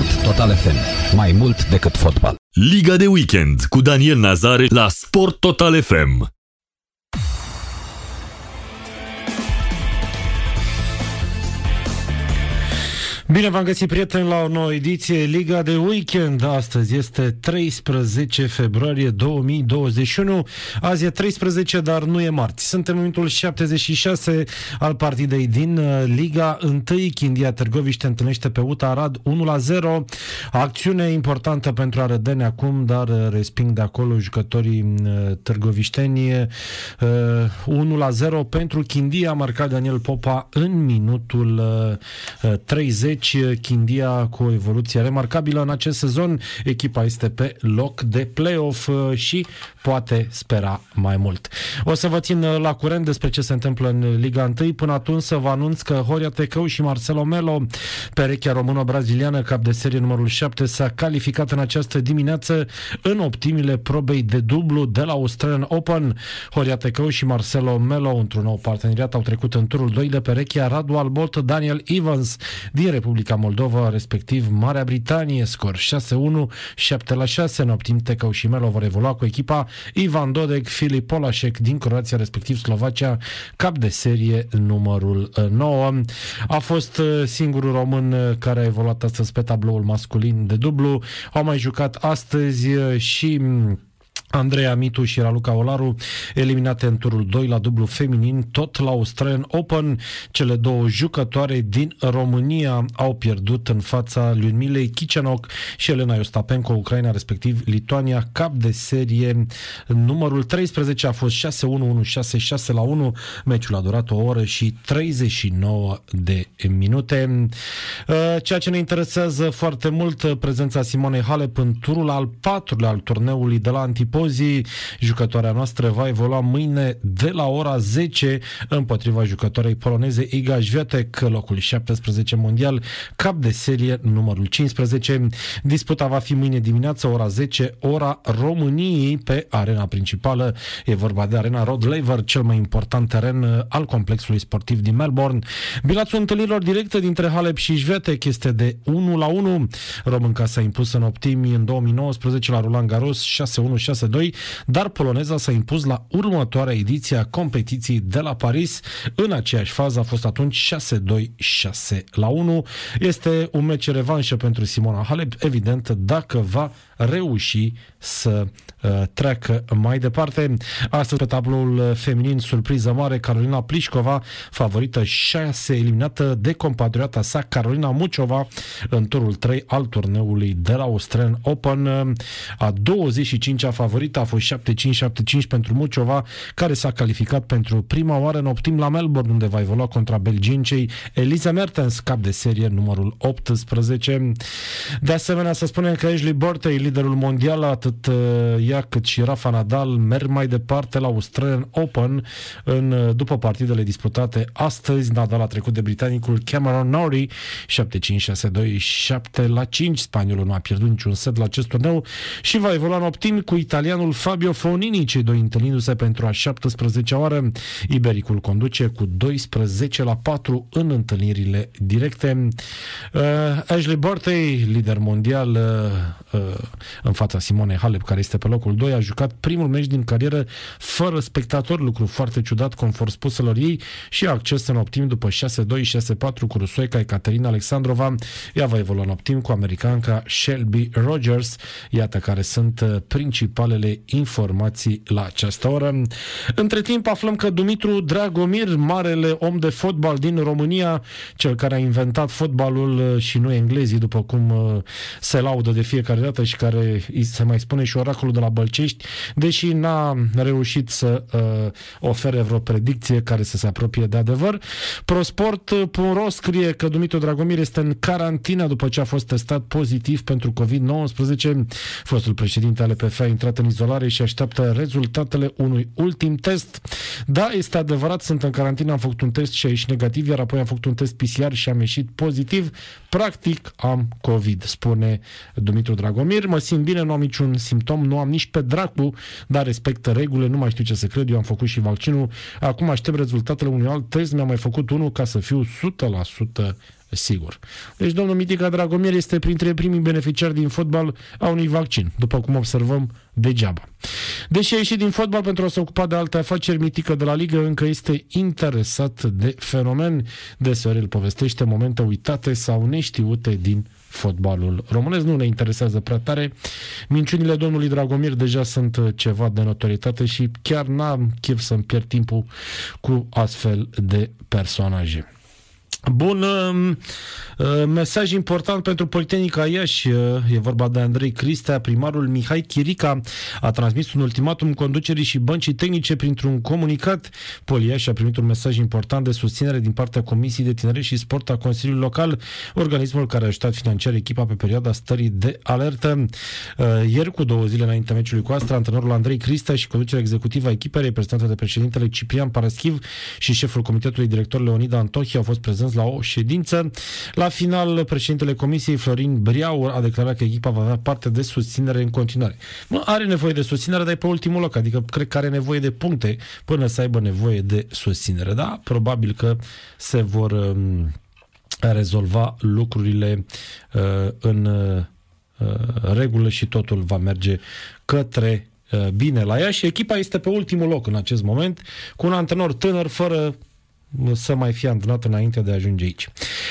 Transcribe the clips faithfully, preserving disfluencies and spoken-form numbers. Sport Total F M. Mai mult decât fotbal. Liga de weekend cu Daniel Nazare la Sport Total F M. Bine v-am găsit, prieteni, la o nouă ediție Liga de Weekend. Astăzi este treisprezece februarie două mii douăzeci și unu. Azi e treisprezece, dar nu e marți. Suntem în minutul șaptezeci și șase al partidei din Liga unu. Chindia Târgoviște întâlnește pe U T A Arad unu la zero. Acțiune importantă pentru arădeni acum, dar resping de acolo jucătorii târgovișteni. unu la zero pentru Chindia, a marcat Daniel Popa în minutul treizeci. Chindia cu o evoluție remarcabilă în acest sezon. Echipa este pe loc de play-off și poate spera mai mult. O să vă țin la curent despre ce se întâmplă în Liga unu. Până atunci să vă anunț că Horia Tecău și Marcelo Melo, perechea română-braziliană, cap de serie numărul șapte, s-a calificat în această dimineață în optimile probei de dublu de la Australian Open. Horia Tecău și Marcelo Melo, într-un nou parteneriat, au trecut în turul doi de perechea Radu Albot, Daniel Evans din Republica Moldova, respectiv Marea Britanie, scor șase unu, șapte la șase. În optim, Tecău și Melo vor evolua cu echipa Ivan Dodek, Filip Polašek din Croația, respectiv Slovacia, cap de serie numărul nouă. A fost singurul român care a evoluat astăzi pe tabloul masculin de dublu. Au mai jucat astăzi și Andreea Mitu și Raluca Olaru, eliminate în turul doi la dublu feminin, tot la Australian Open. Cele două jucătoare din România au pierdut în fața Liunmilei Kichenok și Elena Iostapenko, Ucraina, respectiv Lituania, cap de serie numărul treisprezece. A fost șase unu, unu șase, șase la unu. Meciul a durat o oră și treizeci și nouă de minute. Ceea ce ne interesează foarte mult, prezența Simonei Halep în turul al patrulea al turneului de la Antipol. Jucătoarea noastră va evolua mâine de la ora zece împotriva jucătoarei poloneze Iga Świątek, locul șaptesprezece mondial, cap de serie numărul cincisprezece. Disputa va fi mâine dimineață, ora zece, ora României, pe arena principală. E vorba de arena Rod Laver, cel mai important teren al complexului sportiv din Melbourne. Bilanțul întâlnirilor directe dintre Halep și Świątek este de unu la unu. Românca s-a impus în optimi în două mii nouăsprezece la Roland Garros șase unu, șase doi, dar poloneza s-a impus la următoarea ediție a competiției de la Paris. În aceeași fază a fost atunci șase doi, șase la unu. Este un meci revanșă pentru Simona Halep, evident, dacă va reuși să uh, treacă mai departe. Astăzi, pe tabloul feminin, surpriză mare, Carolina Plișcova, favorită șase, eliminată de compatriota sa Carolina Muciova în turul trei al turneului de la Australian Open. A douăzeci și cincea favorită a fost șapte cinci, șapte cinci pentru Muciova, care s-a calificat pentru prima oară în optim la Melbourne, unde va evolua contra belgincei Elisa Mertens, cap de serie numărul optsprezece. De asemenea, să spunem că Ashley Barty, liderul mondial, atât ea cât și Rafa Nadal merg mai departe la Australian Open în, după partidele disputate astăzi. Nadal a trecut de britanicul Cameron Norrie șapte cinci, șase doi, șapte la cinci. Spaniolul nu a pierdut niciun set la acest turneu și va evolua în optim cu italianul Fabio Fognini, cei doi întâlnindu-se pentru a șaptesprezecea oară. Ibericul conduce cu doisprezece la patru în întâlnirile directe. Uh, Ashley Barty, lider mondial, uh, uh, în fața Simonei Halep, care este pe locul doi, a jucat primul meci din carieră fără spectator, lucru foarte ciudat conform spuselor ei, și a acces în optim după șase doi, șase patru cu rusoica Ecaterina Alexandrova. Ea va evolua în optim cu americanca Shelby Rogers. Iată care sunt principalele informații la această oră. Între timp aflăm că Dumitru Dragomir, marele om de fotbal din România, cel care a inventat fotbalul și nu englezii, după cum se laudă de fiecare dată și care se mai spune și oracolul de la Bălcești, deși n-a reușit să uh, ofere vreo predicție care să se apropie de adevăr. Prosport punct ro scrie că Dumitru Dragomir este în carantină după ce a fost testat pozitiv pentru covid nouăsprezece. Fostul președinte al P F a intrat în izolare și așteaptă rezultatele unui ultim test. Da, este adevărat, sunt în carantină, am făcut un test și a ieșit negativ, iar apoi am făcut un test P C R și am ieșit pozitiv. Practic am COVID, spune Dumitru Dragomir. Mă simt bine, nu am niciun simptom, nu am nici pe dracu, dar respectă regulile, nu mai știu ce să cred, eu am făcut și vaccinul, acum aștept rezultatele unui alt test, mi-am mai făcut unul ca să fiu o sută la sută sigur. Deci domnul Mitica Dragomir este printre primii beneficiari din fotbal a unui vaccin, după cum observăm degeaba. Deși a ieșit din fotbal pentru a se ocupa de alte afaceri, Mitica de la Ligă încă este interesat de fenomen. Deseori îl povestește momente uitate sau neștiute din fotbalul românesc. Nu ne interesează prea tare. Minciunile domnului Dragomir deja sunt ceva de notorietate și chiar n-am chef să-mi pierd timpul cu astfel de personaje. Bun, mesaj important pentru Politehnica Iași, e vorba de Andrei Cristea. Primarul Mihai Chirica a transmis un ultimatum conducerii și băncii tehnice printr-un comunicat. Poliași a primit un mesaj important de susținere din partea Comisiei de Tineret și Sport a Consiliului Local, organismul care a ajutat financiar echipa pe perioada stării de alertă. Ieri, cu două zile înaintea meciului cu Astra, antrenorul Andrei Cristea și conducerea executivă a echipei, reprezentată de președintele Ciprian Paraschiv și șeful comitetului director Leonid Antohi, au fost prezenți la o ședință. La final, președintele Comisiei, Florin Briaur, a declarat că echipa va avea parte de susținere în continuare. Mă, are nevoie de susținere, dar e pe ultimul loc, adică cred că are nevoie de puncte până să aibă nevoie de susținere. Da, probabil că se vor um, rezolva lucrurile uh, în uh, regulă și totul va merge către uh, bine la ea și echipa este pe ultimul loc în acest moment, cu un antrenor tânăr, fără să mai fie antrenat înainte de a ajunge aici.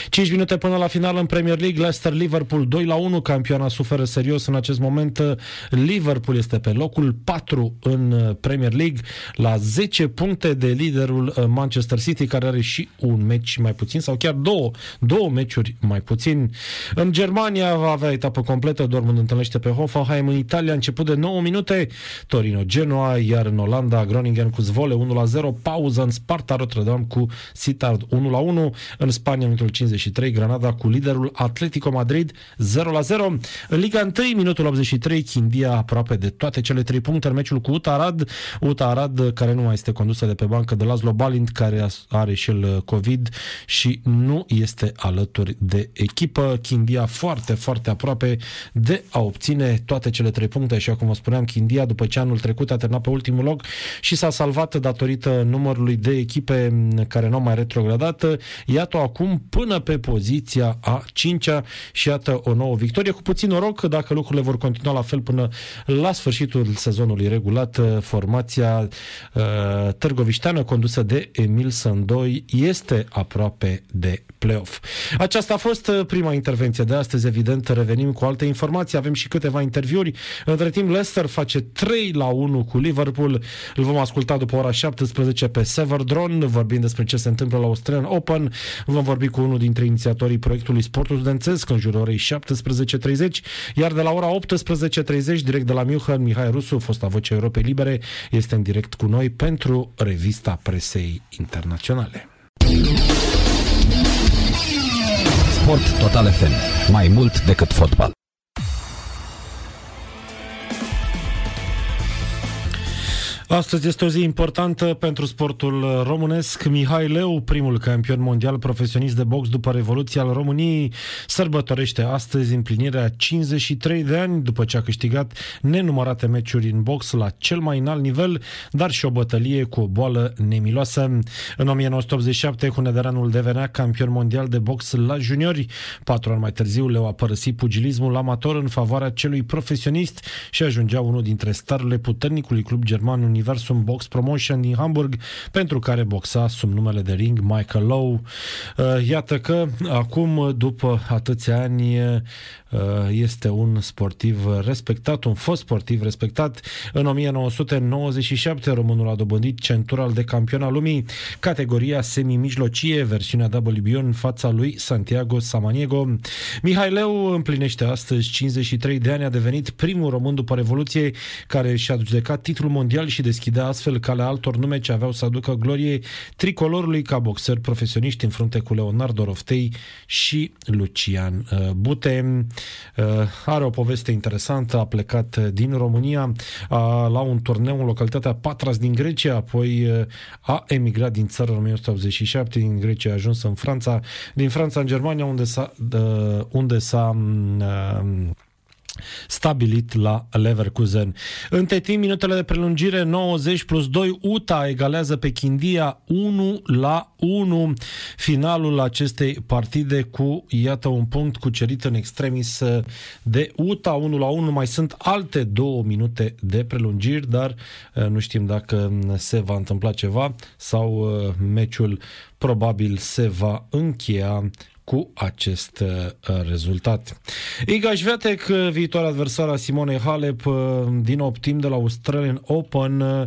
cinci minute până la final în Premier League, Leicester-Liverpool doi la unu, campioana suferă serios în acest moment. Liverpool este pe locul patru în Premier League, la zece puncte de liderul Manchester City, care are și un meci mai puțin, sau chiar două, două meciuri mai puțin. În Germania va avea etapă completă, Dortmund întâlnește pe Hoffenheim, în Italia început de nouă minute, Torino-Genoa, iar în Olanda, Groningen cu Zvole unu la zero, pauză în Sparta Rotterdam cu Sittard unu la unu, în Spania în minutul cincizeci și trei, Granada cu liderul Atletico Madrid zero la zero. În Liga unu, minutul optzeci și trei, Chindia aproape de toate cele trei puncte în meciul cu U T A Arad, U T A Arad care nu mai este condusă de pe bancă de Laszlo Balint, care are și el COVID și nu este alături de echipă. Chindia foarte, foarte aproape de a obține toate cele trei puncte, și cum vă spuneam, Chindia, după ce anul trecut a terminat pe ultimul loc și s-a salvat datorită numărului de echipe care nu au mai retrogradat, iată acum până pe poziția a cincea și iată o nouă victorie. Cu puțin noroc, dacă lucrurile vor continua la fel până la sfârșitul sezonului regulat, formația uh, târgovișteană condusă de Emil Sândoi este aproape de play-off. Aceasta a fost prima intervenție de astăzi, evident revenim cu alte informații, avem și câteva interviuri. Între timp, Leicester face trei la unu cu Liverpool, îl vom asculta după ora șaptesprezece pe Sever Drone, vorbind despre ce se întâmplă la Australian Open. Vom vorbi cu unul dintre inițiatorii proiectului Sportul Studențesc în jurul orei șaptesprezece și treizeci, iar de la ora optsprezece și treizeci, direct de la München, Mihai Rusu, fosta voce Europei Libere, este în direct cu noi pentru Revista Presei Internaționale. Sport Total F M. Mai mult decât fotbal. Astăzi este o zi importantă pentru sportul românesc. Mihai Leu, primul campion mondial profesionist de box după Revoluția al României, sărbătorește astăzi împlinirea cincizeci și trei de ani, după ce a câștigat nenumărate meciuri în box la cel mai înalt nivel, dar și o bătălie cu o boală nemiloasă. În nouăsprezece optzeci și șapte, hunedoranul devenea campion mondial de box la juniori. Patru ani mai târziu, Leu a părăsit pugilismul amator în favoarea celui profesionist și ajungea unul dintre starurile puternicului club german Universum Box Promotion din Hamburg, pentru care boxa sub numele de ring Michael Lowe. Iată că acum, după atâția ani, este un sportiv respectat, un fost sportiv respectat. În nouăsprezece nouăzeci și șapte, românul a dobândit centura de campion al lumii, categoria semi-mijlocie, versiunea W B O, în fața lui Santiago Samaniego. Mihai Leu împlinește astăzi cincizeci și trei de ani, a devenit primul român după Revoluție care și-a judecat titlul mondial și deschidea astfel calea altor nume ce aveau să aducă glorie tricolorului ca boxeri profesioniști, în frunte cu Leonard Doroftei și Lucian Bute. Are o poveste interesantă, a plecat din România a, la un turneu în localitatea Patras din Grecia, apoi a emigrat din țară în nouăsprezece optzeci și șapte, din Grecia a ajuns în Franța, din Franța în Germania, unde s-a, unde s-a stabilit la Leverkusen. Între timp, minutele de prelungire nouăzeci plus doi, U T A egalează pe Chindia unu la unu. Finalul acestei partide cu, iată, un punct cucerit în extremis de U T A, unu la unu. Mai sunt alte două minute de prelungiri, dar nu știm dacă se va întâmpla ceva sau meciul probabil se va încheia cu acest uh, rezultat. Iga Świątek, viitoare adversară a Simonei Halep uh, din opt timp de la Australian Open, uh,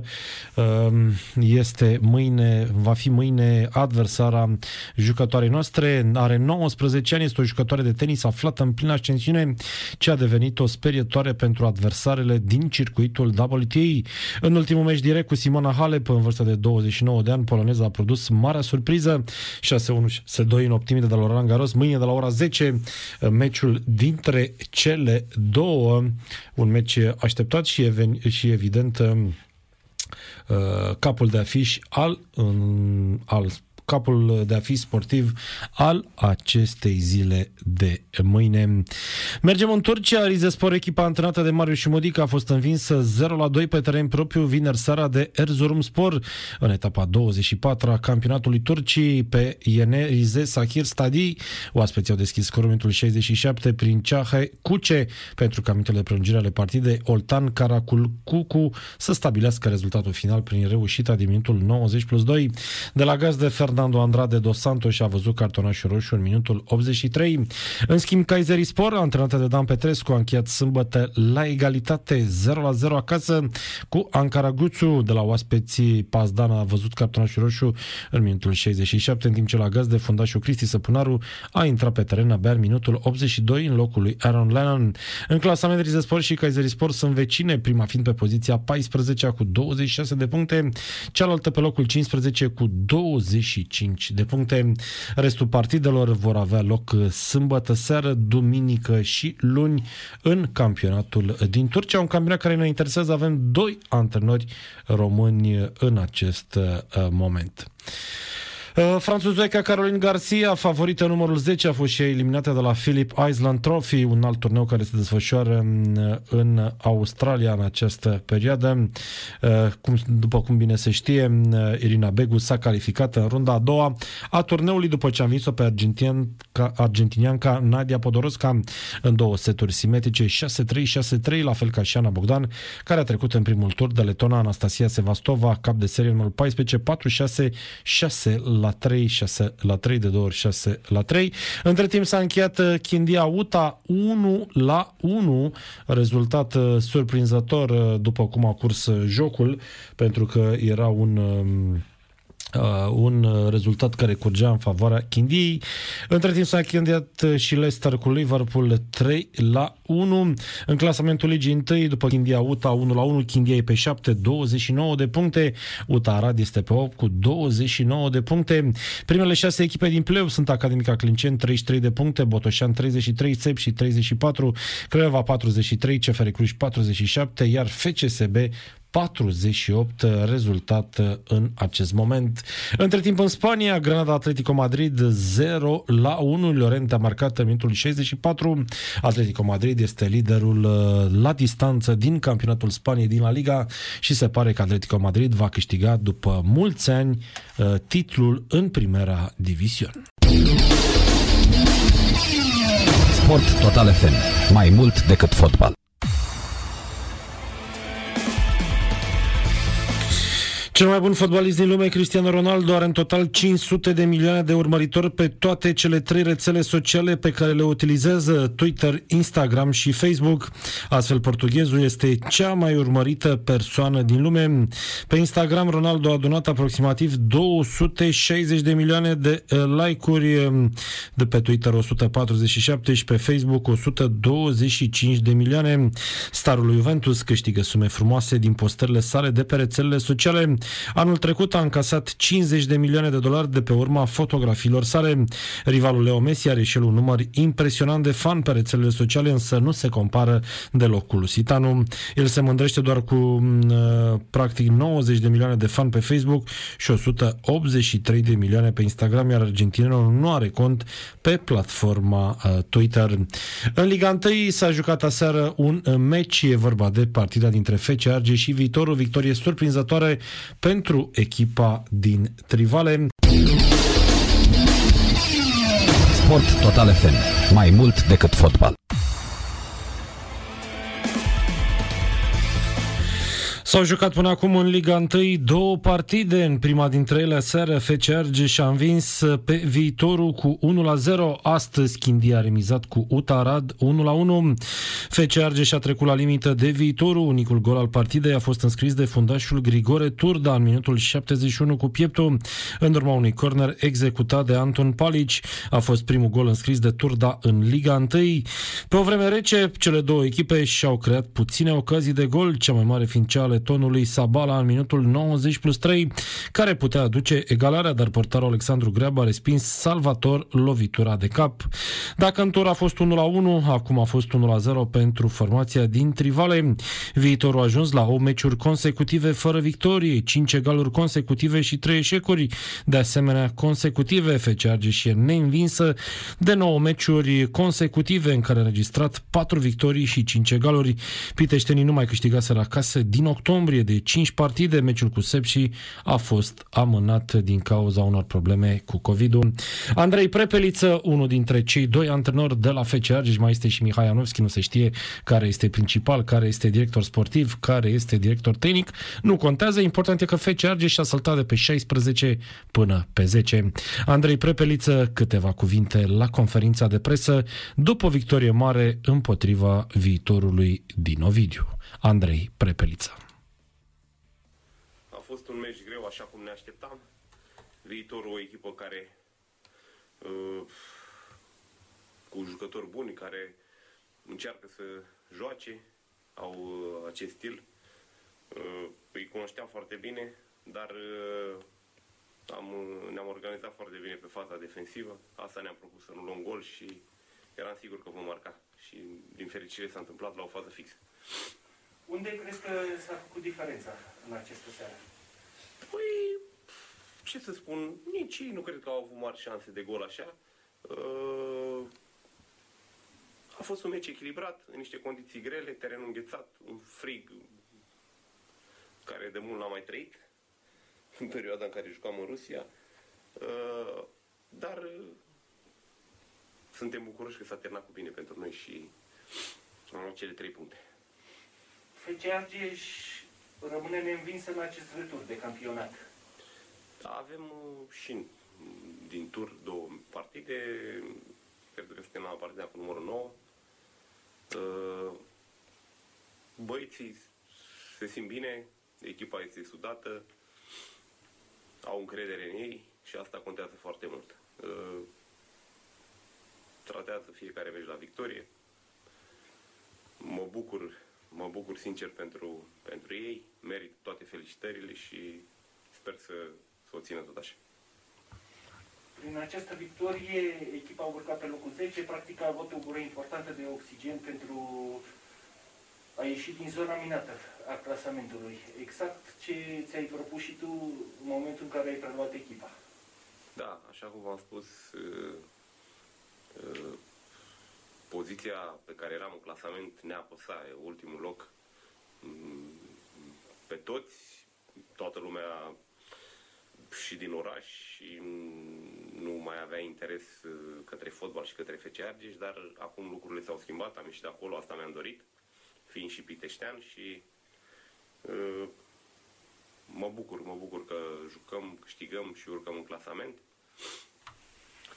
este mâine, va fi mâine adversara jucătoarei noastre. Are nouăsprezece ani, este o jucătoare de tenis aflată în plină ascensiune, ce a devenit o sperietoare pentru adversarele din circuitul W T A. În ultimul meci direct cu Simona Halep, în vârstă de douăzeci și nouă de ani, poloneza a produs marea surpriză, șase unu șase doi în optimile de la Roland Garros. Mâine de la ora zece meciul dintre cele două, un meci așteptat și, even- și evident uh, capul de afiș al, um, al capul de a fi sportiv al acestei zile de mâine. Mergem în Turcia. Rizespor, echipa antrenată de Marius Modica, a fost învinsă zero la doi pe teren propriu vineri seara de Erzurumspor în etapa douăzeci și patra a campionatului Turciei pe Yeni Rizespor Stadi. Oaspeții au deschis scorul în minutul șaizeci și șapte prin Ceahe Cuce pentru ca minutele de prelungire ale partidei Oltan Karakulcucu să stabilească rezultatul final prin reușita din minutul nouăzeci plus doi. De la gazdă Fernando Andrade dos Santos a văzut cartonașul roșu în minutul optzeci și trei. În schimb, Kayserispor, antrenată de Dan Petrescu, a încheiat sâmbătă la egalitate zero la zero acasă cu Ankaragücü. De la oaspeții, Pazdan a văzut cartonașul roșu în minutul șaizeci și șapte, în timp ce la gazdă, fundașul Cristi Săpunaru a intrat pe teren abia în minutul optzeci și doi în locul lui Aaron Lennon. În clasament, Rizespor și Kayserispor sunt vecine, prima fiind pe poziția paisprezecea cu douăzeci și șase de puncte, cealaltă pe locul cincisprezece cu douăzeci și cinci de puncte. Restul partidelor vor avea loc sâmbătă seară, duminică și luni în campionatul din Turcia, un campionat care ne interesează. Avem doi antrenori români în acest moment. Franțuzoica Caroline Garcia, favorită numărul zece, a fost și eliminată de la Phillip Island Trophy, un alt turneu care se desfășoară în, în Australia în această perioadă. Cum, după cum bine se știe, Irina Begu s-a calificat în runda a doua a turneului după ce a învins-o pe argentinianca, argentinianca Nadia Podoroska în două seturi simetrice, șase trei șase trei, la fel ca și Ana Bogdan, care a trecut în primul tur de letona Anastasia Sevastova, cap de serie numărul paisprezece, patru șase șase la trei, șase la trei, de două ori șase la trei. Între timp s-a încheiat Chindia U T A unu la unu, rezultat surprinzător după cum a curs jocul, pentru că era un Uh, un rezultat care curgea în favoarea Chindiei. Între timp s-a încheiat și Leicester cu Liverpool trei la unu. În clasamentul ligii întâi, după Chindia U T A unu la unu, Chindia e pe șapte, douăzeci și nouă de puncte. U T A Arad este pe opt cu douăzeci și nouă de puncte. Primele șase echipe din play-off sunt Academica Clinceni treizeci și trei de puncte, Botoșani treizeci și trei, Țepși treizeci și patru, Craiova patruzeci și trei, C F R Cluj patruzeci și șapte, iar F C S B patruzeci și opt, rezultat în acest moment. Între timp în Spania, Granada Atletico Madrid zero la unu, Llorente a marcat în minutul șaizeci și patru. Atletico Madrid este liderul la distanță din campionatul Spaniei din La Liga și se pare că Atletico Madrid va câștiga după mulți ani titlul în Primera División. Sport Total F M, mai mult decât fotbal. Cel mai bun fotbalist din lume, Cristiano Ronaldo, are în total cinci sute de milioane de urmăritori pe toate cele trei rețele sociale pe care le utilizează, Twitter, Instagram și Facebook. Astfel, portughezul este cea mai urmărită persoană din lume. Pe Instagram, Ronaldo a adunat aproximativ două sute șaizeci de milioane de like-uri, de pe Twitter o sută patruzeci și șapte și pe Facebook o sută douăzeci și cinci de milioane. Starul lui Juventus câștigă sume frumoase din postările sale de pe rețelele sociale. Anul trecut a încasat cincizeci de milioane de dolari de pe urma fotografiilor sale. Rivalul Leo Messi are și el un număr impresionant de fani pe rețelele sociale, însă nu se compară deloc cu lusitanu. El se mândrește doar cu uh, practic nouăzeci de milioane de fani pe Facebook și o sută optzeci și trei de milioane pe Instagram, iar argentinenul nu are cont pe platforma uh, Twitter. În Liga unu s-a jucat aseară un meci, e vorba de partida dintre F C Argeș și Viitor, o victorie surprinzătoare pentru echipa din Trivale. Sport Total F M, mai mult decât fotbal. S-au jucat până acum în Liga unu două partide. În prima dintre ele aseară F C Argeș a învins pe Viitorul cu unu la zero. Astăzi Chindia a remizat cu U T A Arad unu la unu. F C Argeș a trecut la limită de Viitorul. Unicul gol al partidei a fost înscris de fundașul Grigore Turda în minutul șaptezeci și unu cu pieptul, în urma unui corner executat de Anton Palici. A fost primul gol înscris de Turda în Liga unu. Pe o vreme rece, cele două echipe și-au creat puține ocazii de gol, cea mai mare fiind cea ale tonului Sabala în minutul nouăzeci plus trei, care putea aduce egalarea, dar portarul Alexandru Greab a respins salvator lovitura de cap. Dacă în tur a fost unu la unu, acum a fost unu la zero pentru formația din Trivale. Viitorul a ajuns la opt meciuri consecutive fără victorie, cinci egaluri consecutive și trei eșecuri, de asemenea consecutive. F C Argeș e neînvinsă de nouă meciuri consecutive, în care a înregistrat patru victorii și cinci egaluri. Piteștenii nu mai câștigaseră acasă din octombrie de cinci partide, meciul cu Sepsi a fost amânat din cauza unor probleme cu COVID-ul. Andrei Prepeliță, unul dintre cei doi antrenori de la F C Argeș, mai este și Mihai Anovski, nu se știe care este principal, care este director sportiv, care este director tehnic, nu contează, important e că F C Argeș a saltat de pe șaisprezece până pe zece. Andrei Prepeliță, câteva cuvinte la conferința de presă după victorie mare împotriva Viitorului din Ovidiu. Andrei Prepeliță. A fost un meci greu, așa cum ne așteptam. Viitorul, o echipă care uh, cu jucători buni, care încearcă să joace, au uh, acest stil. Uh, îi cunoșteam foarte bine, dar uh, am, ne-am organizat foarte bine pe faza defensivă. Asta ne-am propus, să nu luăm gol și eram sigur că vom marca. Și din fericire s-a întâmplat la o fază fixă. Unde crezi că s-a făcut diferența în această seară? Păi, ce să spun, nici ei nu cred că au avut mari șanse de gol așa. A fost un meci echilibrat, în niște condiții grele, terenul înghețat, un frig care de mult n-am mai trăit, în perioada în care jucam în Rusia. Dar suntem bucuroși că s-a terminat cu bine pentru noi și am luat cele trei puncte. F C Argeș rămâne neînvinsă la acest retur de campionat. Avem și din tur două partide. Cred că suntem la partida cu numărul nouă. Băieții se simt bine, echipa este sudată, au încredere în ei și asta contează foarte mult. Tratează fiecare meci la victorie. Mă bucur Mă bucur sincer pentru, pentru ei, merit toate felicitările și sper să, să o țină tot așa. Prin această victorie, echipa a urcat pe locul zece, practic a avut o gură importantă de oxigen pentru a ieși din zona minată a clasamentului. Exact ce ți-ai propus și tu în momentul în care ai preluat echipa. Da, așa cum v-am spus, uh, uh, poziția pe care eram în clasament ne apăsa, e ultimul loc pe toți, toată lumea și din oraș, și nu mai avea interes către fotbal și către F C Argeș, dar acum lucrurile s-au schimbat, am ieșit de acolo, asta mi-am dorit, fiind și piteștean, și uh, mă bucur, mă bucur că jucăm, câștigăm și urcăm în clasament.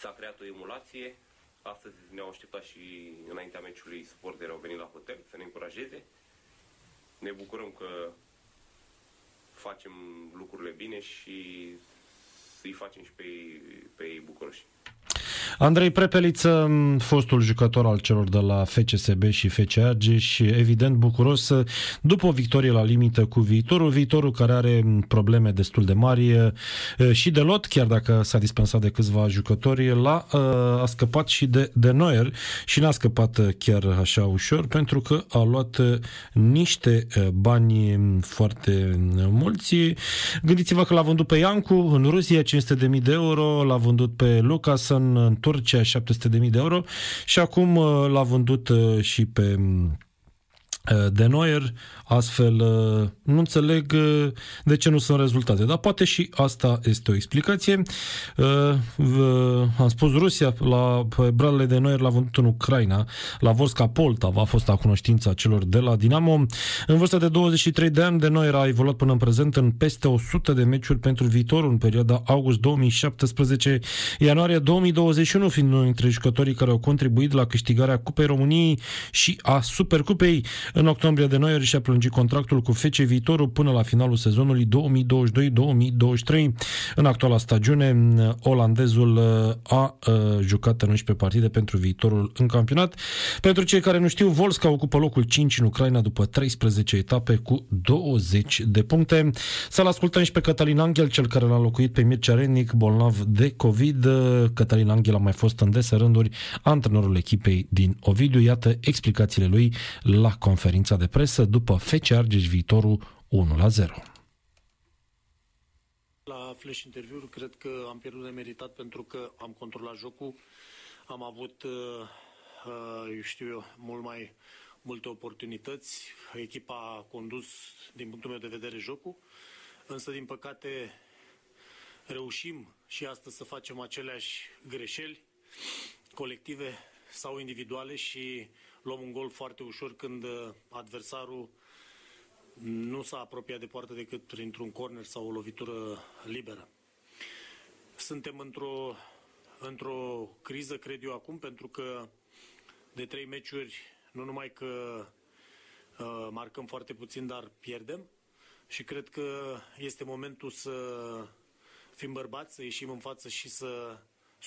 S-a creat o emulație. Astăzi ne-au așteptat și înaintea meciului suporteri, au venit la hotel să ne încurajeze. Ne bucurăm că facem lucrurile bine și să-i facem și pe ei, pe ei bucuroși. Andrei Prepeliță, fostul jucător al celor de la F C S B și F C A Argeș, evident bucuros după o victorie la limită cu Viitorul, Viitorul care are probleme destul de mari și de lot, chiar dacă s-a dispensat de câțiva jucători, la, a scăpat și de, de Neuer și n-a scăpat chiar așa ușor, pentru că a luat niște bani foarte mulți. Gândiți-vă că l-a vândut pe Iancu în Rusia, cinci sute de mii de euro, l-a vândut pe Lucas în, în Turcia, șapte sute de mii de euro și acum l-a vândut și pe de Neuer, astfel nu înțeleg de ce nu sunt rezultate, dar poate și asta este o explicație. Am spus Rusia, la Bradley de Neuer l-a vândut în Ucraina, la Vorska Poltava a fost la cunoștința celor de la Dinamo. În vârsta de douăzeci și trei de ani, de Neuer a evoluat până în prezent în peste o sută de meciuri pentru Viitorul în perioada august două mii șaptesprezece, ianuarie două mii douăzeci și unu, fiind unul dintre jucătorii care au contribuit la câștigarea Cupei României și a Supercupei. În octombrie, de Neuer și-a prelungit contractul cu F C Viitorul până la finalul sezonului două mii douăzeci și doi două mii douăzeci și trei. În actuala stagiune, olandezul a jucat în unsprezece partide pentru Viitorul în campionat. Pentru cei care nu știu, Volska ocupă locul cinci în Ucraina după treisprezece etape cu douăzeci de puncte. Să-l ascultăm și pe Cătălin Anghel, cel care l-a locuit pe Mircea Rednic, bolnav de COVID. Cătălin Anghel a mai fost în dese rânduri antrenorul echipei din Ovidiu. Iată explicațiile lui la conferința de presă după F C Argeș Viitorul unu la zero. La flash interviuri cred că am pierdut de meritat pentru că am controlat jocul, am avut, eu știu eu, mult mai multe oportunități, echipa a condus din punctul meu de vedere jocul, însă din păcate reușim și astăzi să facem aceleași greșeli colective sau individuale și luăm un gol foarte ușor când adversarul nu s-a apropiat de poartă decât printr-un corner sau o lovitură liberă. Suntem într-o, într-o criză, cred eu, acum, pentru că de trei meciuri nu numai că uh, marcăm foarte puțin, dar pierdem și cred că este momentul să fim bărbați, să ieșim în față și să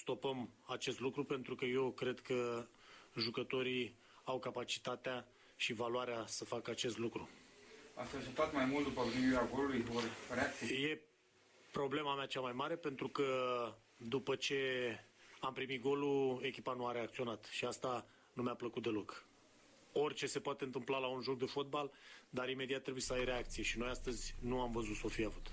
stopăm acest lucru, pentru că eu cred că jucătorii au capacitatea și valoarea să facă acest lucru. Ați așteptat mai mult după primirea golului? E problema mea cea mai mare, pentru că după ce am primit golul, echipa nu a reacționat și asta nu mi-a plăcut deloc. Orice se poate întâmpla la un joc de fotbal, dar imediat trebuie să ai reacție și noi astăzi nu am văzut să fie avut.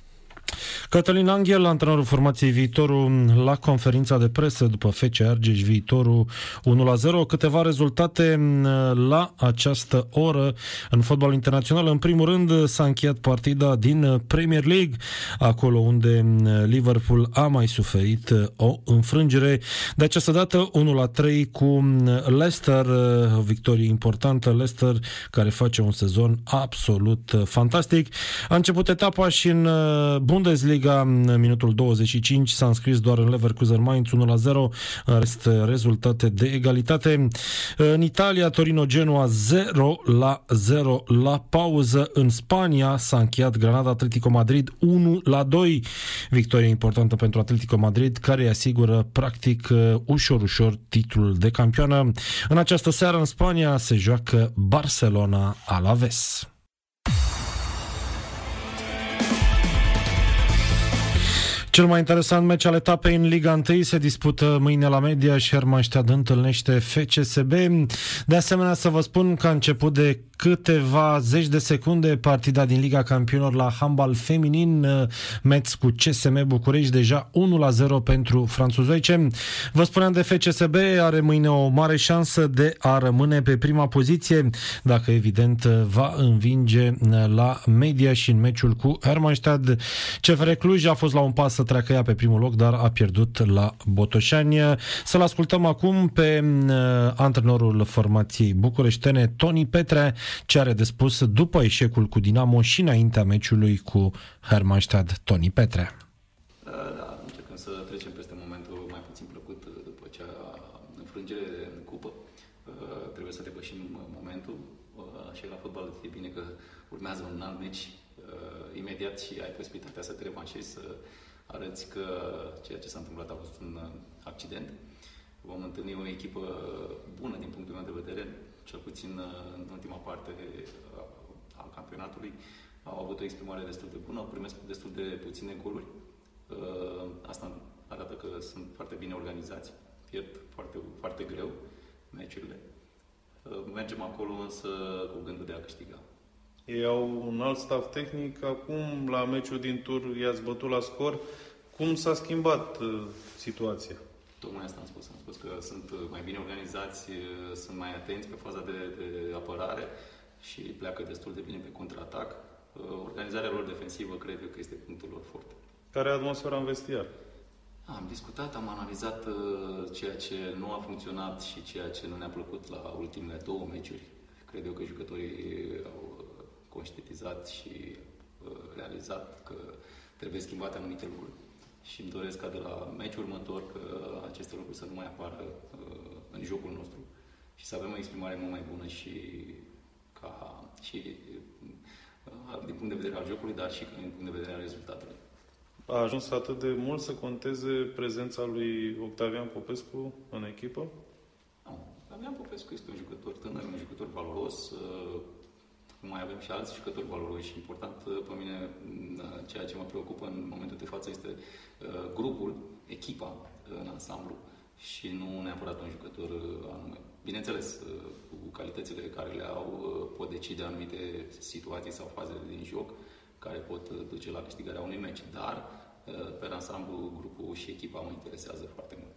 Cătălin Anghel, antrenorul formației Viitorul, la conferința de presă după F C Argeș Viitorul unu la zero. Câteva rezultate la această oră în fotbalul internațional. În primul rând s-a încheiat partida din Premier League, acolo unde Liverpool a mai suferit o înfrângere. De această dată unu la trei cu Leicester, o victorie importantă. Leicester care face un sezon absolut fantastic. A început etapa și în Bundesliga, în minutul douăzeci și cinci s-a înscris doar în Leverkusen Mainz unu la zero, în rest rezultate de egalitate. În Italia, Torino Genoa zero la zero la pauză. În Spania s-a încheiat Granada Atletico Madrid unu la doi, victorie importantă pentru Atletico Madrid, care îi asigură practic ușor ușor titlul de campioană. În această seară în Spania se joacă Barcelona Alaves. Cel mai interesant meci al etapei în Liga unu se dispută mâine la Media și Hermannstadt întâlnește F C S B. De asemenea, să vă spun că a început de câteva zeci de secunde partida din Liga Campionilor la handbal feminin, Metz cu C S M București, deja unu la zero pentru franțuzoice. Vă spuneam de F C S B, are mâine o mare șansă de a rămâne pe prima poziție, dacă evident va învinge la Media și în meciul cu Hermannstadt. C F R Cluj a fost la un pas să treacă ea pe primul loc, dar a pierdut la Botoșani. Să-l ascultăm acum pe antrenorul formației bucureștene, Toni Petre, ce are de spus după eșecul cu Dinamo și înaintea meciului cu Hermannstadt. Toni Petre. Da, da, încercăm să trecem peste momentul mai puțin plăcut după cea înfrângere în cupă. Trebuie să depășim momentul și la fotbal e bine că urmează un alt meci imediat și ai posibilitatea să te revanșezi, să arăți că ceea ce s-a întâmplat a fost un accident. vom întâlni o echipă bună din punctul meu de vedere, cel puțin în ultima parte a campionatului. Au avut o exprimare destul de bună, primesc destul de puține goluri. Asta arată că sunt foarte bine organizați, pierd foarte, foarte greu meciurile. Mergem acolo însă cu gândul de a câștiga. Ei au un alt staff tehnic. Acum, la meciul din tur, i-ați bătut la scor. Cum s-a schimbat uh, situația? Tocmai asta am spus. Am spus că sunt mai bine organizați, sunt mai atenți pe faza de, de apărare și pleacă destul de bine pe contraatac. Uh, organizarea lor defensivă, cred că este punctul lor forte. Care e atmosfera în vestiar? Am discutat, am analizat uh, ceea ce nu a funcționat și ceea ce nu ne-a plăcut la ultimele două meciuri. Cred eu că jucătorii au conștientizat și uh, realizat că trebuie schimbate anumite lucruri. Și îmi doresc ca de la meciul următor că aceste lucruri să nu mai apară uh, în jocul nostru și să avem o exprimare mult mai bună și, ca, și uh, din punct de vedere al jocului, dar și din punct de vedere al rezultatului. A ajuns atât de mult să conteze prezența lui Octavian Popescu în echipă? Nu. Octavian Popescu este un jucător tânăr, un jucător valoros. Uh, Mai avem și alți jucători valoroși. Important pe mine, ceea ce mă preocupă în momentul de față este grupul, echipa în ansamblu și nu neapărat un jucător anume. Bineînțeles, cu calitățile care le au, pot decide anumite situații sau faze din joc care pot duce la câștigarea unui meci, dar pe ansamblu, grupul și echipa mă interesează foarte mult.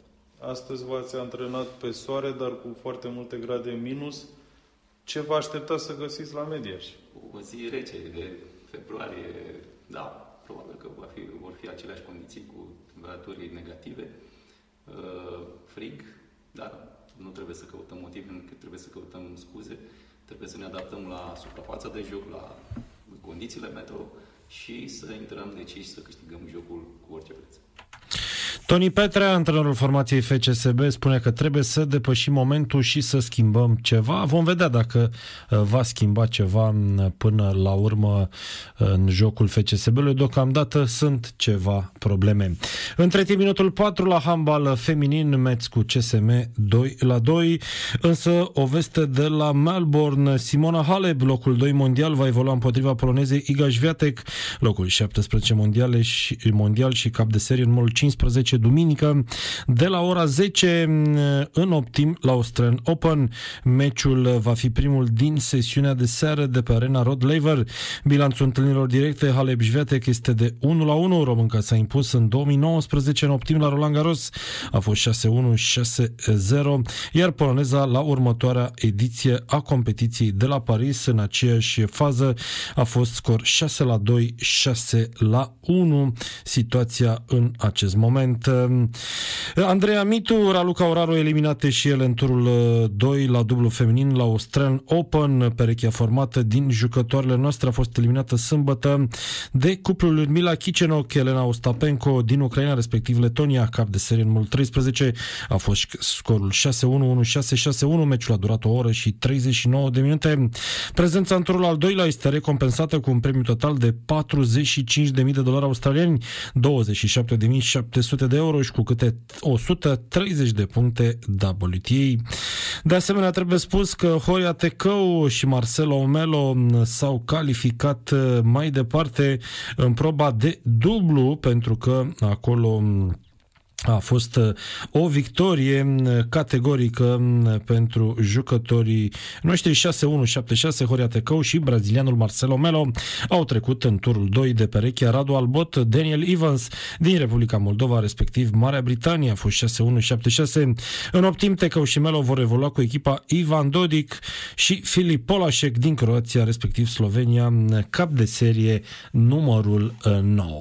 Astăzi v-ați antrenat pe soare, dar cu foarte multe grade minus. Ce vă așteptați să găsiți la Mediaș? O zi rece de februarie, da, probabil că va fi, vor fi aceleași condiții cu temperaturi negative, frig, dar nu trebuie să căutăm motive, trebuie să căutăm scuze, trebuie să ne adaptăm la suprafața de joc, la condițiile meteo și să intrăm deciși să câștigăm jocul cu orice preț. Toni Petrea, antrenorul formației F C S B, spune că trebuie să depășim momentul și să schimbăm ceva. Vom vedea dacă va schimba ceva până la urmă în jocul F C S B-ului. Deocamdată sunt ceva probleme. Între timp, minutul patru la handbal feminin, meci cu C S M doi la doi. Însă o veste de la Melbourne. Simona Halep, locul doi mondial, va evolua împotriva polonezei Iga Świątek, locul șaptesprezece mondiale și, mondial și cap de serie în molul cincisprezece duminică, de la ora zece în optim la Australian Open. Meciul va fi primul din sesiunea de seară de pe arena Rod Laver. Bilanțul întâlnirilor directe, Halep-Świątek este de unu la unu. Românca s-a impus în două mii nouăsprezece în optim la Roland Garros. A fost șase unu șase zero, iar poloneza la următoarea ediție a competiției de la Paris, în aceeași fază, a fost scor șase la doi, șase la unu. Situația în acest moment. Andreea Mitu, Raluca Olaru eliminate și ele în turul doi la dublu feminin la Australian Open. Perechea formată din jucătoarele noastre a fost eliminată sâmbătă de cuplul Liunmilei Kichenok, Elena Iostapenko din Ucraina, respectiv Letonia. Cap de serie în molul treisprezece a fost scorul șase unu, unu șase, șase unu. Meciul a durat o oră și treizeci și nouă de minute. Prezența în turul al doilea este recompensată cu un premiu total de patruzeci și cinci de mii de dolari australieni, douăzeci și șapte de mii șapte sute de euro și cu câte o sută treizeci de puncte W T A. De asemenea, trebuie spus că Horia Tecău și Marcelo Melo s-au calificat mai departe în proba de dublu, pentru că acolo a fost o victorie categorică pentru jucătorii noștri. șase unu șapte șase, Horia Tecău și brazilianul Marcelo Melo au trecut în turul doi de perechea Radu Albot, Daniel Evans din Republica Moldova, respectiv Marea Britanie, a fost șase unu șapte șase. În optim, Tecău și Melo vor evolua cu echipa Ivan Dodic și Filip Polašek din Croația, respectiv Slovenia, cap de serie numărul nouă.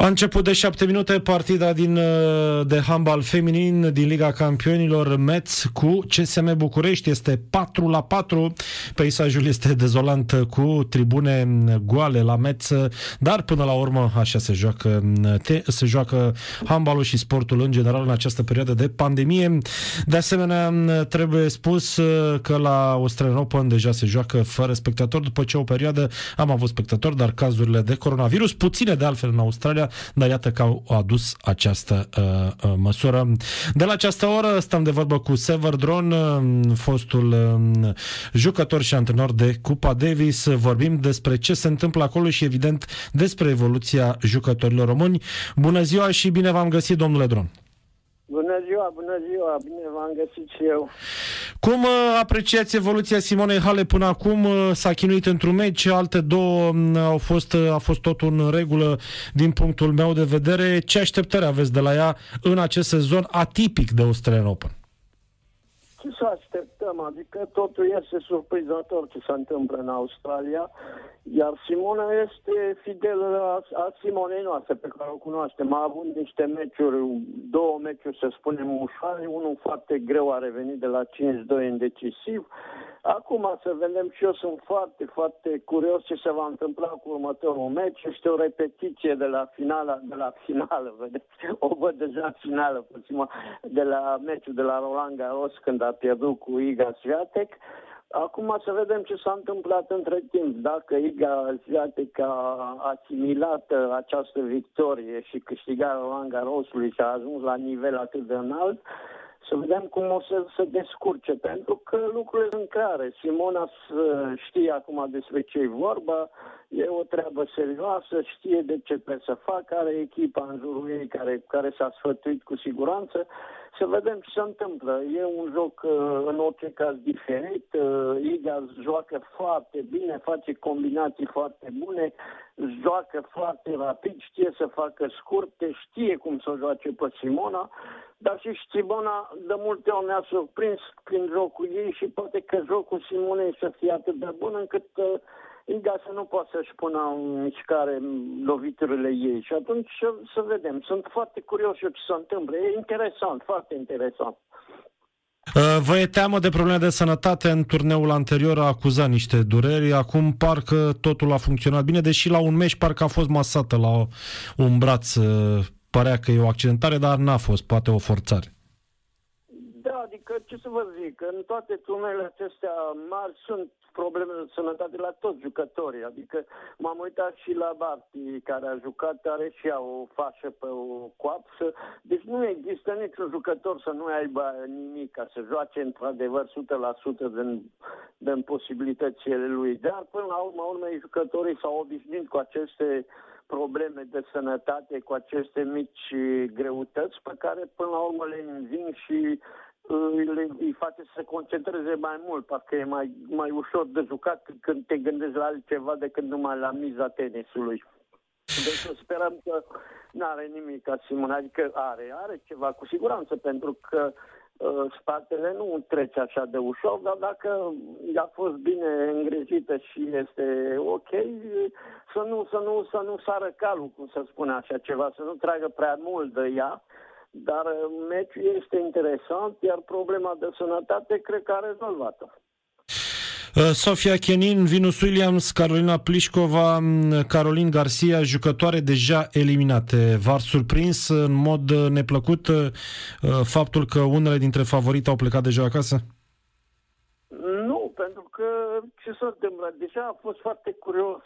A început de șapte minute partida din, de handbal feminin din Liga Campionilor Metz cu C S M București. Este patru la patru. Peisajul este dezolant cu tribune goale la Metz, dar până la urmă așa se joacă, te, se joacă handbalul și sportul în general în această perioadă de pandemie. De asemenea, trebuie spus că la Australian Open deja se joacă fără spectatori. După ce o perioadă am avut spectatori, dar cazurile de coronavirus, puține de altfel în Australia, dar iată că au adus această uh, măsură. De la această oră stăm de vorbă cu Sever Drone, fostul uh, jucător și antrenor de Cupa Davis. Vorbim despre ce se întâmplă acolo și evident despre evoluția jucătorilor români. Bună ziua și bine v-am găsit, domnule Drone. Bună ziua, bună ziua, bine v-am găsit și eu. Cum apreciați evoluția Simonei Halep până acum? S-a chinuit într-un meci, alte două au fost, a fost totul în regulă din punctul meu de vedere. Ce așteptări aveți de la ea în acest sezon atipic de Australian Open? Ce să așteptăm? Adică totul este surprinzător ce se întâmplă în Australia, iar Simona este fidelă a, a Simonei noastre pe care o cunoaștem. A avut niște meciuri, două meciuri să spunem ușoare, unul foarte greu, a revenit de la cinci doi în decisiv. Acum să vedem, și eu sunt foarte, foarte curios ce se va întâmpla cu următorul meci. Este o repetiție de la finala, de la finală, vedeți? O văd deja finală, puțin, de la meciul de la Roland Garros când a pierdut cu Iga Świątek. Acum să vedem ce s-a întâmplat între timp. Dacă Iga Świątek a asimilat această victorie și câștigarea Roland Garrosului și a ajuns la nivel atât de înalt, să vedem cum o să se descurce, pentru că lucrurile sunt clare. Simona știe acum despre ce e vorba, e o treabă serioasă, știe de ce trebuie să facă, are echipa în jurul ei care, care s-a sfătuit cu siguranță. Să vedem ce se întâmplă. E un joc în orice caz diferit. Iga joacă foarte bine, face combinații foarte bune, joacă foarte rapid, știe să facă scurte, știe cum să joace pe Simona, dar și Simona de multe ori ne-a surprins prin jocul ei și poate că jocul Simonei să fie atât de bun încât Iga să nu poată să-și pună în mișcare loviturile ei. Și atunci să vedem. Sunt foarte curios eu ce se întâmplă. E interesant, foarte interesant. Vă e teamă de probleme de sănătate? În turneul anterior a acuzat niște dureri. Acum parcă totul a funcționat bine, deși la un meci parcă a fost masată la un braț. Părea că e o accidentare, dar n-a fost. Poate o forțare. Da, adică ce să vă zic? În toate turneurile acestea mari sunt probleme de sănătate la toți jucătorii. Adică m-am uitat și la Barty, care a jucat, are și ea o fașă pe o coapsă. Deci nu există niciun jucător să nu aibă nimic, ca să joace într-adevăr o sută la sută din, din posibilitățile lui. Dar până la urma urmei jucătorii s-au obișnuit cu aceste probleme de sănătate, cu aceste mici greutăți pe care până la urmă le înving și îi face să se concentreze mai mult, parcă e mai, mai ușor de jucat când te gândești la altceva decât numai la miza tenisului. Deci să sperăm că n-are nimic ca Simona, adică are, are ceva cu siguranță, pentru că uh, spatele nu trece așa de ușor, dar dacă a fost bine îngrijită și este ok, să nu, să nu, să nu sară calul, cum să spune așa ceva, să nu tragă prea mult de ea. Dar meciul este interesant, iar problema de sănătate cred că a rezolvat-o. Sofia Kenin, Venus Williams, Carolina Plișcova, Caroline Garcia, jucătoare deja eliminate. V-a surprins în mod neplăcut faptul că unele dintre favorite au plecat deja acasă? Nu, pentru că ce s-a întâmplat? Deja a fost foarte curios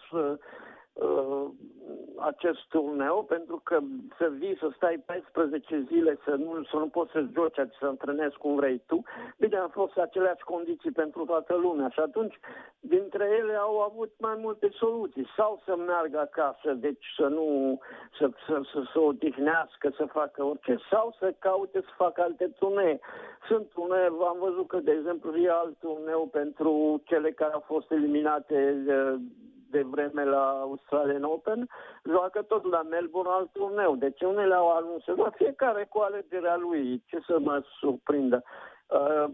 acest turneu, pentru că să vii, să stai paisprezece zile, să nu, să nu poți să joci, să antrenezi cum vrei tu. Bine, au fost aceleași condiții pentru toată lumea și atunci dintre ele au avut mai multe soluții. Sau să meargă acasă, deci să nu să, să, să, să odihnească, să facă orice, sau să caute să facă alte turnee. Sunt turnee, am văzut că, de exemplu, e alt turneu pentru cele care au fost eliminate de vreme la Australian Open, joacă tot la Melbourne alt turneu. Deci unele au anunțat, la fiecare cu alegerea lui, ce să mă surprindă. Uh,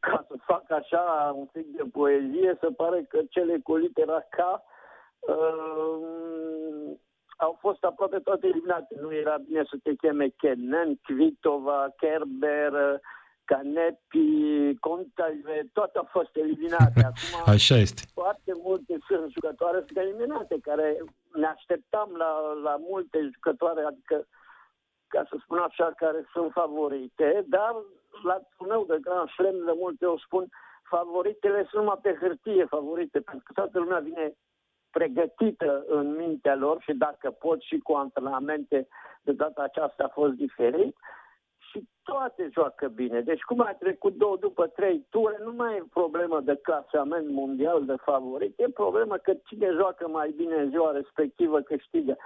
ca să fac așa un pic de poezie, se pare că cele cu litera K uh, au fost aproape toate eliminate. Nu era bine să te cheme Kenan, Kvitova, Kerber, Canepi, Contave, toate au fost eliminate. Acum, așa este. Foarte multe sunt jucătoare sunt eliminate, care ne așteptam la, la multe jucătoare, adică, ca să spun așa, care sunt favorite, dar la turneu de Grand Slam, de multe o spun, favoritele sunt numai pe hârtie favorite, pentru că toată lumea vine pregătită în mintea lor și dacă pot și cu antrenamente, de data aceasta a fost diferit și toate joacă bine. Deci cum a trecut două după trei ture, nu mai e problemă de clasament mondial de favorit, e problemă că cine joacă mai bine în ziua respectivă câștigă.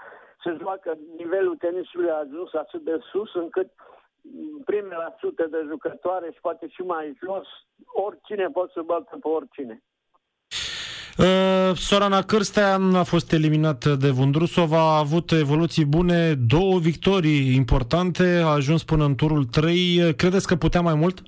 Se joacă, nivelul tenisului a ajuns atât de sus încât primele sute de jucătoare și poate și mai jos, oricine poate să bată pe oricine. Uh, Sorana Cârstea a fost eliminată de Vondrusova, a avut evoluții bune, două victorii importante, a ajuns până în turul trei. Credeți că putea mai mult?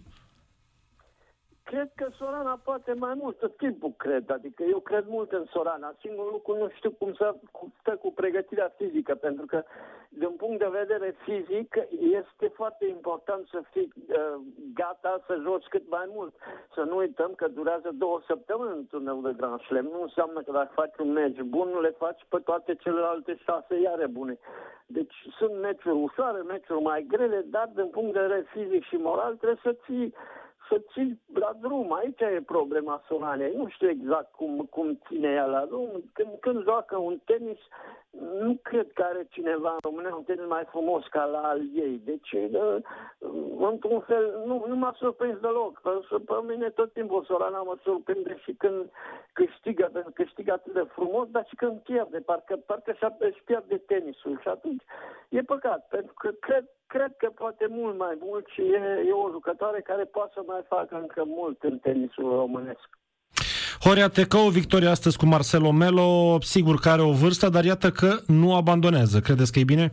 Cred că Sorana poate mai mult, tot timpul cred, adică eu cred mult în Sorana. Singurul lucru nu știu cum să cum stă cu pregătirea fizică, pentru că din punct de vedere fizic este foarte important să fii uh, gata să joci cât mai mult. Să nu uităm că durează două săptămâni în turneu de Grand Slam, nu înseamnă că dacă faci un meci bun, le faci pe toate celelalte șase iare bune. Deci sunt meciuri ușoare, meciuri mai grele, dar din punct de vedere fizic și moral trebuie să ții să ții la drum, aici e problema Soranei, nu știu exact cum, cum ține ea la drum, când, când joacă un tenis, nu cred că are cineva în România un tenis mai frumos ca la al ei, deci într-un fel nu, nu m-a surprins deloc, pe mine tot timpul Sorana mă surprinde și când câștigă, pentru că câștigă atât de frumos, dar și când pierde, parcă, parcă își pierde tenisul și atunci e păcat, pentru că cred Cred că poate mult mai mult și e, e o jucătoare care poate să mai facă încă mult în tenisul românesc. Horia Tecău, victoria astăzi cu Marcelo Melo, sigur că are o vârstă, dar iată că nu abandonează. Credeți că e bine?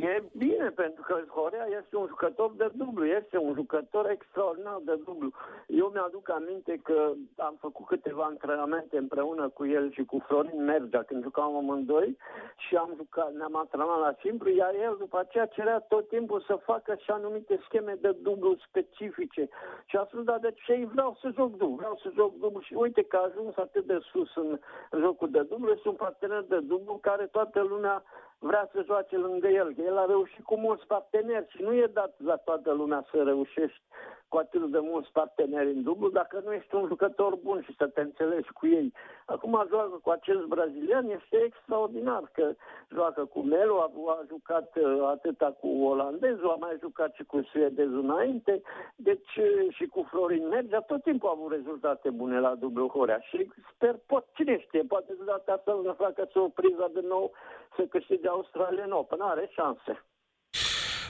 E bine, pentru că Horia este un jucător de dublu, este un jucător extraordinar de dublu. Eu mi-aduc aminte că am făcut câteva antrenamente împreună cu el și cu Florin Mergea, când jucam amândoi și am jucat, ne-am antrenat la simplu, iar el după aceea cerea tot timpul să facă și anumite scheme de dublu specifice. Și a spus, dar de ce vreau să joc dublu, vreau să joc dublu și uite că a ajuns atât de sus în jocul de dublu, este un partener de dublu care toată lumea vrea să joace lângă el, că el a reușit cu mulți parteneri și nu e dat la toată lumea să reușești cu atât de mulți parteneri în dublu dacă nu ești un jucător bun și să te înțelegi cu ei. Acum joacă cu acest brazilian, este extraordinar că joacă cu Melo, a, a jucat atâta cu olandezul, a mai jucat și cu suedezul înainte, deci și cu Florin Mergea, tot timpul a avut rezultate bune la dublu Horea și sper, pot, cine știe, poate de data asta să facă surpriza de nou să câștige Australian Open, are șanse.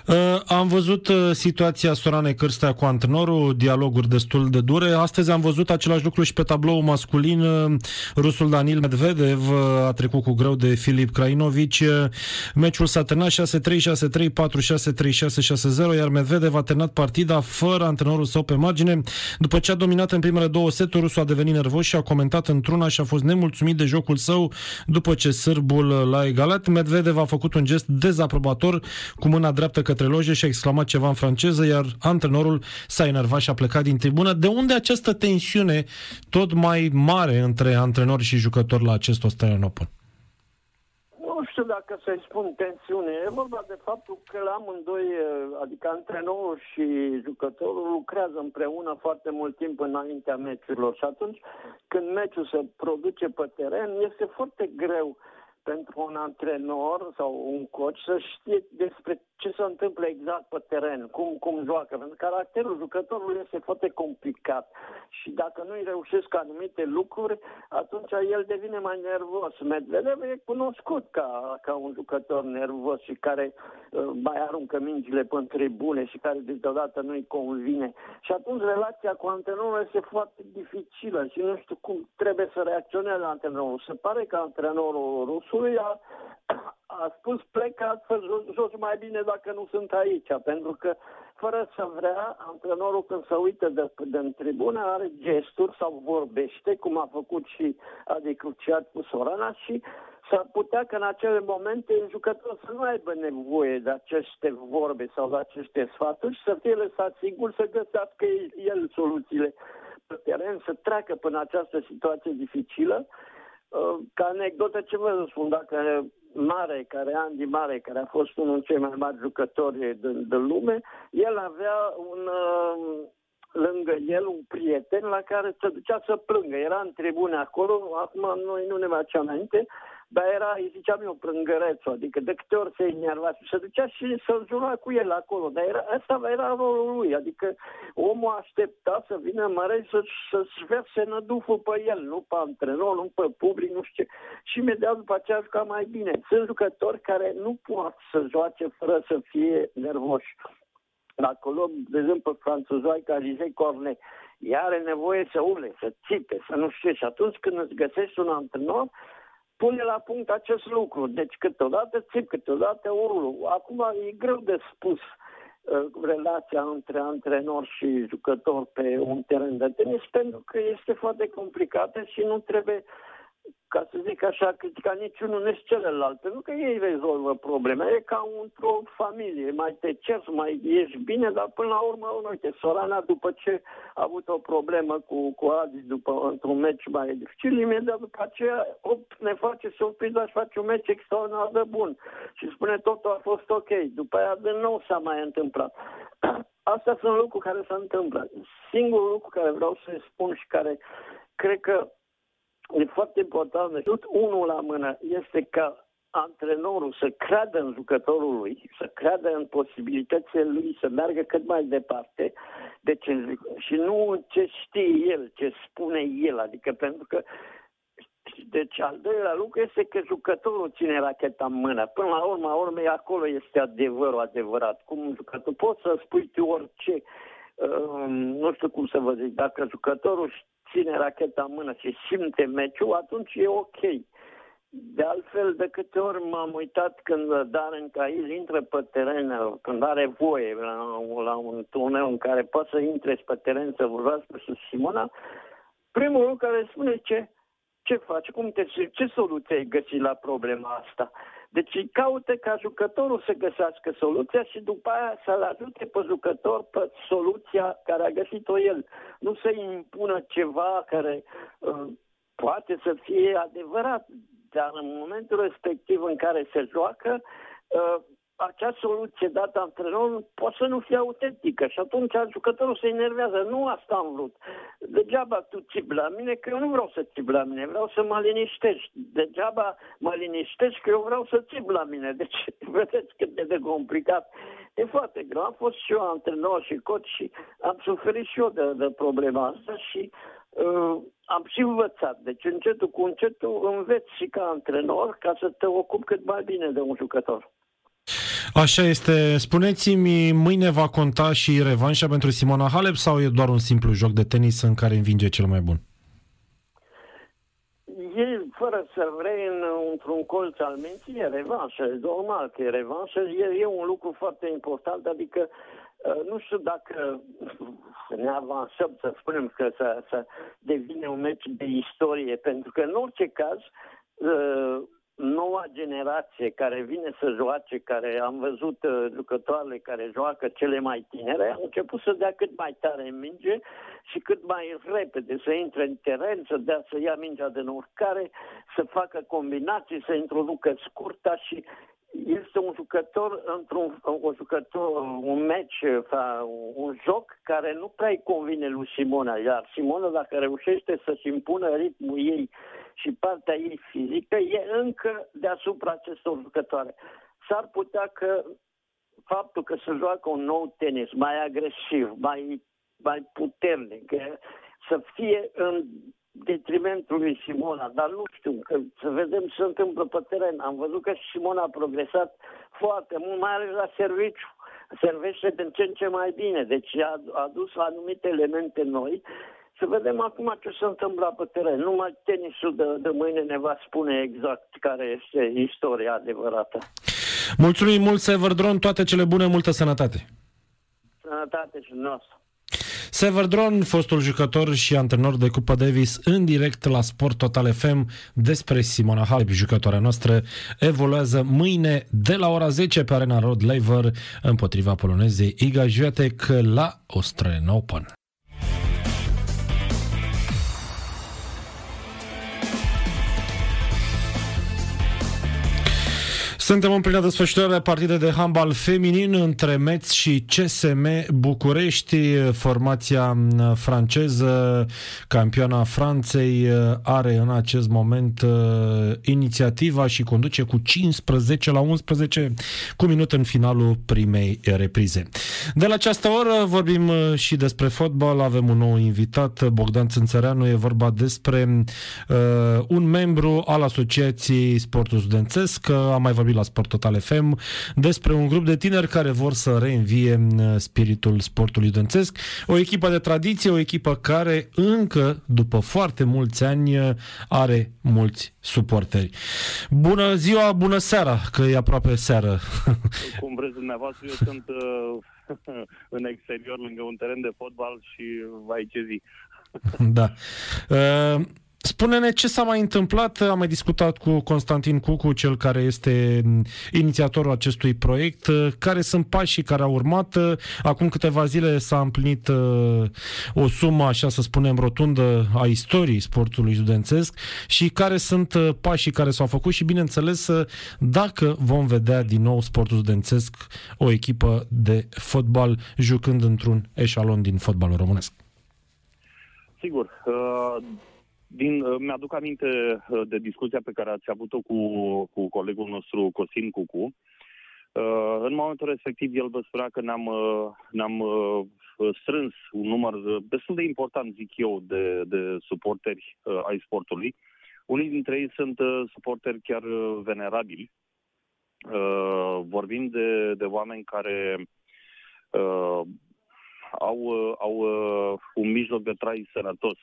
Uh, am văzut uh, situația Soranei Cârstea cu antrenorul, dialoguri destul de dure. Astăzi am văzut același lucru și pe tablou masculin. Uh, rusul Daniil Medvedev uh, a trecut cu greu de Filip Krajinović. Uh, meciul s-a terminat șase trei, șase trei, patru șase, trei șase, șase zero, iar Medvedev a terminat partida fără antrenorul său pe margine. După ce a dominat în primele două seturi, rusul a devenit nervos și a comentat într-una și a fost nemulțumit de jocul său după ce sârbul l-a egalat. Medvedev a făcut un gest dezaprobator cu mâna dreaptă către loje și a exclamat ceva în franceză, iar antrenorul s-a enervat și a plecat din tribună. De unde această tensiune tot mai mare între antrenori și jucători la acest Australian Open? Nu știu dacă să-i spun tensiune. E vorba de faptul că la amândoi, adică antrenorul și jucătorul, lucrează împreună foarte mult timp înaintea meciurilor și atunci când meciul se produce pe teren, este foarte greu pentru un antrenor sau un coach să știe despre ce se întâmplă exact pe teren, cum, cum joacă. Pentru că caracterul jucătorului este foarte complicat și dacă nu îi reușesc anumite lucruri, atunci el devine mai nervos. Medvedev e cunoscut ca, ca un jucător nervos și care uh, mai aruncă mingile pe tribune și care deodată nu-i convine. Și atunci relația cu antrenorul este foarte dificilă și nu știu cum trebuie să reacționeze antrenorul. Se pare că antrenorul rusului a a spus plecați să joci mai bine dacă nu sunt aici, pentru că fără să vrea, antrenorul când se uită de, de în tribună are gesturi sau vorbește, cum a făcut și a decruciat cu Sorana și S-ar putea că în acele momente jucătorul să nu aibă nevoie de aceste vorbe sau de aceste sfaturi și să fie lăsat singur să găsească el soluțiile pe teren, să treacă până această situație dificilă. Ca anecdotă, ce vă spun, dacă Mare, care Andy Mare, care a fost unul dintre cei mai mari jucători din, din lume, el avea un... lângă el un prieten la care se ducea să plângă. Era în tribune acolo, acum noi nu ne mai aduceam înainte, dar era, îi ziceam eu, plângărețul, adică de câte ori se enerva, se ducea și se înjura cu el acolo, dar era, asta era rolul lui, adică omul aștepta să vină Mare să, să-și verse năduful pe el, nu pe antrenor, nu pe public, nu știu ce, și imediat după aceea juca mai bine. Sunt jucători care nu pot să joace fără să fie nervoși. Acolo, de exemplu, franțuzoica Rizei Cornet, ea are nevoie să ule, să țipe, să nu știu. Și atunci când îți găsești un antrenor, pune la punct acest lucru. Deci câteodată țip, câteodată urlu. Acum e greu de spus uh, relația între antrenor și jucător pe un teren de tenis, pentru că este foarte complicată și nu trebuie, ca să zic așa, critica niciunul, nici celălalt, pentru că ei rezolvă probleme. E ca într-o familie, mai te cerți, mai ești bine, dar până la urmă, uite, Sorana, după ce a avut o problemă cu, cu Adi, după într-un meci mai dificil, imediat după aceea, op, ne face surpriză și face un meci extraordinar de bun. Și spune, totul a fost ok. După aia, din nou s-a mai întâmplat. Astea sunt lucruri care se întâmplă. Singurul lucru care vreau să-i spun și care cred că e foarte important, tot unul la mână, este ca antrenorul să creadă în jucătorul lui, să creadă în posibilitățile lui să meargă cât mai departe, deci, și nu ce știe el, ce spune el, adică pentru că, deci al doilea lucru este că jucătorul ține racheta în mână. Până la urma urmei, acolo este adevărul adevărat. Cum jucătorul, poți să spui tu orice, um, nu știu cum să vă zic, dacă jucătorul ține racheta în mână și simte meciul, atunci e ok. De altfel, de câte ori m-am uitat când Darren Cahill intră pe teren, când are voie la, la un turneu în care poate să intre pe teren să vorbească cu Simona, primul lucru care spune, ce, ce faci, cum te, ce soluție ai găsit la problema asta? Deci îi caută ca jucătorul să găsească soluția și după aia să-l ajute pe jucător pe soluția care a găsit-o el. Nu să-i impună ceva care uh, poate să fie adevărat, dar în momentul respectiv în care se joacă, uh, acea soluție dată antrenorului poate să nu fie autentică și atunci jucătorul se enervează. Nu asta am vrut. Degeaba tu țipi la mine, că eu nu vreau să țipi la mine, vreau să mă liniștești. Degeaba mă liniștești, că eu vreau să țipi la mine. Deci, vedeți cât de, de complicat. E foarte greu. Am fost și eu antrenor și coach și am suferit și eu de, de problema asta și uh, am și învățat. Deci, încetul cu încetul înveți și ca antrenor ca să te ocupi cât mai bine de un jucător. Așa este. Spuneți-mi, mâine va conta și revanșa pentru Simona Halep sau e doar un simplu joc de tenis în care învinge cel mai bun? E, fără să vrei, în, într-un colț al minții, e revanșă. E normal că e revanșă. E, e un lucru foarte important, adică nu știu dacă ne avansăm să spunem că să, să devine un meci de istorie, pentru că în orice caz noua generație care vine să joace, care am văzut uh, jucătoarele care joacă cele mai tinere, au început să dea cât mai tare minge și cât mai repede, să intre în teren, să dea, să ia mingea din urcare, să facă combinații, să introducă scurta și este un jucător, într-un un jucător, un meci, un joc care nu prea-i convine lui Simona. Iar Simona, dacă reușește să-și impună ritmul ei și partea ei fizică, e încă deasupra acestor jucătoare. S-ar putea că faptul că se joacă un nou tenis, mai agresiv, mai, mai puternic, să fie în detrimentul lui Simona, dar nu știu, că să vedem ce se întâmplă pe teren. Am văzut că Simona a progresat foarte mult, mai ales la serviciu. Servește din ce în ce mai bine, deci a adus anumite elemente noi. Să vedem acum ce se întâmplă pe teren. Numai tenisul de, de mâine ne va spune exact care este istoria adevărată. Mulțumim mult, Sever Drone, toate cele bune, multă sănătate! Sănătate și noastră! Sever Drone, fostul jucător și antrenor de Cupa Davis, în direct la Sport Total F M despre Simona Halep, jucătoarea noastră, evoluează mâine de la ora zece pe arena Rod Laver împotriva polonezei Iga Świątek la Australian Open. Suntem în plină desfășurare a partidei de handbal feminin între Metz și C S M București. Formația franceză, campioana Franței, are în acest moment inițiativa și conduce cu cincisprezece la unsprezece cu minut în finalul primei reprize. De la această oră vorbim și despre fotbal. Avem un nou invitat, Bogdan Țânțăreanu. E vorba despre uh, un membru al Asociației Sportul Studențesc. Am mai vorbit la Sport Total F M despre un grup de tineri care vor să reînvie spiritul sportului studențesc. O echipă de tradiție, o echipă care încă, după foarte mulți ani, are mulți suporteri. Bună ziua, bună seara, că e aproape seară. Cum vreți dumneavoastră, eu sunt uh, în exterior, lângă un teren de fotbal și vai ce zi. Da. Uh, Spune-ne ce s-a mai întâmplat. Am mai discutat cu Constantin Cucu, cel care este inițiatorul acestui proiect. Care sunt pașii care au urmat? Acum câteva zile s-a împlinit o sumă, așa să spunem, rotundă a istoriei sportului studențesc și care sunt pașii care s-au făcut și, bineînțeles, dacă vom vedea din nou sportul studențesc, o echipă de fotbal jucând într-un eșalon din fotbalul românesc. Sigur. Uh... Din, mi-aduc aminte de discuția pe care ați avut-o cu, cu colegul nostru Costin Cucu. În momentul respectiv el vă spunea că ne-am, ne-am strâns un număr destul de important, zic eu, de, de suporteri ai sportului. Unii dintre ei sunt suporteri chiar venerabili. Vorbim de, de oameni care Au, au un mijloc de trai sănătos,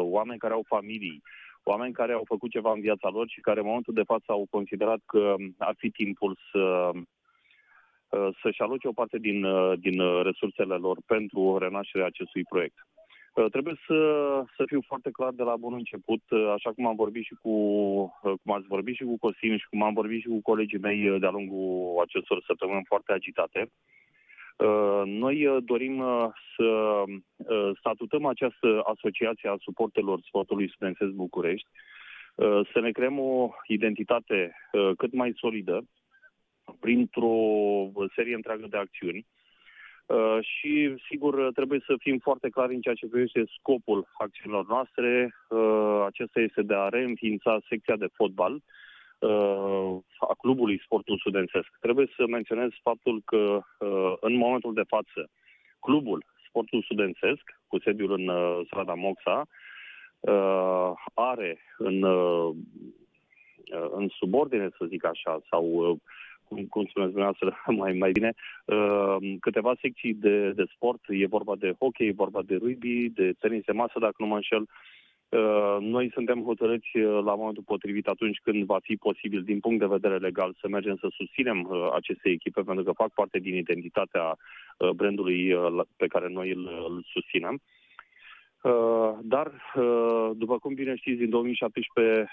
oameni care au familii, oameni care au făcut ceva în viața lor și care în momentul de față au considerat că ar fi timpul să, să-și aloce o parte din, din resursele lor pentru renașterea acestui proiect. Trebuie să, să fiu foarte clar de la bun început, așa cum am vorbit și cu, cum ați vorbit și cu Costin și cum am vorbit și cu colegii mei de-a lungul acestor săptămâni foarte agitate. Noi dorim să statutăm această asociație a suporterilor sportului studențesc București, să ne creăm o identitate cât mai solidă printr-o serie întreagă de acțiuni și, sigur, trebuie să fim foarte clari în ceea ce privește scopul acțiunilor noastre. Acesta este de a reînființa secția de fotbal a clubului sportul studențesc. Trebuie să menționez faptul că în momentul de față clubul sportul studențesc, cu sediul în strada Moxa, are în, în subordine, să zic așa, sau cum, cum spuneți dumneavoastră mai, mai bine, câteva secții de, de sport. E vorba de hockey, e vorba de rugby, de tenis de masă, dacă nu mă înșel. Noi suntem hotărâți la momentul potrivit, atunci când va fi posibil din punct de vedere legal, să mergem să susținem aceste echipe, pentru că fac parte din identitatea brandului pe care noi îl susținem. Dar, după cum bine știți, din două mii șaptesprezece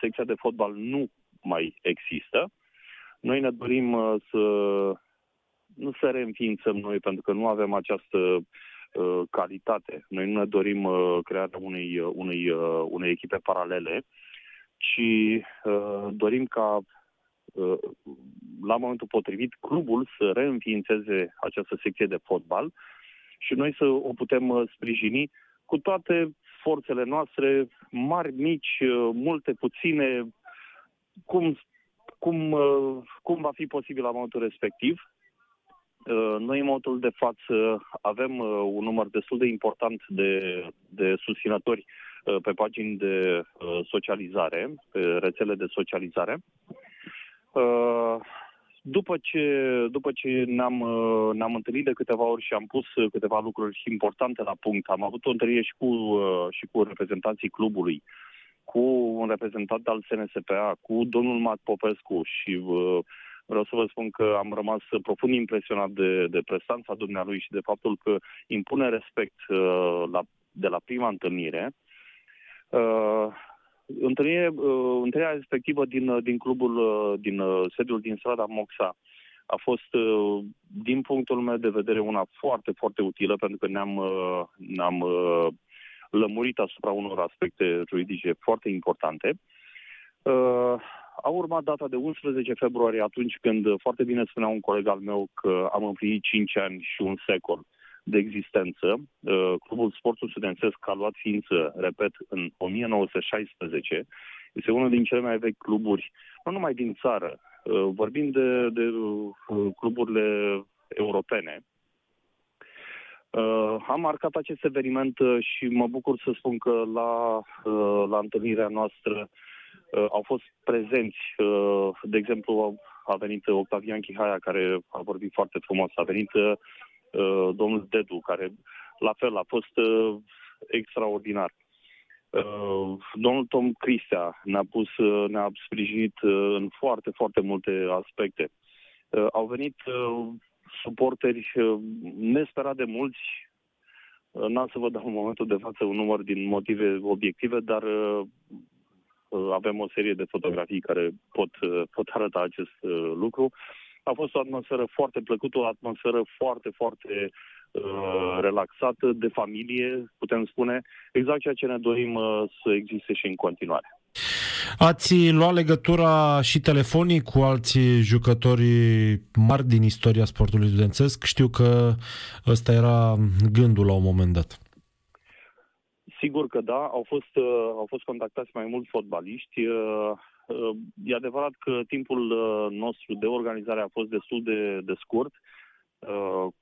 secția de fotbal nu mai există. Noi ne dorim să nu să reînființăm noi, pentru că nu avem această calitate. Noi nu ne dorim uh, crearea unei, unei, uh, unei echipe paralele, ci uh, dorim ca uh, la momentul potrivit clubul să reînființeze această secție de fotbal și noi să o putem uh, sprijini cu toate forțele noastre, mari, mici, uh, multe, puține, cum, cum, uh, cum va fi posibil la momentul respectiv. Noi, în momentul de față, avem un număr destul de important de, de susținători pe pagini de socializare, pe rețele de socializare. După ce, după ce ne-am, ne-am întâlnit de câteva ori și am pus câteva lucruri importante la punct, am avut o întâlnire și cu, și cu reprezentanții clubului, cu un reprezentant al S N S P A, cu domnul Mat Popescu și Vreau să vă spun că am rămas profund impresionat de, de prestanța dumnealui și de faptul că impune respect uh, la, de la prima întâlnire. Uh, întâlnire uh, întâlnirea respectivă din, din clubul, uh, din uh, sediul din strada Moxa a fost, uh, din punctul meu de vedere, una foarte, foarte utilă, pentru că ne-am... Uh, ne-am uh, lămurit asupra unor aspecte juridice foarte importante. Uh, a urmat data de unsprezece februarie, atunci când, foarte bine spunea un coleg al meu, că am împlinit cinci ani și un secol de existență. Uh, Clubul Sportul Studențesc a luat ființă, repet, în o mie nouă sute șaisprezece. Este unul din cele mai vechi cluburi, nu numai din țară, uh, vorbim de, de uh, cluburile europene. Uh, am marcat acest eveniment uh, și mă bucur să spun că la, uh, la întâlnirea noastră uh, au fost prezenți. Uh, de exemplu, a, a venit Octavian Chihaia, care a vorbit foarte frumos, a venit uh, domnul Dedu, care la fel a fost uh, extraordinar. Uh, domnul Tom Cristea ne-a pus, uh, ne-a sprijinit uh, în foarte, foarte multe aspecte. Uh, au venit... Uh, suporteri nesperat de mulți. N-am să vă dau în momentul de față un număr din motive obiective, dar avem o serie de fotografii care pot, pot arăta acest lucru. A fost o atmosferă foarte plăcută, o atmosferă foarte, foarte uh, relaxată, de familie, putem spune, exact ceea ce ne dorim uh, să existe și în continuare. Ați luat legătura și telefonii cu alți jucători mari din istoria sportului studențesc? Știu că ăsta era gândul la un moment dat. Sigur că da, au fost, au fost contactați mai mulți fotbaliști. E adevărat că timpul nostru de organizare a fost destul de, de scurt.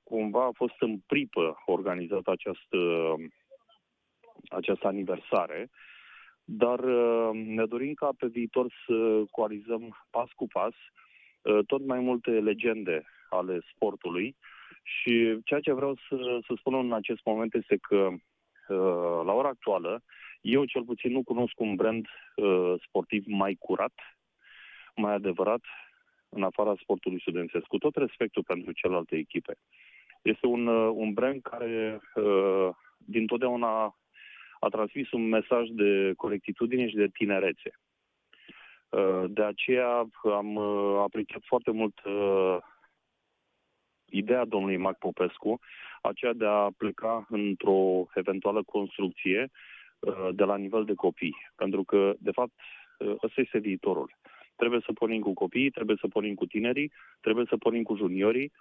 Cumva a fost în pripă organizată această, această aniversare. Dar ne dorim ca pe viitor să coalizăm pas cu pas tot mai multe legende ale sportului și ceea ce vreau să, să spun în acest moment este că la ora actuală eu cel puțin nu cunosc un brand sportiv mai curat, mai adevărat, în afara sportului studențesc, cu tot respectul pentru celelalte echipe. Este un, un brand care dintotdeauna a transmis un mesaj de corectitudine și de tinerețe. De aceea am apreciat foarte mult ideea domnului Mac Popescu, aceea de a pleca într-o eventuală construcție de la nivel de copii. Pentru că, de fapt, ăsta este viitorul. Trebuie să pornim cu copiii, trebuie să pornim cu tinerii, trebuie să pornim cu juniorii,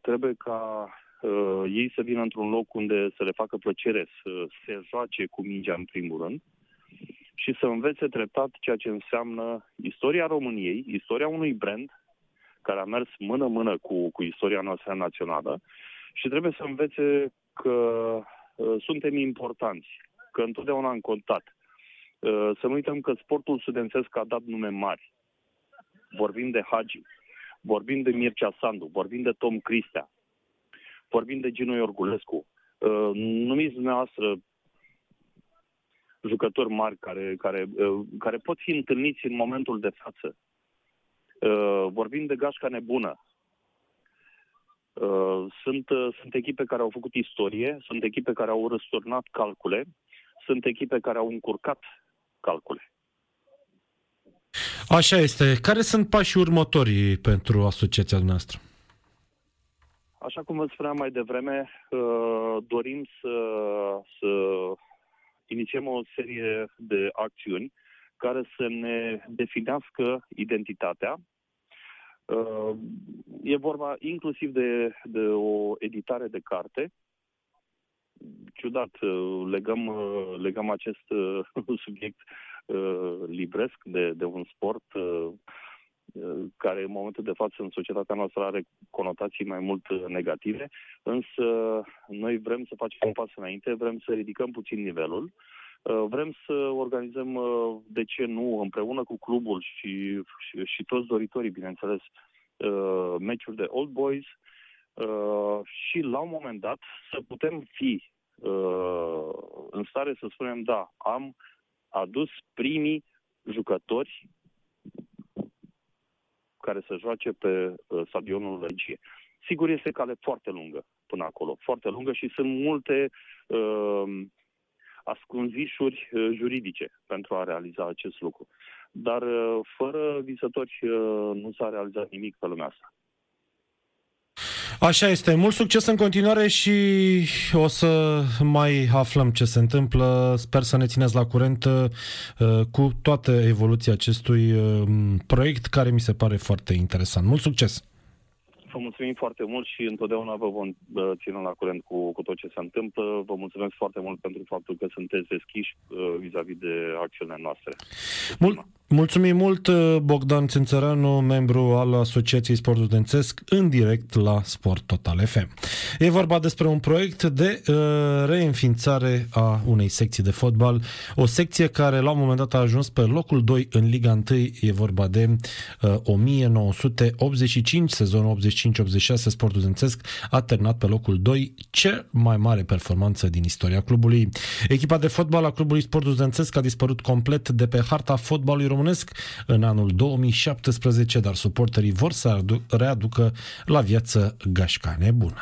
trebuie ca... Uh, ei să vină într-un loc unde să le facă plăcere să se joace cu mingea în primul rând și să învețe treptat ceea ce înseamnă istoria României, istoria unui brand care a mers mână-mână cu, cu istoria noastră națională și trebuie să învețe că uh, suntem importanți, că întotdeauna am contat. Uh, să nu uităm că sportul studențesc a dat nume mari. Vorbim de Hagi, vorbim de Mircea Sandu, vorbim de Tom Cristea, vorbim de Gino Iorgulescu, uh, numiți dumneavoastră jucători mari care, care, uh, care pot fi întâlniți în momentul de față. Uh, vorbim de Gașca Nebună. Uh, sunt, uh, sunt echipe care au făcut istorie, sunt echipe care au răsturnat calcule, sunt echipe care au încurcat calcule. Așa este. Care sunt pașii următorii pentru asociația noastră? Așa cum vă spuneam mai devreme, dorim să, să inițiem o serie de acțiuni care să ne definească identitatea. E vorba inclusiv de, de o editare de carte. Ciudat, legăm, legăm acest subiect libresc de, de un sport care în momentul de față în societatea noastră are conotații mai mult negative, însă noi vrem să facem un pas înainte, vrem să ridicăm puțin nivelul, vrem să organizăm, de ce nu, împreună cu clubul și, și, și toți doritorii, bineînțeles, meciuri de Old Boys și la un moment dat să putem fi în stare să spunem, da, am adus primii jucători care să joace pe stadionul Regie. Sigur, este cale foarte lungă până acolo, foarte lungă și sunt multe uh, ascunzișuri juridice pentru a realiza acest lucru. Dar uh, fără visători uh, nu s-a realizat nimic pe lumea asta. Așa este. Mult succes în continuare și o să mai aflăm ce se întâmplă. Sper să ne țineți la curent uh, cu toată evoluția acestui uh, proiect, care mi se pare foarte interesant. Mult succes! Vă mulțumim foarte mult și întotdeauna vă vom ține la curent cu, cu tot ce se întâmplă. Vă mulțumesc foarte mult pentru faptul că sunteți deschiși uh, vis-a-vis de acțiunile noastre. Mul- mulțumim mult, Bogdan Țânțăranu, membru al Asociației Sport Studențesc, în direct la Sport Total F M. E vorba despre un proiect de uh, reînființare a unei secții de fotbal, o secție care la un moment dat a ajuns pe locul doi în Liga unu. E vorba de uh, nouăsprezece optzeci și cinci, sezonul optzeci și cinci optzeci și șase. Sport Studențesc a terminat pe locul doi, cea mai mare performanță din istoria clubului. Echipa de fotbal a clubului Sport Studențesc a dispărut complet de pe harta fotbalului românesc în anul două mii șaptesprezece, dar suporterii vor să readucă la viață gașca nebună.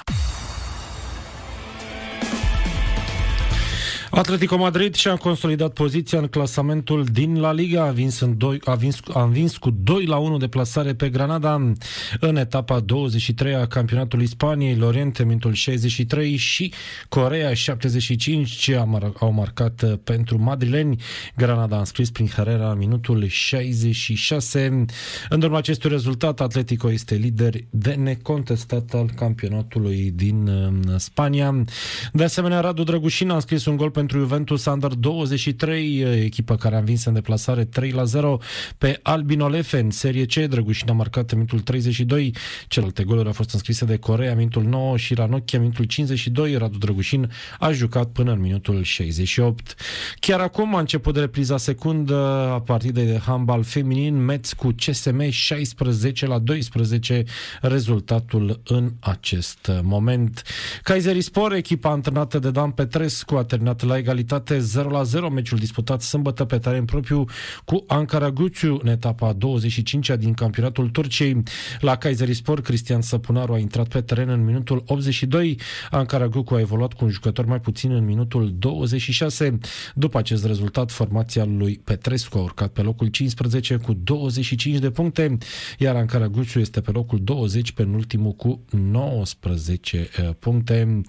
Atletico Madrid și-a consolidat poziția în clasamentul din La Liga, a vins, în doi, a vins, a vins cu doi la unu deplasare pe Granada în etapa douăzeci și trei a campionatului Spaniei. Lorente, minutul șaizeci și trei și Corea șaptezeci și cinci au marcat pentru madrileni. Granada a înscris prin Herrera minutul șaizeci și șase. În urma acestui rezultat, Atletico este lider de necontestat al campionatului din Spania. De asemenea, Radu Drăgușin a înscris un gol pentru pentru Juventus Under douăzeci și trei, echipă care a învins în deplasare trei la zero pe Albinolefe în Serie C. Drăgușin a marcat minutul treizeci și doi, celelalte goluri au fost înscrise de Corea, minutul nouă și Ranocchia, minutul cincizeci și doi. Radu Drăgușin a jucat până în minutul șaizeci și opt. Chiar acum a început repriza secundă a partidei de handbal feminin, Metz cu C S M șaisprezece la doisprezece, rezultatul în acest moment. Kayserispor, echipa antrenată de Dan Petrescu, a terminat la egalitate zero la zero meciul disputat sâmbătă pe teren propriu cu Ankaragücü în etapa douăzeci și cincea din campionatul Turciei. La Kayserispor, Cristian Săpunaru a intrat pe teren în minutul optzeci și doi. Ankaragücü a evoluat cu un jucător mai puțin în minutul douăzeci și șase. După acest rezultat, formația lui Petrescu a urcat pe locul cincisprezece cu douăzeci și cinci de puncte, iar Ankaragücü este pe locul douăzeci, penultimul, cu nouăsprezece puncte.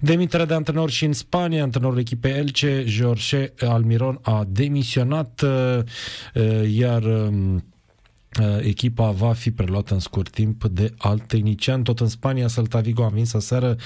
Demitere de antrenor și în Spania, antrenorul echipei pe Elche, Jorge Almiron, a demisionat, iar echipa va fi preluată în scurt timp de altenician. Tot în Spania, Celta Vigo a învins aseară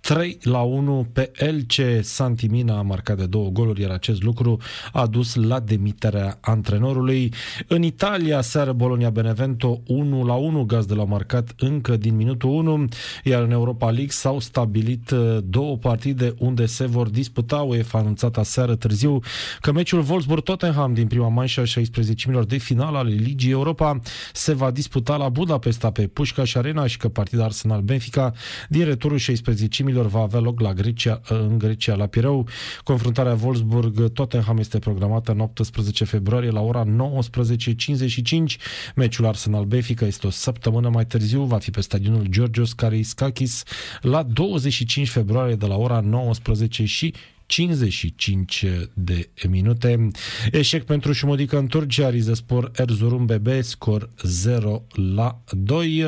trei la unu pe Elche. Santi Mina a marcat de două goluri, iar acest lucru a dus la demiterea antrenorului. În Italia, seară, Bologna-Benevento unu la unu, gazdele l-au marcat încă din minutul unu, iar în Europa League s-au stabilit două partide unde se vor disputa. UEFA a anunțat aseară târziu că meciul Wolfsburg-Tottenham din prima manșă a șaisprezecimilor de final ale Ligii Europa se va disputa la Budapesta pe Pușcaș Arena și că partida Arsenal-Benfica din returul șaisprezecimilor va avea loc la Grecia, în Grecia, la Pireu. Confruntarea Wolfsburg-Tottenham este programată în optsprezece februarie la ora nouăsprezece cincizeci și cinci. Meciul Arsenal-Benfica este o săptămână mai târziu, va fi pe stadionul Georgios Kariskakis la douăzeci și cinci februarie de la ora nouăsprezece și cincizeci și cinci de minute. Eșec pentru Şumodică în Turcia, Rizespor Erzurum B B, scor zero la doi.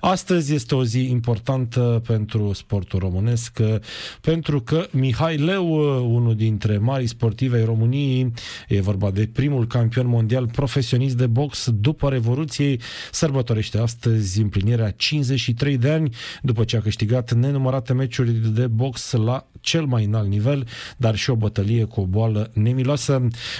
Astăzi este o zi importantă pentru sportul românesc, pentru că Mihai Leu, unul dintre marii sportivi ai României, e vorba de primul campion mondial profesionist de box după Revoluție, sărbătorește astăzi împlinirea cincizeci și trei de ani, după ce a câștigat nenumărate meciuri de box la cel mai înalt nivel, dar și o bătălie cu o boală nemiloasă.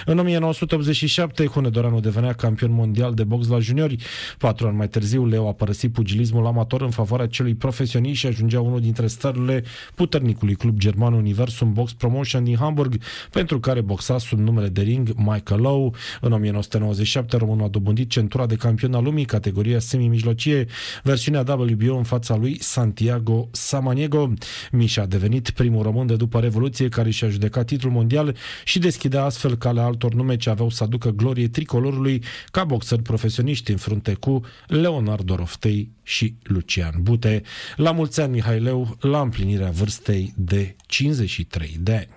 În nouăsprezece optzeci și șapte, Hunedoranul devenea campion mondial de box la juniori. Patru ani mai târziu, Leu a părăsit pugilismul amator în favoarea celui profesionist și ajungea unul dintre starurile puternicului club german Universum Box Promotion din Hamburg, pentru care boxa sub numele de ring Michael Lowe. În nouăsprezece nouăzeci și șapte, românul a dobândit centura de campion al lumii, categoria semi-mijlocie, versiunea W B O, în fața lui Santiago Samaniego. Mișa a devenit primul român de după Revoluție care și-a judecat titlul mondial și deschidea astfel calea altor nume ce aveau să aducă glorie tricolorului ca boxeri profesioniști în frunte cu Leonardo Roftei și Lucian Bute. La mulți ani, Mihai Leu, la împlinirea vârstei de cincizeci și trei de ani.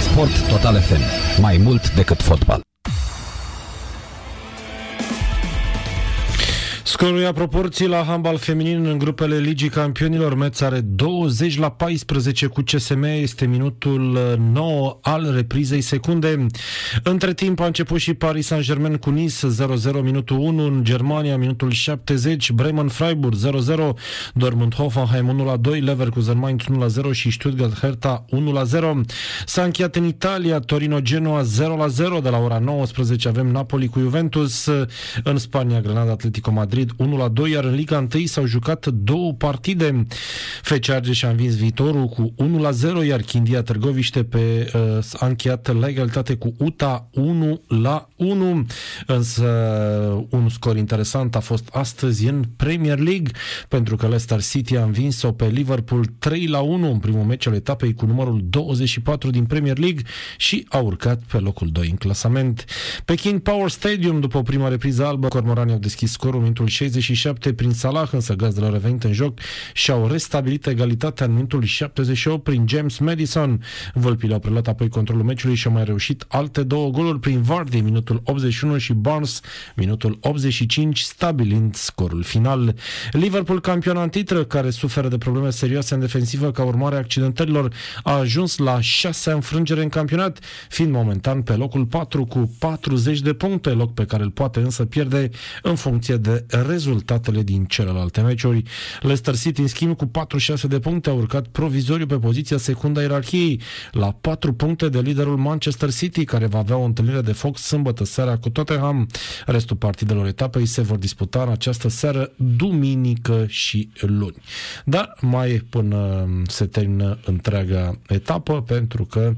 Sport Total F M. Mai mult decât fotbal. Scorul ia proporții la handbal feminin în grupele Ligii Campionilor. Metz are douăzeci la paisprezece cu C S M A, este minutul nouă al reprizei secunde. Între timp a început și Paris Saint-Germain cu Nice zero zero, minutul unu, în Germania minutul șaptezeci, Bremen-Freiburg zero zero, Dortmund Hoffenheim unu la doi, Leverkusen-Mainz unu la zero și Stuttgart-Hertha unu la zero. S-a încheiat în Italia Torino-Genoa zero la zero, de la ora nouăsprezece avem Napoli cu Juventus, în Spania Granada Atletico Madrid unu la doi, iar în Liga unu s-au jucat două partide. F C Argeș a învins Viitorul cu unu la zero, iar Chindia Târgoviște pe, uh, a încheiat la egalitate cu U T A unu la unu. Însă un scor interesant a fost astăzi în Premier League, pentru că Leicester City a învins-o pe Liverpool trei la unu în primul meci al etapei cu numărul douăzeci și patru din Premier League și a urcat pe locul doi în clasament. Pe King Power Stadium, după prima repriză albă, cormoranii au deschis scorul în șaizeci și șapte prin Salah, însă gazdelor au revenit în joc și au restabilit egalitatea în minutul șaptezeci și opt prin James Madison. Vâlpile au preluat apoi controlul meciului și au mai reușit alte două goluri prin Vardy, minutul optzeci și unu, și Barnes, minutul optzeci și cinci, stabilind scorul final. Liverpool, campionat în titră, care suferă de probleme serioase în defensivă ca urmare a accidentărilor, a ajuns la șasea înfrângere în campionat, fiind momentan pe locul patru cu patruzeci de puncte, loc pe care îl poate însă pierde în funcție de rezultatele din celelalte meciuri. Leicester City, în schimb, cu patruzeci și șase de puncte a urcat provizoriu pe poziția secundă a ierarhiei, la patru puncte de liderul Manchester City, care va avea o întâlnire de foc sâmbătă seara cu Tottenham. Restul partidelor etapei se vor disputa în această seară, duminică și luni. Dar mai e până se termină întreaga etapă, pentru că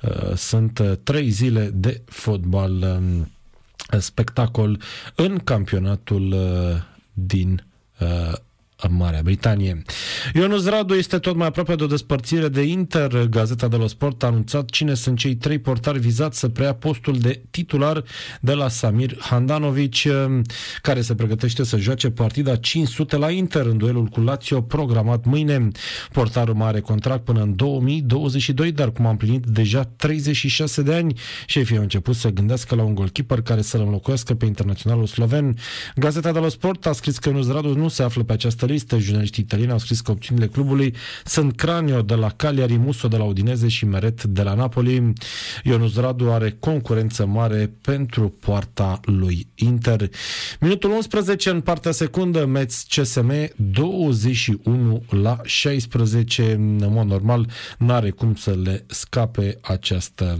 uh, sunt trei zile de fotbal uh, spectacol în campionatul uh, din uh, Marea Britanie. Ionuț Radu este tot mai aproape de o despărțire de Inter. Gazeta dello Sport a anunțat cine sunt cei trei portari vizați să preia postul de titular de la Samir Handanovic, care se pregătește să joace partida cinci sute la Inter în duelul cu Lazio programat mâine. Portarul mai are contract până în două mii douăzeci și doi, dar cum a împlinit deja treizeci și șase de ani, șefii au început să gândească la un goalkeeper care să-l înlocuiască pe internaționalul sloven. Gazeta dello Sport a scris că Ionuț Radu nu se află pe această listă. Jurnaliștii italieni au scris că opțiunile clubului sunt Cranio de la Cagliari, Musso de la Udineze și Meret de la Napoli. Ionuț Radu are concurență mare pentru poarta lui Inter. Minutul unsprezece, în partea secundă, Metz C S M douăzeci și unu la șaisprezece. În mod normal, n-are cum să le scape această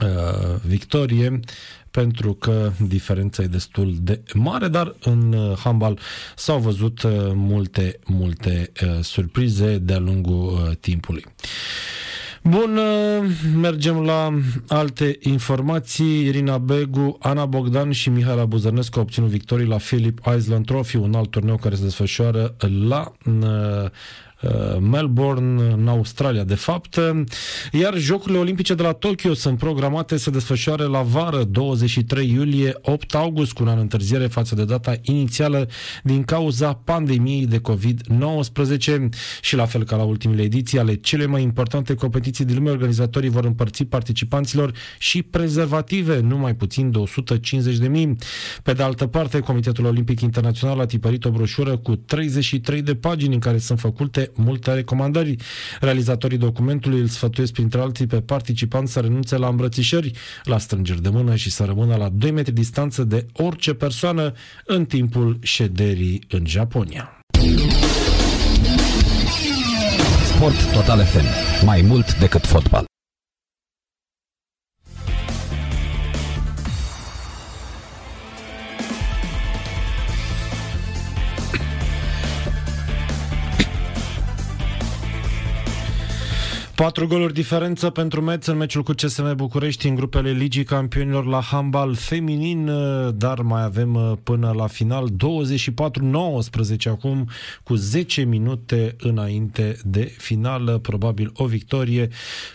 uh, victorie, pentru că diferența e destul de mare, dar în handbal s-au văzut multe, multe surprize de-a lungul timpului. Bun, mergem la alte informații. Irina Begu, Ana Bogdan și Mihaela Buzărnescu au obținut victorii la Phillip Island Trophy, un alt turneu care se desfășoară la Melbourne, în Australia, de fapt. Iar Jocurile Olimpice de la Tokyo sunt programate să desfășoare la vară, douăzeci și trei iulie, opt august, cu un an întârziere față de data inițială din cauza pandemiei de covid nouăsprezece. Și la fel ca la ultimele ediții ale cele mai importante competiții din lume, organizatorii vor împărți participanților și prezervative, nu mai puțin de o sută cincizeci de mii. Pe de altă parte, Comitetul Olimpic Internațional a tipărit o broșură cu treizeci și trei de pagini în care sunt făcute multe recomandări. Realizatorii documentului îl sfătuiesc, printre alții, pe participanți să renunțe la îmbrățișări, la strângeri de mână și să rămână la doi metri distanță de orice persoană în timpul șederii în Japonia. Sport Total F M. Mai mult decât fotbal. Patru goluri diferență pentru Mets în meciul cu C S M București în grupele Ligii Campionilor la handbal feminin, dar mai avem până la final. Douăzeci și patru la nouăsprezece acum, cu zece minute înainte de final. Probabil o victorie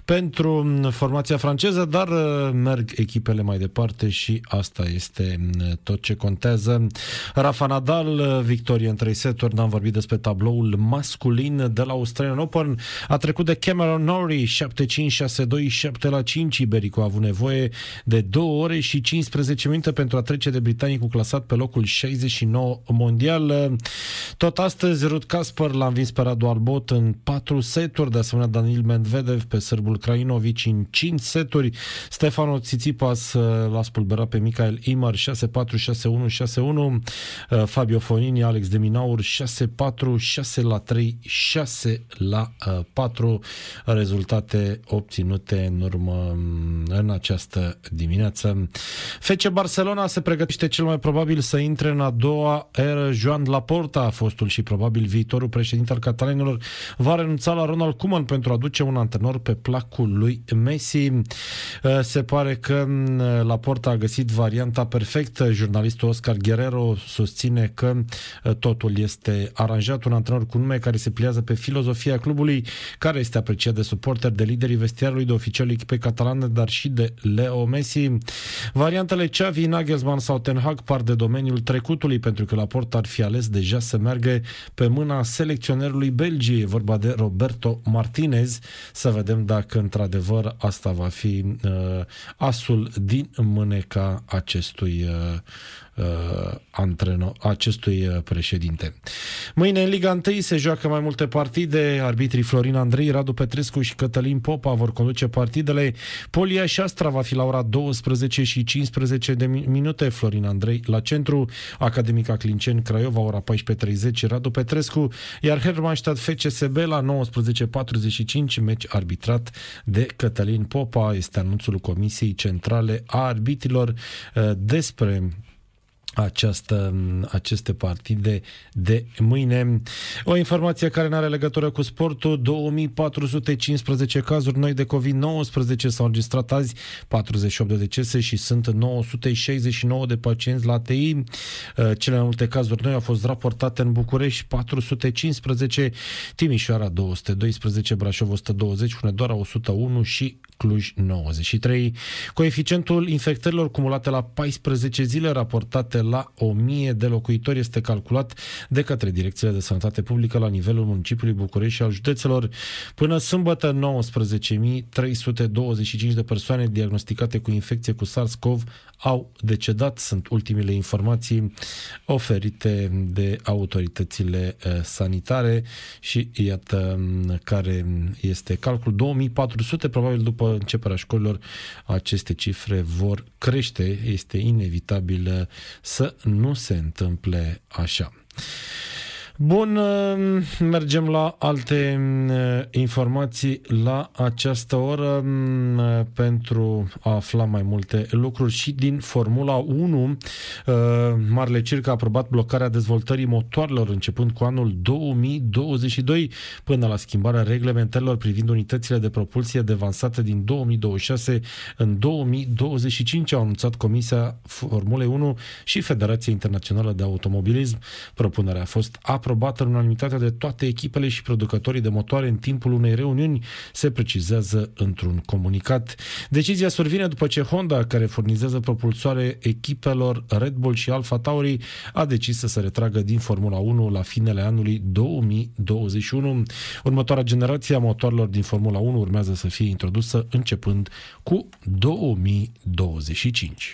pentru formația franceză, dar merg echipele mai departe și asta este tot ce contează. Rafa Nadal, victorie în trei seturi. N-am vorbit despre tabloul masculin de la Australian Open. A trecut de Cameron Norrie șapte cinci, șase doi, șapte la cinci. Iberico a avut nevoie de două ore și cincisprezece minute pentru a trece de britanicul clasat pe locul șaizeci și nouă mondial. Tot astăzi Rud Kaspar l-a învins pe Radu Albot în patru seturi, de asemenea Daniil Medvedev pe sârbul Krajinovic în cinci seturi. Stefano Tsitsipas l-a spulberat pe Michael Imar șase patru, șase unu, șase unu. Fabio Fognini, Alex de Minaur șase patru, șase la trei, șase la patru. Rezultate obținute în urmă în această dimineață. F C Barcelona se pregătește cel mai probabil să intre în a doua eră Joan Laporta, fostul și probabil viitorul președinte al catalanilor, va renunța la Ronald Koeman pentru a duce un antrenor pe placul lui Messi. Se pare că Laporta a găsit varianta perfectă. Jurnalistul Oscar Guerrero susține că totul este aranjat. Un antrenor cu nume care se pliază pe filozofia clubului, care este apreciat de suporteri, de liderii vestiarului, de oficialii echipei catalane, dar și de Leo Messi. Variantele Xavi, Nagelsmann sau Ten Hag par de domeniul trecutului, pentru că Laporta ar fi ales deja să meargă pe mâna selecționerului Belgiei. E vorba de Roberto Martinez. Să vedem dacă într-adevăr asta va fi uh, asul din mâneca acestui uh, antrenor, acestui președinte. Mâine în Liga unu se joacă mai multe partide. Arbitrii Florin Andrei, Radu Petrescu și Cătălin Popa vor conduce partidele. Polia și Astra va fi la ora douăsprezece și cincisprezece de minute. Florin Andrei la centru, Academica Clinceni Craiova ora paisprezece și patruzeci, Radu Petrescu, iar Hermannstadt F C S B la nouăsprezece și patruzeci și cinci, meci arbitrat de Cătălin Popa. Este anunțul Comisiei Centrale a Arbitrilor despre Această, aceste partide de mâine. O informație care nu are legătură cu sportul: două mii patru sute cincisprezece cazuri noi de COVID nouăsprezece s-au înregistrat azi, patruzeci și opt de decese și sunt nouă sute șaizeci și nouă de pacienți la A T I. Cele mai multe cazuri noi au fost raportate în București, patru sute cincisprezece, Timișoara două sute doisprezece, Brașov o sută douăzeci, Hunedoara o sută unu și Cluj nouăzeci și trei. Coeficientul infectărilor cumulate la paisprezece zile raportate la o mie de locuitori este calculat de către direcțiile de sănătate publică la nivelul municipiului București și al județelor. Până sâmbătă, nouăsprezece mii trei sute douăzeci și cinci de persoane diagnosticate cu infecție cu SARS-CoV au decedat. Sunt ultimele informații oferite de autoritățile sanitare și iată care este calculul. două mii patru sute, probabil după începerea școlilor aceste cifre vor crește, este inevitabil să nu se întâmple așa. Bun, mergem la alte informații la această oră pentru a afla mai multe lucruri și din Formula unu. Marele Circ a aprobat blocarea dezvoltării motoarelor începând cu anul două mii douăzeci și doi până la schimbarea reglementărilor privind unitățile de propulsie devansată din două mii douăzeci și șase în două mii douăzeci și cinci, au anunțat Comisia Formulei unu și Federația Internațională de Automobilism. Propunerea a fost aprobată în unanimitate de toate echipele și producătorii de motoare în timpul unei reuniuni, se precizează într-un comunicat. Decizia survine după ce Honda, care furnizează propulsoare echipelor Red Bull și Alfa Tauri, a decis să se retragă din Formula unu la finele anului două mii douăzeci și unu. Următoarea generație a motoarelor din Formula unu urmează să fie introdusă începând cu două mii douăzeci și cinci.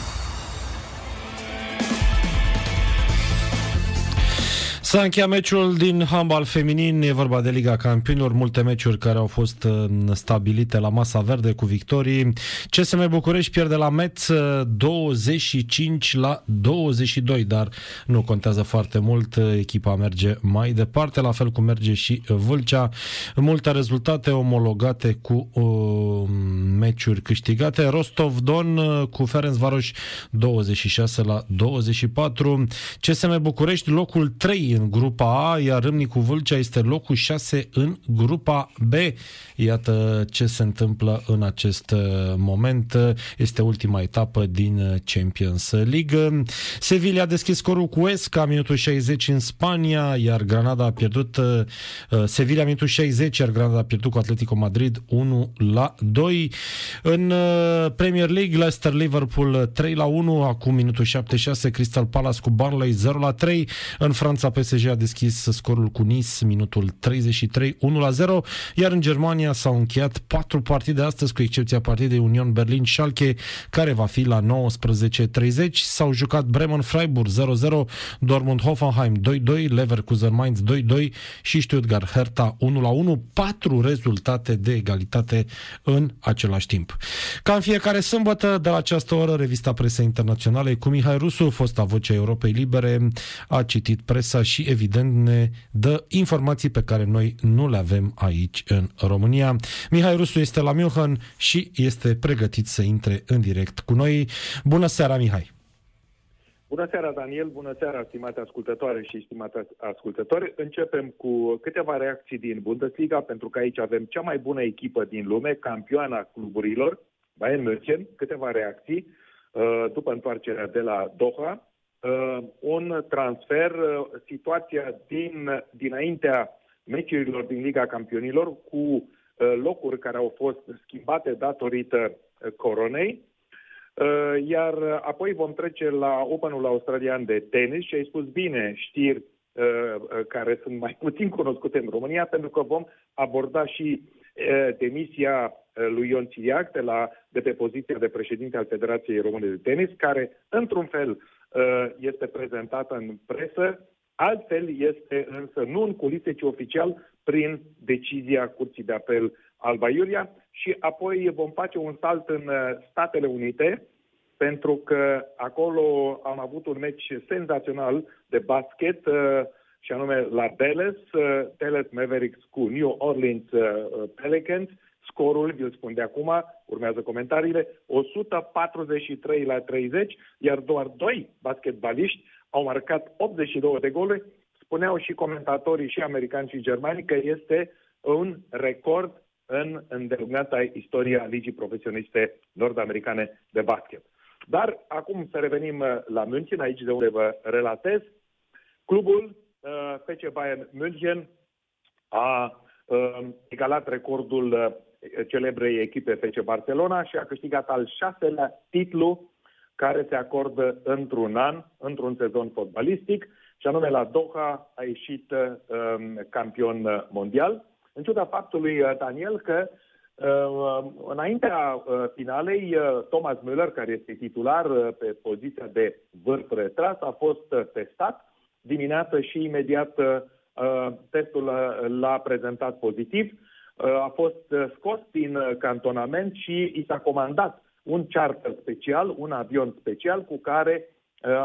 S-a încheiat meciul din handbal feminin, e vorba de Liga Campionilor, multe meciuri care au fost stabilite la masa verde cu victorii. C S M București pierde la Metz douăzeci și cinci la douăzeci și doi, dar nu contează foarte mult, echipa merge mai departe, la fel cum merge și Vâlcea. Multe rezultate omologate cu uh, meciuri câștigate. Rostov-Don cu Ferencvaros douăzeci și șase la douăzeci și patru. C S M București locul trei în grupa A, iar Râmnicu Vâlcea este locul șase în grupa B. Iată ce se întâmplă în acest moment. Este ultima etapă din Champions League. Sevilla a deschis scorul cu Huesca, minutul șaizeci în Spania, iar Granada a pierdut Sevilla minutul șaizeci, iar Granada a pierdut cu Atletico Madrid unu la doi. În Premier League, Leicester Liverpool trei la unu, acum minutul șaptezeci și șase, Crystal Palace cu Burnley zero la trei. În Franța, P S G a deschis scorul cu Nice, minutul treizeci și trei, unu la zero, iar în Germania s-au încheiat patru partide astăzi, cu excepția partidei Union Berlin-Schalke, care va fi la nouăsprezece și treizeci. S-au jucat Bremen-Freiburg zero la zero, Dortmund-Hoffenheim doi la doi, Leverkusen-Mainz doi la doi și Stuttgart-Hertha unu la unu, patru rezultate de egalitate în același timp. Ca în fiecare sâmbătă, de la această oră, revista Presei Internaționale cu Mihai Rusu, fosta vocea Europei Libere, a citit presa și evident ne dă informații pe care noi nu le avem aici în România. Mihai Rusu este la München și este pregătit să intre în direct cu noi. Bună seara, Mihai! Bună seara, Daniel! Bună seara, stimate ascultătoare și stimate ascultători! Începem cu câteva reacții din Bundesliga, pentru că aici avem cea mai bună echipă din lume, campioana cluburilor, Bayern München, câteva reacții după întoarcerea de la Doha. Uh, un transfer, uh, situația din, dinaintea meciurilor din Liga Campionilor cu uh, locuri care au fost schimbate datorită uh, coronei, uh, iar uh, apoi vom trece la Openul australian de tenis și ai spus bine știri uh, care sunt mai puțin cunoscute în România, pentru că vom aborda și uh, demisia lui Ion Țiriac de, la, de pe poziția de președinte al Federației Române de Tenis, care într-un fel este prezentată în presă, altfel este însă nu în culise, ci oficial prin decizia Curții de Apel Alba Iulia. Și apoi vom face un salt în Statele Unite, pentru că acolo am avut un meci senzațional de basket, și anume la Dallas, Dallas Mavericks cu New Orleans Pelicans. Scorul, vi-l spun de acum, urmează comentariile, o sută patruzeci și trei la treizeci, iar doar doi basketbaliști au marcat optzeci și două de goluri. Spuneau și comentatorii, și americani și germani, că este un record în îndelungata istoria ligii profesioniste nord-americane de basket. Dar acum să revenim la München, aici de unde vă relatez. Clubul F C Bayern München a egalat recordul celebrei echipe F C Barcelona și a câștigat al șaselea titlu care se acordă într-un an, într-un sezon fotbalistic, și anume la Doha a ieșit um, campion mondial. În ciuda faptului, Daniel, că um, înaintea finalei, Thomas Müller, care este titular pe poziția de vârf retras, a fost testat dimineață și imediat testul l-a prezentat pozitiv. A fost scos din cantonament și i s-a comandat un charter special, un avion special cu care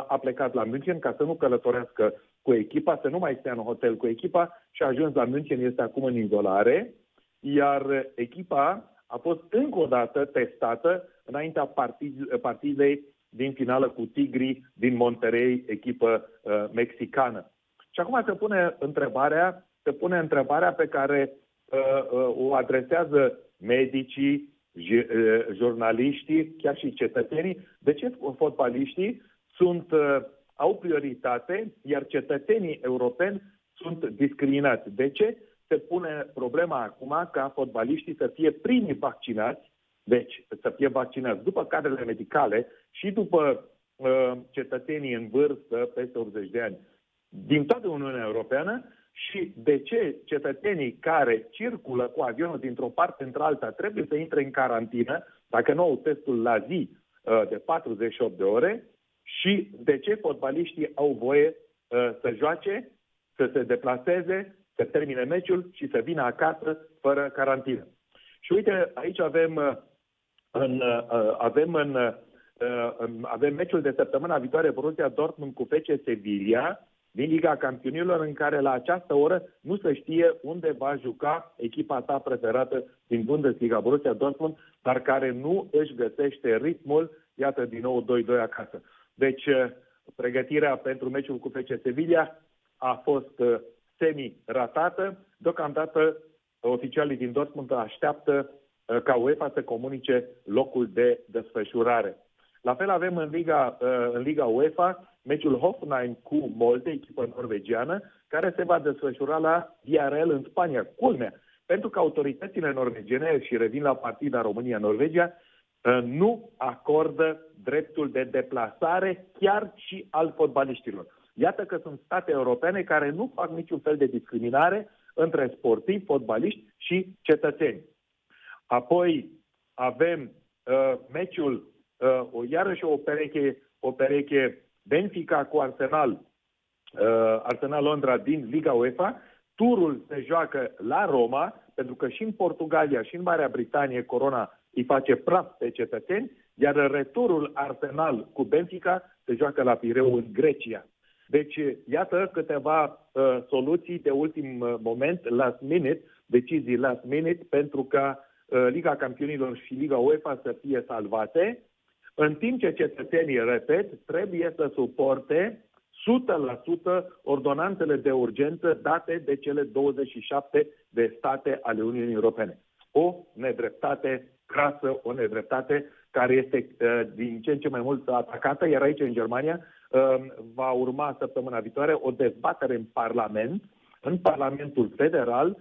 a plecat la München ca să nu călătorească cu echipa, să nu mai stea în hotel cu echipa, și a ajuns la München, este acum în izolare, iar echipa a fost încă o dată testată înaintea partidei din finală cu Tigri din Monterrey, echipă mexicană. Și acum se pune întrebarea, se pune întrebarea pe care uh, uh, o adresează medicii, j- uh, jurnaliștii, chiar și cetățenii. De ce fotbaliștii sunt, uh, au prioritate, iar cetățenii europeni sunt discriminați? De ce se pune problema acum ca fotbaliștii să fie primii vaccinați, deci să fie vaccinați după cadrele medicale și după uh, cetățenii în vârstă peste optzeci de ani din toată Uniunea Europeană, și de ce cetățenii care circulă cu avionul dintr-o parte într-alta trebuie să intre în carantină, dacă nu au testul la zi de patruzeci și opt de ore, și de ce fotbaliștii au voie să joace să se deplaseze, să termine meciul și să vină acasă fără carantină. Și uite, aici avem, în, avem, în, avem meciul de săptămâna viitoare Borussia Dortmund cu F C Sevilla din Liga Campionilor, în care la această oră nu se știe unde va juca echipa ta preferată din Bundesliga, Borussia Dortmund, dar care nu își găsește ritmul, iată din nou doi doi acasă. Deci, pregătirea pentru meciul cu F C Sevilla a fost semi-ratată. Deocamdată, oficialii din Dortmund așteaptă ca UEFA să comunice locul de desfășurare. La fel avem în Liga, în Liga UEFA meciul Hoffenheim cu Molde, echipă norvegiană, care se va desfășura la Villarreal în Spania. Culmea, pentru că autoritățile norvegiene, și revin la partida România-Norvegia, nu acordă dreptul de deplasare chiar și al fotbaliștilor. Iată că sunt state europene care nu fac niciun fel de discriminare între sportivi, fotbaliști și cetățeni. Apoi avem uh, meciul, uh, iarăși o pereche, o pereche Benfica cu Arsenal, uh, Arsenal Londra din Liga UEFA. Turul se joacă la Roma, pentru că și în Portugalia și în Marea Britanie corona îi face praf pe cetățeni, iar returul Arsenal cu Benfica se joacă la Pireu în Grecia. Deci, iată câteva uh, soluții de ultim moment, last minute, decizii last minute, pentru ca uh, Liga Campionilor și Liga UEFA să fie salvate, în timp ce cetățenii, repet, trebuie să suporte o sută la sută ordonanțele de urgență date de cele douăzeci și șapte de state ale Uniunii Europene. O nedreptate crasă, o nedreptate care este uh, din ce în ce mai mult atacată, iar aici, în Germania, va urma săptămâna viitoare o dezbatere în Parlament, în Parlamentul Federal,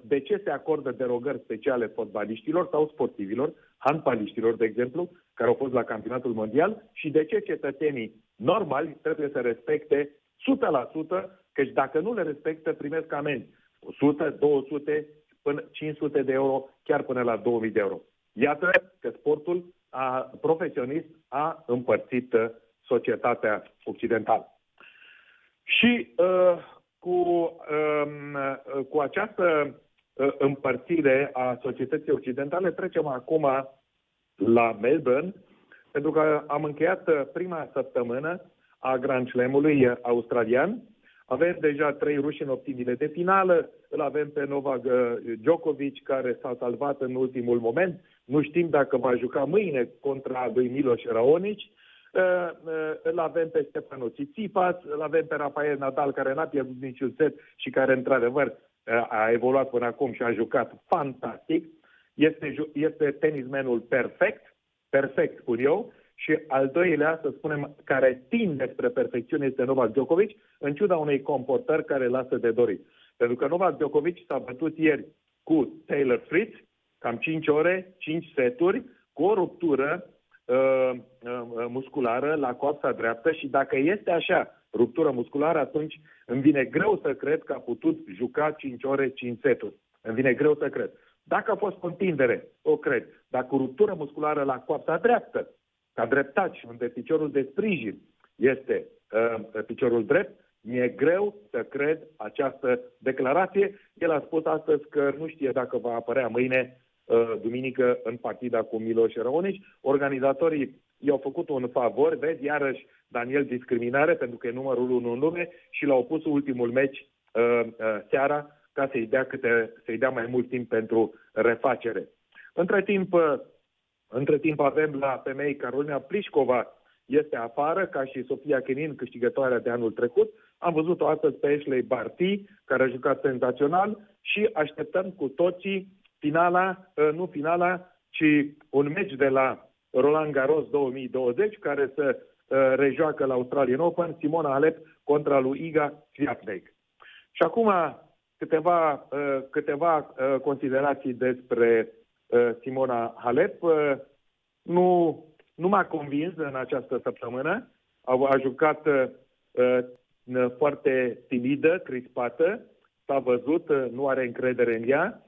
de ce se acordă derogări speciale fotbaliștilor sau sportivilor, handbaliștilor, de exemplu, care au fost la campionatul mondial, și de ce cetățenii normali trebuie să respecte o sută la sută, căci dacă nu le respectă, primesc amenzi o sută, două sute, până cinci sute de euro, chiar până la două mii de euro. Iată că sportul a, profesionist a împărțit societatea occidentală. Și uh, cu, uh, cu această uh, împărțire a societății occidentale trecem acum la Melbourne, pentru că am încheiat prima săptămână a Grand Slam-ului australian. Avem deja trei ruși în optimile de finală, îl avem pe Novak Djokovic, care s-a salvat în ultimul moment. Nu știm dacă va juca mâine contra lui Miloș Raonic. Îl avem pe Stefano Tsitsipas, îl avem pe Rafael Nadal, care n-a pierdut niciun set și care într-adevăr a evoluat până acum și a jucat fantastic. Este, este tenismenul perfect, perfect spun eu, și al doilea, să spunem, care tinde spre perfecțiune este Novak Djokovic, în ciuda unei comportări care lasă de dorit. Pentru că Novak Djokovic s-a bătut ieri cu Taylor Fritz, cam cinci ore, cinci seturi, cu o ruptură musculară la coapsa dreaptă, și dacă este așa, ruptură musculară, atunci îmi vine greu să cred că a putut juca cinci ore, cinci seturi. Îmi vine greu să cred. Dacă a fost întindere, o cred. Dacă ruptură musculară la coapsa dreaptă, ca dreptaci, unde piciorul de sprijin este uh, piciorul drept, mi-e greu să cred această declarație. El a spus astăzi că nu știe dacă va apărea mâine duminică în partida cu Miloș Raonic. Organizatorii i-au făcut un favor, vezi, iarăși Daniel, discriminare, pentru că e numărul unu în lume, și l-au pus ultimul meci uh, uh, seara, ca să-i dea, câte, să-i dea mai mult timp pentru refacere. Între timp, uh, între timp avem la femei Carolina Plișcova este afară, ca și Sofia Kenin, câștigătoarea de anul trecut. Am văzut-o astăzi pe Ashley Barty, care a jucat senzațional, și așteptăm cu toții finala, nu finala, ci un meci de la Roland Garros două mii douăzeci, care se rejoacă la Australian Open, Simona Halep contra lui Iga Świątek. Și acum câteva, câteva considerații despre Simona Halep. Nu, nu m-a convins în această săptămână. A jucat foarte timidă, crispată, s-a văzut, nu are încredere în ea.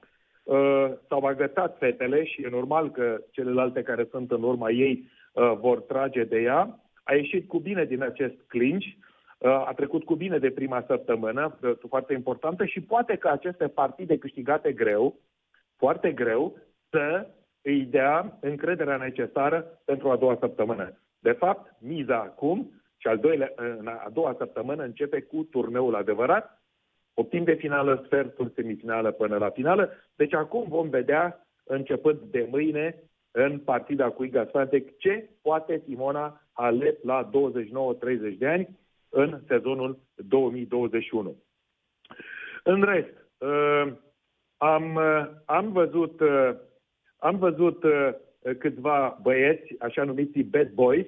Uh, s-au agățat fetele și e normal că celelalte care sunt în urma ei uh, vor trage de ea. A ieșit cu bine din acest clinch, A trecut cu bine de prima săptămână, foarte importantă, și poate că aceste partide câștigate greu, foarte greu, să îi dea încrederea necesară pentru a doua săptămână. De fapt, miza acum și al doilea, în a doua săptămână începe cu turneul adevărat, optim de finală, sfertul, semifinală până la finală. Deci acum vom vedea, începând de mâine, în partida cu Iga Świątek, ce poate Simona Halep la douăzeci și nouă treizeci de ani în sezonul două mii douăzeci și unu. În rest, am, am văzut, am văzut câțiva băieți, așa numiți bad boys,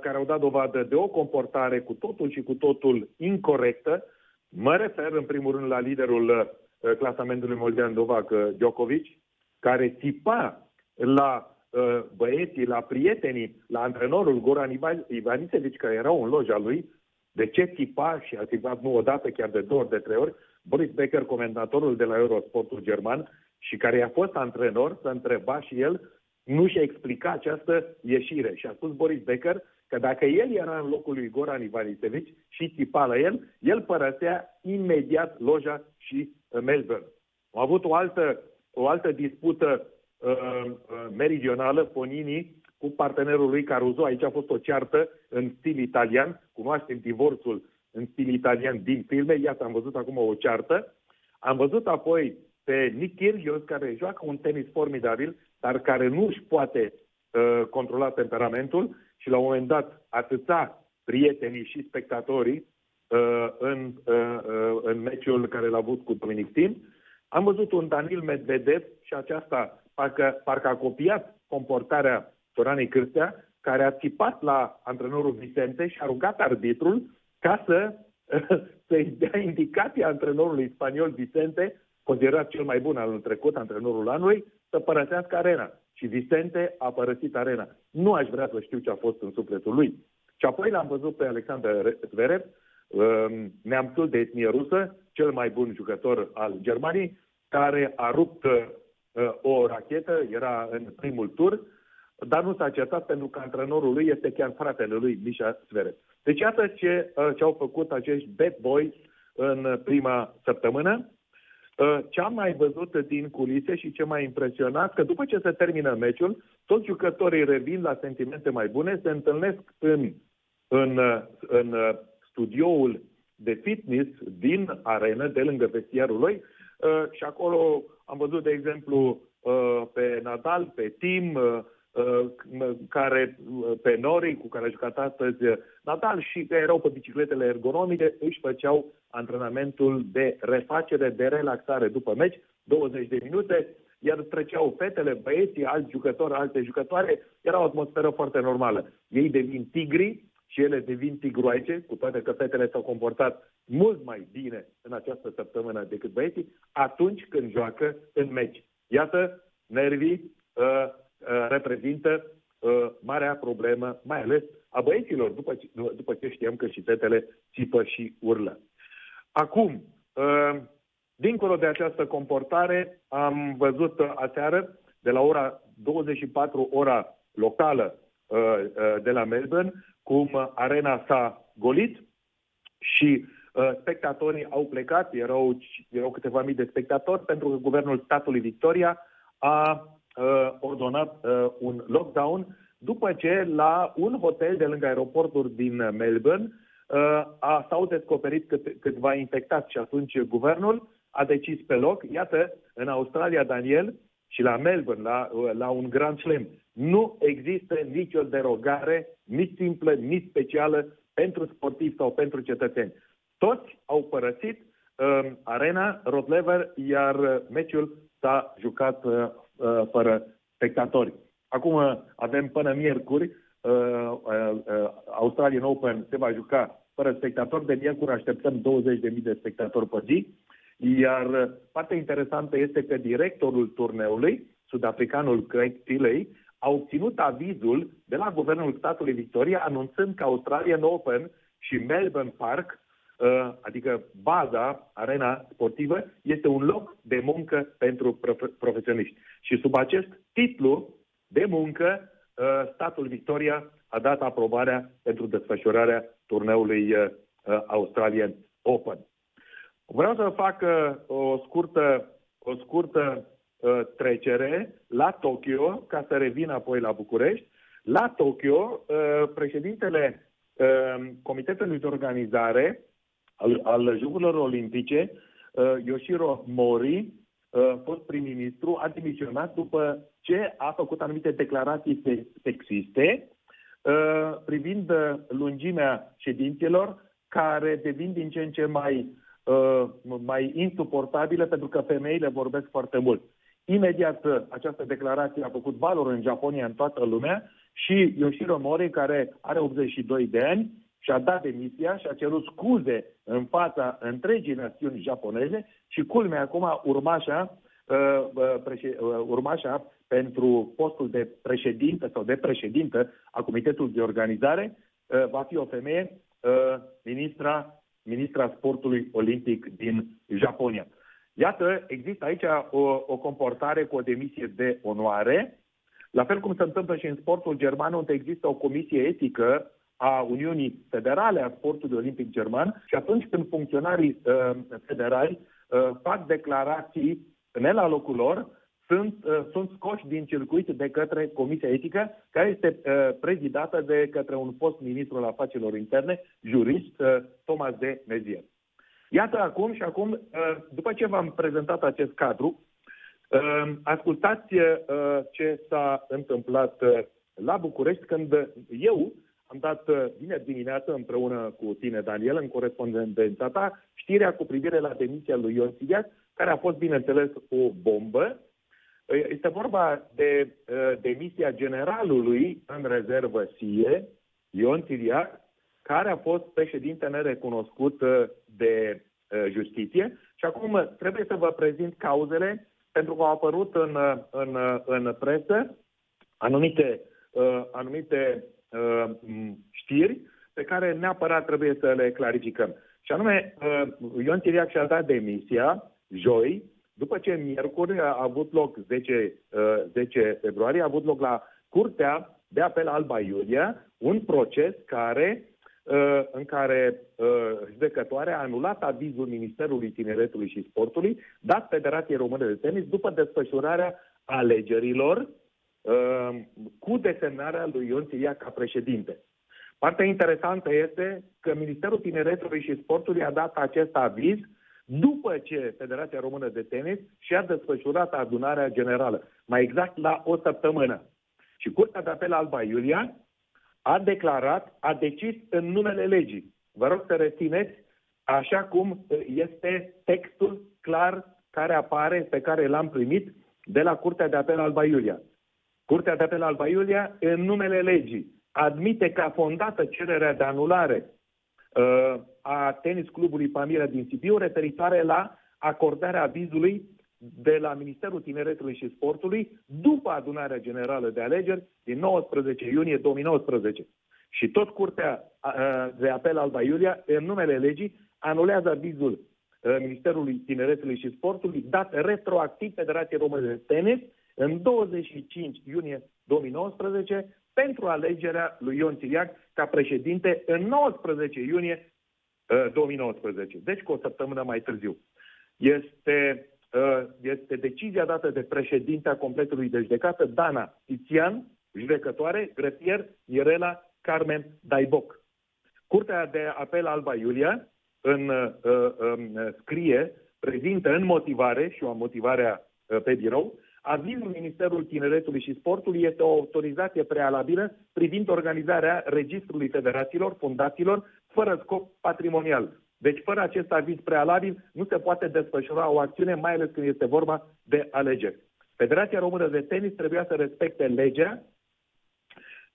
care au dat dovadă de o comportare cu totul și cu totul incorrectă. Mă refer, în primul rând, la liderul clasamentului mondial Novak Djokovic, care țipa la uh, băieții, la prietenii, la antrenorul Goran Ivanisevic, care era în loja lui. De ce țipa? Și a țipat nu odată, chiar de două ori, de trei ori. Boris Becker, comentatorul de la Eurosportul german și care i-a fost antrenor, s-a întrebat și el, nu și-a explicat această ieșire. Și a spus Boris Becker că dacă el era în locul lui Goran Ivanisevic și țipa la el, el părăsea imediat loja și Melbourne. Am avut o altă, o altă dispută meridională, Fognini cu partenerul lui Caruso. Aici a fost o ceartă în stil italian. Cunoaștem divorțul în stil italian din filme. Iată, am văzut acum o ceartă. Am văzut apoi pe Nick Kyrgios, care joacă un tenis formidabil, dar care nu își poate uh, controla temperamentul și la un moment dat atâța prietenii și spectatorii uh, în, uh, uh, în meciul care l-a avut cu Dominic Thiem. Am văzut un Daniil Medvedev și aceasta Parcă, parcă a copiat comportarea Soranei Cristea, care a țipat la antrenorul Vicente și a rugat arbitrul ca să, să-i dea indicația antrenorului spaniol Vicente, considerat cel mai bun anul trecut, antrenorul anului, să părăsească arena. Și Vicente a părăsit arena. Nu aș vrea să știu ce a fost în sufletul lui. Și apoi l-am văzut pe Alexander Zverev, neamțul de etnie rusă, cel mai bun jucător al Germaniei, care a rupt o rachetă, era în primul tur, dar nu s-a certat pentru că antrenorul lui este chiar fratele lui, Misha Zverev. Deci iată ce, ce au făcut acești bad boys în prima săptămână. Ce am mai văzut din culise și ce m-a impresionat, că după ce se termină meciul, toți jucătorii revin la sentimente mai bune, se întâlnesc în, în, în studioul de fitness din arenă, de lângă vestiarul lui, și acolo am văzut, de exemplu, pe Nadal, pe Thiem, care, pe Norrie, cu care a jucat astăzi Nadal, și că erau pe bicicletele ergonomice, își făceau antrenamentul de refacere, de relaxare după meci, douăzeci de minute, iar treceau fetele, băieții, alți jucători, alte jucătoare, era o atmosferă foarte normală. Ei devin tigri și ele devin tigroaice, cu toate că fetele s-au comportat mult mai bine în această săptămână decât băieții, atunci când joacă în meci. Iată, nervii uh, uh, reprezintă uh, marea problemă, mai ales a băieților, după ce, după ce știam că și fetele țipă și urlă. Acum, uh, dincolo de această comportare, am văzut aseară, de la ora douăzeci și patru, ora locală uh, uh, de la Melbourne, cum arena s-a golit și uh, spectatorii au plecat, erau, erau câteva mii de spectatori, pentru că guvernul statului Victoria a uh, ordonat uh, un lockdown după ce la un hotel de lângă aeroportul din Melbourne uh, a, s-au descoperit cât, câtva infectați și atunci guvernul a decis pe loc. Iată, în Australia, Daniel, și la Melbourne, la, la un Grand Slam, nu există nicio derogare, nici simplă, nici specială pentru sportivi sau pentru cetățeni. Toți au părăsit uh, arena Rod Laver, iar uh, meciul s-a jucat uh, uh, fără spectatori. Acum uh, avem până miercuri, uh, uh, uh, Australian Open se va juca fără spectatori, de miercuri așteptăm douăzeci de mii de spectatori pe zi, iar uh, partea interesantă este că directorul turneului, sud-africanul Craig Tiley, a obținut avizul de la guvernul statului Victoria, anunțând că Australian Open și Melbourne Park, adică baza, arena sportivă, este un loc de muncă pentru profesioniști. Și sub acest titlu de muncă statul Victoria a dat aprobarea pentru desfășurarea turneului Australian Open. Vreau să fac o scurtă, o scurtă trecere la Tokyo, ca să revin apoi la București. La Tokyo, președintele Comitetului de Organizare al, al Jocurilor Olimpice, Yoshiro Mori, fost prim-ministru, a dimisionat după ce a făcut anumite declarații sexiste privind lungimea ședințelor, care devin din ce în ce mai, mai insuportabile, pentru că femeile vorbesc foarte mult. Imediat această declarație a făcut valuri în Japonia, în toată lumea, și Yoshiro Mori, care are optzeci și doi de ani, și-a dat demisia și a cerut scuze în fața întregii națiuni japoneze și, culmea, acum urmașa, uh, președ, uh, urmașa pentru postul de președinte sau de președintă a Comitetului de Organizare uh, va fi o femeie, uh, ministra, ministra sportului olimpic din Japonia. Iată, există aici o, o comportare cu o demisie de onoare, la fel cum se întâmplă și în sportul german, unde există o comisie etică a Uniunii Federale a Sportului Olimpic German, și atunci când funcționarii uh, federali uh, fac declarații ne la locul lor, sunt, uh, sunt scoși din circuit de către Comisia Etică, care este uh, prezidată de către un fost ministru al afacerilor interne, jurist, uh, Thomas de Maizière. Iată acum și acum, uh, după ce v-am prezentat acest cadru, uh, ascultați uh, ce s-a întâmplat uh, la București, când eu am dat vineri dimineață împreună cu tine, Daniel, în corespondența ta, știrea cu privire la demisia lui Ion Sigheaș, care a fost, bineînțeles, o bombă. Este vorba de uh, demisia generalului în rezervă S I E, Ion Sigheaș, care a fost președinte nerecunoscut de uh, justiție. Și acum trebuie să vă prezint cauzele, pentru că au apărut în, în, în presă anumite... Uh, anumite știri pe care neapărat trebuie să le clarificăm. Și anume, Ion Tiriac și-a dat demisia joi, după ce miercuri a avut loc zece februarie, a avut loc la Curtea de Apel Alba Iulia un proces care, în care judecătoarea a anulat avizul Ministerului Tineretului și Sportului dat Federației Române de Tenis după desfășurarea alegerilor cu desemnarea lui Ion Sigheaș ca președinte. Partea interesantă este că Ministerul Tineretului și Sportului a dat acest aviz după ce Federația Română de Tenis și-a desfășurat adunarea generală, mai exact la o săptămână. Și Curtea de Apel Alba Iulia a declarat, a decis în numele legii. Vă rog să rețineți așa cum este textul clar care apare, pe care l-am primit de la Curtea de Apel Alba Iulia. Curtea de Apel Alba Iulia, în numele legii, admite ca fondată cererea de anulare uh, a Tenis Clubului Pamira din Sibiu, referitoare la acordarea avizului de la Ministerul Tineretului și Sportului după adunarea generală de alegeri din nouăsprezece iunie două mii nouăsprezece. Și tot Curtea uh, de Apel Alba Iulia, în numele legii, anulează avizul uh, Ministerului Tineretului și Sportului dat retroactiv Federației Române de Tenis în douăzeci și cinci iunie două mii nouăsprezece, pentru alegerea lui Ion Sigheaș ca președinte în nouăsprezece iunie două mii nouăsprezece, deci cu o săptămână mai târziu. Este, este decizia dată de președintea Completului de Judecată, Dana Tițian, judecătoare, grefier Mirela Carmen Daiboc. Curtea de Apel Alba Iulia în, în scrie, prezintă în motivare, și o am motivarea pe birou, avizul Ministerului Tineretului și Sportului este o autorizație prealabilă privind organizarea registrului federațiilor, fundațiilor, fără scop patrimonial. Deci, fără acest aviz prealabil, nu se poate desfășura o acțiune, mai ales când este vorba de alegeri. Federația Română de Tenis trebuia să respecte legea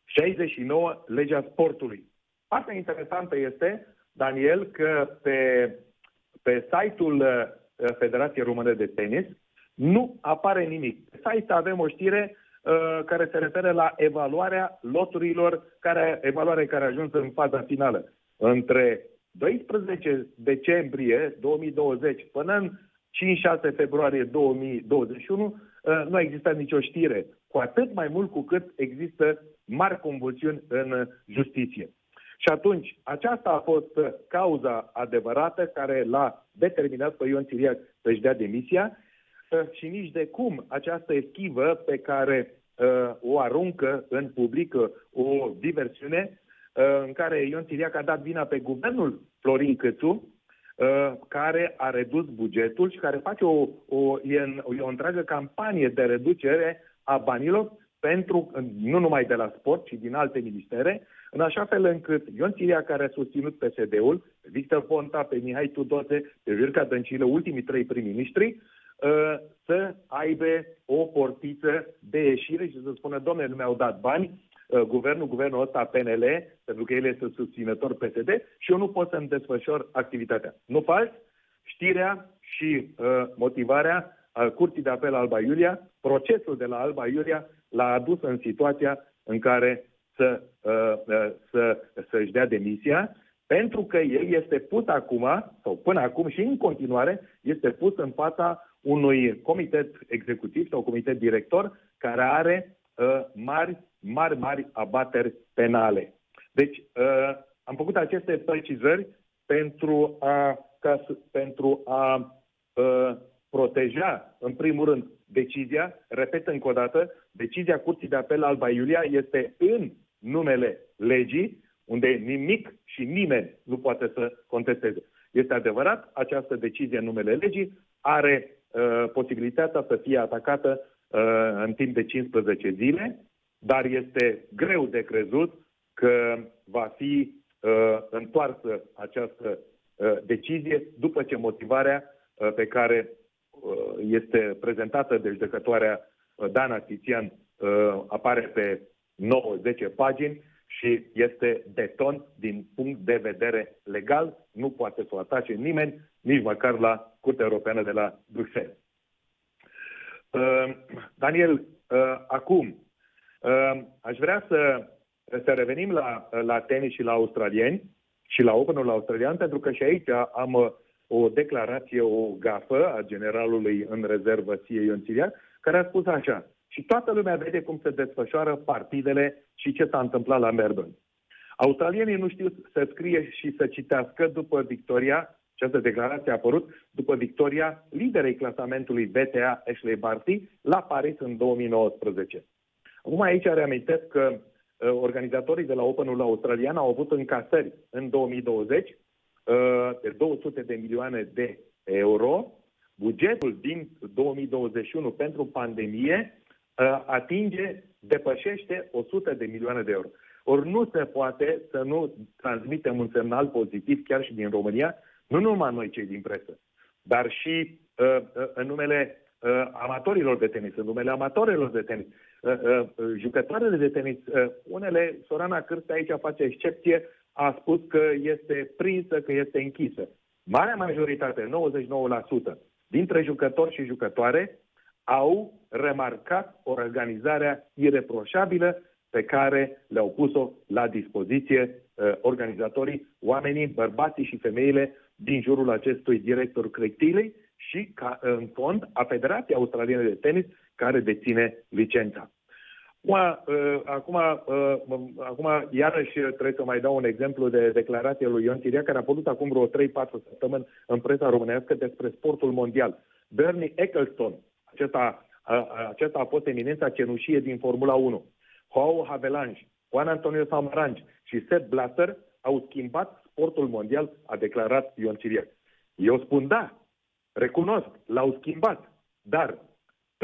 șaizeci și nouă, legea sportului. Partea interesantă este, Daniel, că pe, pe site-ul Federației Române de Tenis nu apare nimic. Pe site avem o știre uh, care se referă la evaluarea loturilor, care, evaluare care a ajuns în faza finală. Între doisprezece decembrie două mii douăzeci până în cinci șase februarie două mii douăzeci și unu, nu a existat nicio știre, cu atât mai mult cu cât există mari convulsiuni în justiție. Și atunci, aceasta a fost cauza adevărată care l-a determinat pe Ion Țiriac să-și dea demisia și nici de cum această eschivă pe care o aruncă în public, o diversiune, în care Ion Țiriac a dat vina pe guvernul Florin Cîțu, care a redus bugetul și care face o, o, o întreagă campanie de reducere a banilor, pentru, nu numai de la sport, ci din alte ministere, în așa fel încât Ion Țiriac, care a susținut P S D-ul, Victor Ponta, pe Mihai Tudose, pe Jurca Dăncilă, ultimii trei prim-ministri, să aibă o portiță de ieșire și să spună, domnule, nu mi-au dat bani, guvernul, guvernul ăsta P N L, pentru că el este susținător P S D și eu nu pot să-mi desfășor activitatea. Nu faci? Știrea și uh, motivarea al Curții de Apel Alba Iulia, procesul de la Alba Iulia l-a adus în situația în care să, uh, uh, să, să-și dea demisia, pentru că el este pus acum, sau până acum și în continuare, este pus în fața unui comitet executiv sau comitet director care are uh, mari mari, mari abateri penale. Deci, uh, am făcut aceste precizări pentru a, ca, pentru a uh, proteja, în primul rând, decizia, repet încă o dată, decizia Curții de Apel Alba Iulia este în numele legii, unde nimic și nimeni nu poate să contesteze. Este adevărat, această decizie în numele legii are uh, posibilitatea să fie atacată uh, în timp de cincisprezece zile, dar este greu de crezut că va fi uh, întoarsă această uh, decizie după ce motivarea uh, pe care uh, este prezentată de judecătoarea uh, Dana Tițian uh, apare pe nouă-zece pagini și este beton din punct de vedere legal. Nu poate să o atace nimeni, nici măcar la Curtea Europeană de la Bruxelles. Uh, Daniel, uh, acum... Aș vrea să, să revenim la, la tenis și la australieni și la Openul australian, pentru că și aici am o declarație, o gafă a generalului în rezervă Ție Ion Țiriac, care a spus așa: și toată lumea vede cum se desfășoară partidele și ce s-a întâmplat la Melbourne. Australienii nu știu să scrie și să citească după victoria, această declarație a apărut, după victoria liderei clasamentului W T A Ashley Barty la Paris în două mii nouăsprezece. Acum aici reamintesc că uh, organizatorii de la Openul australian au avut încasări în două mii douăzeci uh, de două sute de milioane de euro. Bugetul din două mii douăzeci și unu pentru pandemie uh, atinge, depășește o sută de milioane de euro. Ori nu se poate să nu transmitem un semnal pozitiv chiar și din România, nu numai noi cei din presă, dar și uh, uh, în numele uh, amatorilor de tenis, în numele amatorilor de tenis. Uh, uh, jucătoarele de tenis, uh, unele, Sorana Cârstea aici face excepție, a spus că este prinsă, că este închisă. Marea majoritate, nouăzeci și nouă la sută, dintre jucători și jucătoare au remarcat organizarea ireproșabilă pe care le-au pus-o la dispoziție uh, organizatorii, oamenii, bărbații și femeile din jurul acestui director Crăctilei și, ca, în fond, a Federației Australiene de Tenis, care deține licența. Acum, acum, iarăși trebuie să mai dau un exemplu de declarație lui Ion Țiriac, care a apărut acum vreo trei-patru săptămâni în presa românească despre sportul mondial. Bernie Ecclestone, acesta, acesta a fost eminența cenușie din Formula unu. João Havelange, Juan Antonio Samaranch și Sepp Blatter au schimbat sportul mondial, a declarat Ion Țiriac. Eu spun da, recunosc, l-au schimbat, dar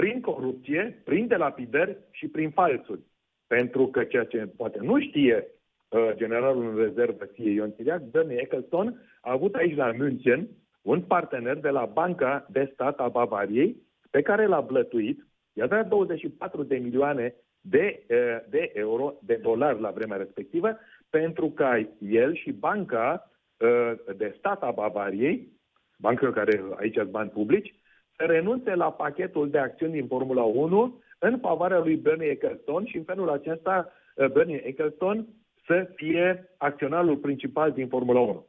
prin corupție, prin delapidări și prin falsuri. Pentru că ceea ce poate nu știe uh, generalul în rezervă Ție Ion Țiriac, Bernie Ecclestone a avut aici la München un partener de la Banca de Stat a Bavariei pe care l-a blătuit, i-a dat douăzeci și patru de milioane de, uh, de euro, de dolari la vremea respectivă, pentru ca el și Banca uh, de Stat a Bavariei, banca care aici sunt bani publici, să renunțe la pachetul de acțiuni din Formula unu în favoarea lui Bernie Ecclestone și în felul acesta Bernie Ecclestone să fie acționarul principal din Formula unu.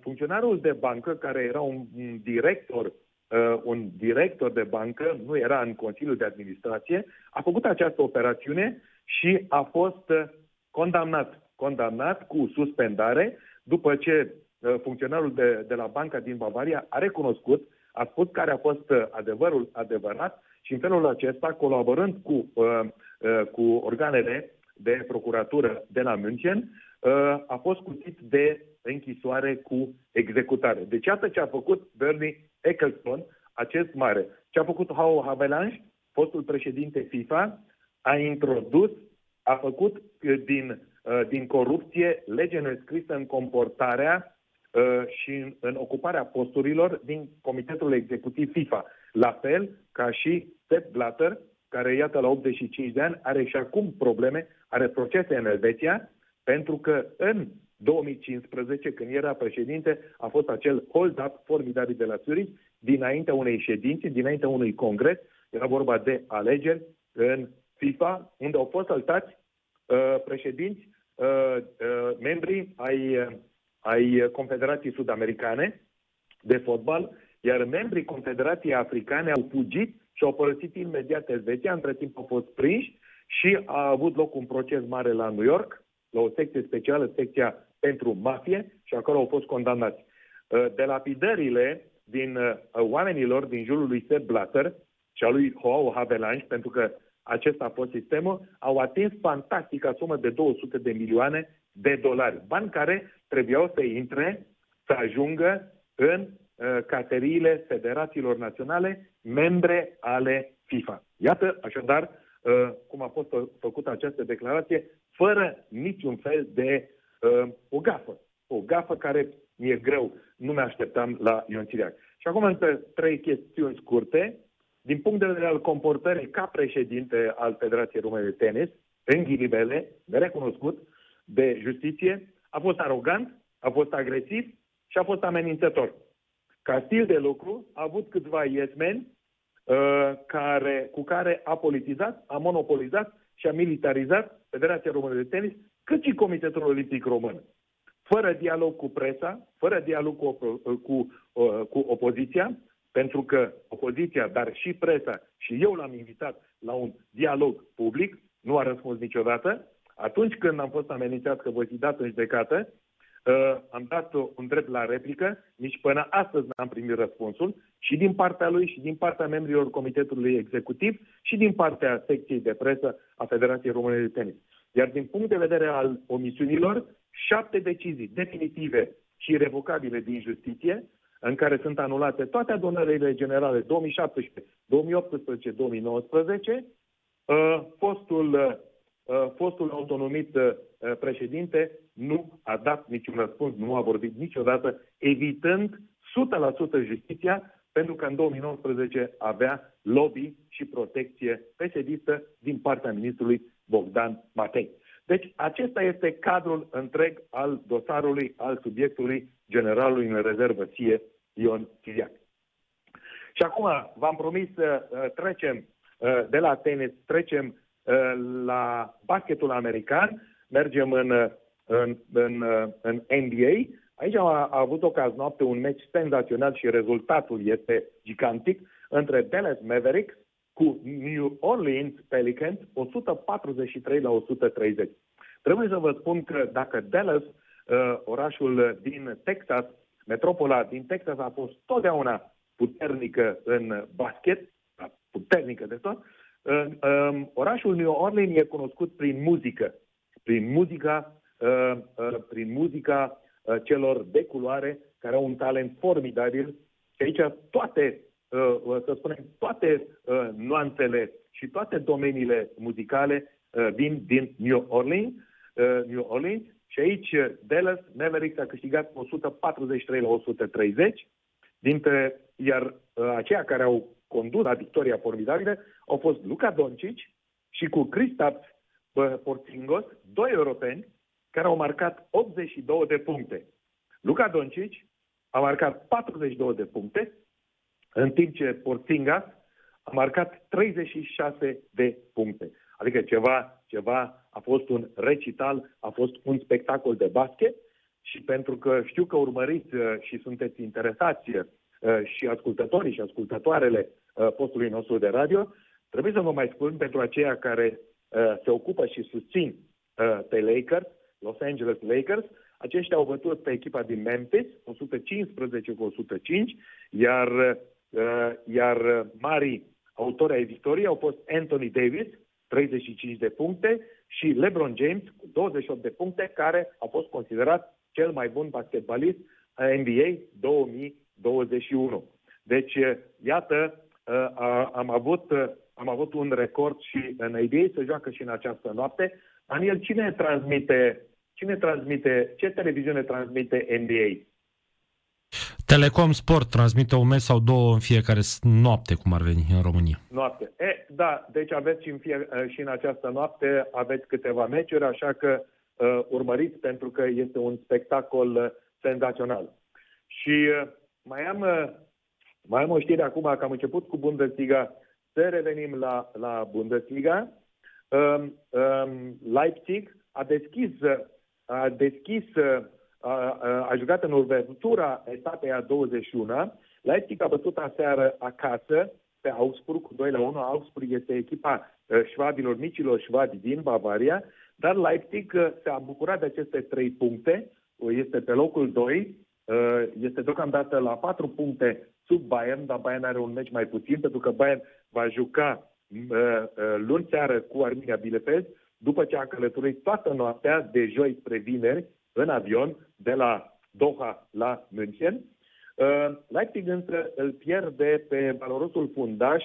Funcționarul de bancă, care era un director uh, un director de bancă, nu era în Consiliul de Administrație, a făcut această operațiune și a fost uh, condamnat, condamnat cu suspendare, după ce uh, funcționarul de, de la Banca din Bavaria a recunoscut, a spus care a fost uh, adevărul adevărat și în felul acesta, colaborând cu, uh, uh, cu organele de procuratură de la München, uh, a fost cuțit de închisoare cu executare. Deci iată ce a făcut Bernie Ecclestone, acest mare. Ce a făcut João Havelange, fostul președinte FIFA, a introdus, a făcut din, din corupție lege nescrisă în comportarea și în ocuparea posturilor din Comitetul Executiv FIFA. La fel ca și Sepp Blatter, care iată la optzeci și cinci de ani are și acum probleme, are procese în Elveția, pentru că în două mii cincisprezece, când era președinte, a fost acel hold-up formidabil de la Zurich, dinaintea unei ședințe, dinaintea unui congres, era vorba de alegeri în FIFA, unde au fost saltați uh, președinți, uh, uh, membrii ai, uh, ai Confederației Sud-Americane de fotbal, iar membrii Confederației Africane au fugit și au părăsit imediat Elveția, între timp au fost prinși și a avut loc un proces mare la New York, la o secție specială, secția pentru mafie, și acolo au fost condamnați. Delapidările din oamenilor din jurul lui Sepp Blatter și a lui João Havelange, pentru că acesta a fost sistemul, au atins fantastica sumă de două sute de milioane de dolari. Bani care trebuiau să intre, să ajungă în cateriile federațiilor naționale, membre ale FIFA. Iată, așadar, cum a fost făcută această declarație, fără niciun fel de uh, o gafă. O gafă care mi-e greu, nu mă așteptam la Ion Ciriac. Și acum încă trei chestiuni scurte. Din punct de vedere al comportării ca președinte al Federației Române de Tenis, în ghilimele, recunoscut de justiție, a fost arogant, a fost agresiv și a fost amenințător. Ca stil de lucru, a avut câțiva yes-men uh, care, cu care a politizat, a monopolizat și a militarizat Federația Română de Tenis, cât și Comitetul Olimpic Român. Fără dialog cu presa, fără dialog cu, op- cu, uh, cu opoziția, pentru că opoziția, dar și presa, și eu l-am invitat la un dialog public, nu a răspuns niciodată. Atunci când am fost amenințat că voi fi dat în judecată, uh, am dat un drept la replică, nici până astăzi n-am primit răspunsul, și din partea lui, și din partea membrilor Comitetului Executiv, și din partea secției de presă a Federației Române de Tenis. Iar din punct de vedere al omisiunilor, șapte decizii definitive și irevocabile din justiție, în care sunt anulate toate adunările generale două mii șaptesprezece, două mii optsprezece, două mii nouăsprezece, fostul, fostul autonomit președinte nu a dat niciun răspuns, nu a vorbit niciodată, evitând o sută la sută justiția, pentru că în două mii nouăsprezece avea lobby și protecție P S D-istă din partea ministrului Bogdan Matei. Deci acesta este cadrul întreg al dosarului, al subiectului generalului în rezervă ție, Ion Chiriac. Și acum v-am promis să trecem de la tenis, trecem la basketul american, mergem în, în, în, în N B A. Aici a avut loc azi noapte un meci senzațional și rezultatul este gigantic între Dallas Mavericks cu New Orleans Pelicans, o sută patruzeci și trei la o sută treizeci. Trebuie să vă spun că dacă Dallas, orașul din Texas, metropola din Texas, a fost totdeauna puternică în basket, puternică de tot, orașul New Orleans e cunoscut prin muzică, prin muzica, prin muzica celor de culoare care au un talent formidabil și aici toate, să spunem, toate nuanțele și toate domeniile muzicale vin din New Orleans. New Orleans. Și aici Dallas Mavericks a câștigat o sută patruzeci și trei la o sută treizeci, dintre, iar aceia care au condus la victoria formidabilă au fost Luka Doncic și cu Kristaps Porzingis, doi europeni, care au marcat optzeci și două de puncte. Luka Doncic a marcat patruzeci și două de puncte, în timp ce Porzingis a marcat treizeci și șase de puncte. Adică ceva, ceva a fost un recital, a fost un spectacol de basket și pentru că știu că urmăriți și sunteți interesați și ascultătorii și ascultătoarele postului nostru de radio, trebuie să vă mai spun pentru aceia care se ocupă și susțin pe Lakers, Los Angeles Lakers, aceștia au bătut pe echipa din Memphis, o sută cincisprezece cu o sută cinci, iar, iar marii autori ai victoriei au fost Anthony Davis, treizeci și cinci de puncte, și LeBron James, douăzeci și opt de puncte, care a fost considerat cel mai bun basketbalist N B A două mii douăzeci și unu. Deci, iată, am avut, am avut un record și în N B A, se joacă și în această noapte. Daniel, cine transmite, cine transmite, ce televiziune transmite N B A? Telecom Sport transmite o meci sau două în fiecare noapte, cum ar veni în România. Noapte. E, da, deci aveți și în, fie, și în această noapte aveți câteva meciuri, așa că uh, urmăriți, pentru că este un spectacol senzațional. Și uh, mai, am, uh, mai am o știre acum, că am început cu Bundesliga, să revenim la, la Bundesliga. Uh, uh, Leipzig a deschis, a deschis A, a, a jucat în următura etapei a douăzeci și unu. Leipzig a bătut aseară acasă pe Augsburg cu doi la unu. Augsburg este echipa șvabilor, micilor șvabi din Bavaria, dar Leipzig s-a bucurat de aceste trei puncte. Este pe locul doi, este deocamdată la patru puncte sub Bayern, dar Bayern are un meci mai puțin, pentru că Bayern va juca luni seară cu Arminia Bielefeld, după ce a călătorit toată noaptea de joi spre vineri în avion de la Doha la München. Uh, Leipzig însă îl pierde pe valorosul fundaș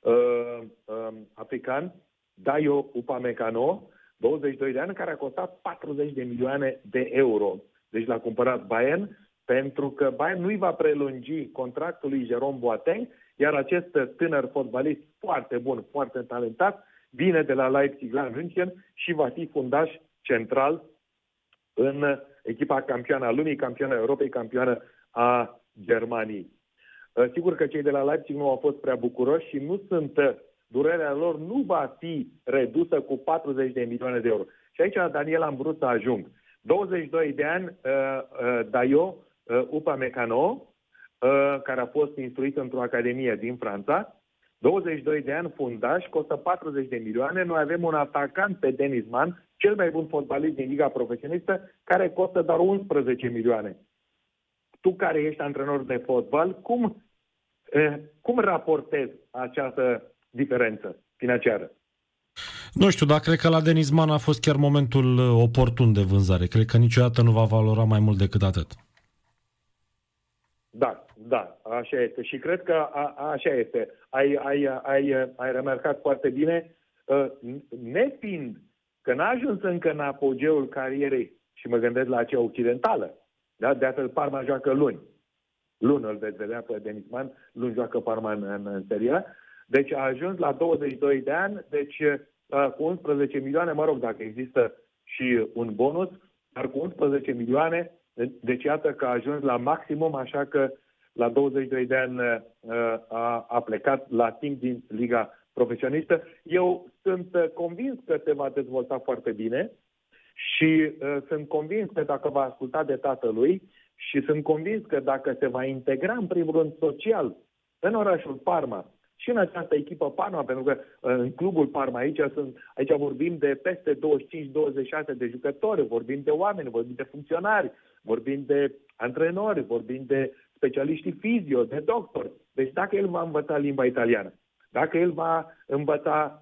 uh, uh, african Dayo Upamecano, douăzeci și doi de ani, care a costat patruzeci de milioane de euro. Deci l-a cumpărat Bayern, pentru că Bayern nu-i va prelungi contractul lui Jerome Boateng, iar acest tânăr fotbalist foarte bun, foarte talentat, vine de la Leipzig la München și va fi fundaș central în echipa campioană a lumii, campioană a Europei, campioană a Germaniei. Sigur că cei de la Leipzig nu au fost prea bucuroși și nu sunt, durerea lor nu va fi redusă cu patruzeci de milioane de euro. Și aici, Daniel, am vrut să ajung. douăzeci și doi de ani, Dayo Upamecano, care a fost instruit într-o academie din Franța, douăzeci și doi de ani, fundaș, costă patruzeci de milioane. Noi avem un atacant pe Dennis Mann, cel mai bun fotbalist din Liga Profesionistă, care costă doar unsprezece milioane. Tu, care ești antrenor de fotbal, cum, eh, cum raportezi această diferență financiară? Nu știu, dar cred că la Dennis Mann a fost chiar momentul oportun de vânzare. Cred că niciodată nu va valora mai mult decât atât. Da, da, așa este. Și cred că a, a, așa este. Ai, ai, ai, ai remarcat foarte bine, nefiind că n-a ajuns încă în apogeul carierei, și mă gândesc la aceea occidentală, da? De altfel Parma joacă luni. Luni îl veți vedea pe Denis Mann, luni joacă Parma în, în seria. Deci a ajuns la douăzeci și doi de ani, deci cu unsprezece milioane, mă rog, dacă există și un bonus, dar cu unsprezece milioane, deci iată că a ajuns la maximum, așa că la douăzeci și doi de ani a, a plecat la timp din Liga Profesionistă. Eu sunt convins că se va dezvolta foarte bine și uh, sunt convins că dacă va asculta de tatălui și sunt convins că dacă se va integra în primul rând social în orașul Parma și în această echipă Parma, pentru că uh, în clubul Parma aici, sunt, aici vorbim de peste douăzeci și cinci douăzeci și șase de jucători, vorbim de oameni, vorbim de funcționari, vorbim de antrenori, vorbim de specialiștii fizio, de doctori. Deci dacă el va învăța limba italiană, dacă el va învăța,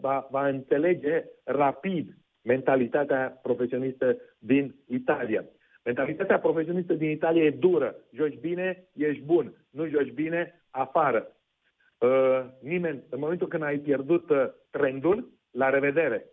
va, va înțelege rapid mentalitatea profesionistă din Italia. Mentalitatea profesionistă din Italia e dură. Joci bine, ești bun. Nu joci bine, afară. Uh, nimeni, în momentul când ai pierdut trendul, la revedere.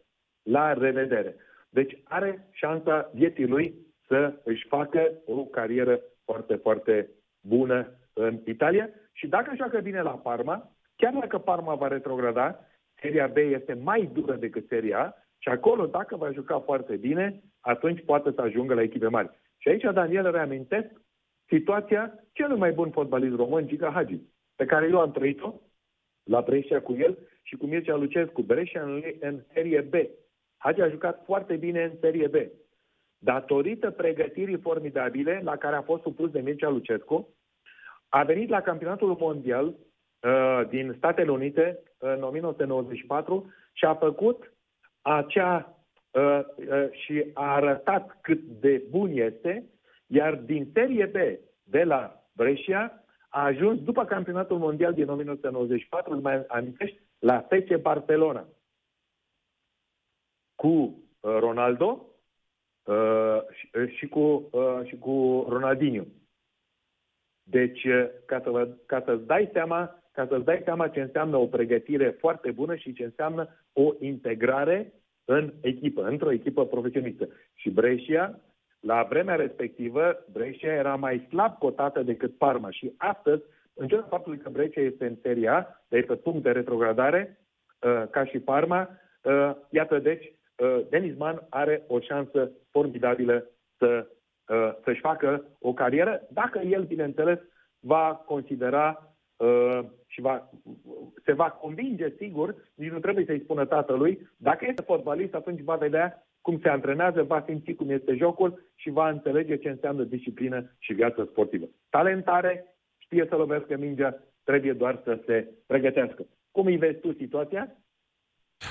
La revedere. Deci are șansa vieții lui să își facă o carieră foarte, foarte bună în Italia. Și dacă joacă bine la Parma, chiar dacă Parma va retrograda, Seria B este mai dură decât Seria A și acolo, dacă va juca foarte bine, atunci poate să ajungă la echipe mari. Și aici, Daniel, reamintesc situația celui mai bun fotbalist român, Gica Hagi, pe care eu am trăit-o la Brescia cu el și cu Mircea Lucescu. Brescia în, în Serie B. Hagi a jucat foarte bine în Serie B. Datorită pregătirii formidabile la care a fost supus de Mircea Lucescu, A venit la campionatul mondial uh, din Statele Unite în nouăsprezece nouăzeci și patru și a făcut acea uh, uh, și a arătat cât de bun este, iar din Serie B de la Brescia a ajuns după campionatul mondial din nouăsprezece nouăzeci și patru, îl mai amintești, la F C Barcelona cu uh, Ronaldo uh, și, uh, și, cu, uh, și cu Ronaldinho. Deci, ca, să vă, ca, să-ți dai seama, ca să-ți dai seama ce înseamnă o pregătire foarte bună și ce înseamnă o integrare în echipă, într-o echipă profesionistă. Și Brescia, la vremea respectivă, Brescia era mai slab cotată decât Parma. Și astăzi, în ciuda faptului că Brescia este în Serie A, de pe punct de retrogradare, ca și Parma, iată deci, Denis Mann are o șansă formidabilă să să-și facă o carieră, dacă el, bineînțeles, va considera uh, și va, se va convinge, sigur, nici nu trebuie să-i spună tatălui, dacă este fotbalist, atunci va vedea cum se antrenează, va simți cum este jocul și va înțelege ce înseamnă disciplină și viață sportivă. Talentare, știe să lovească mingea, trebuie doar să se pregătească. Cum îi vezi tu situația?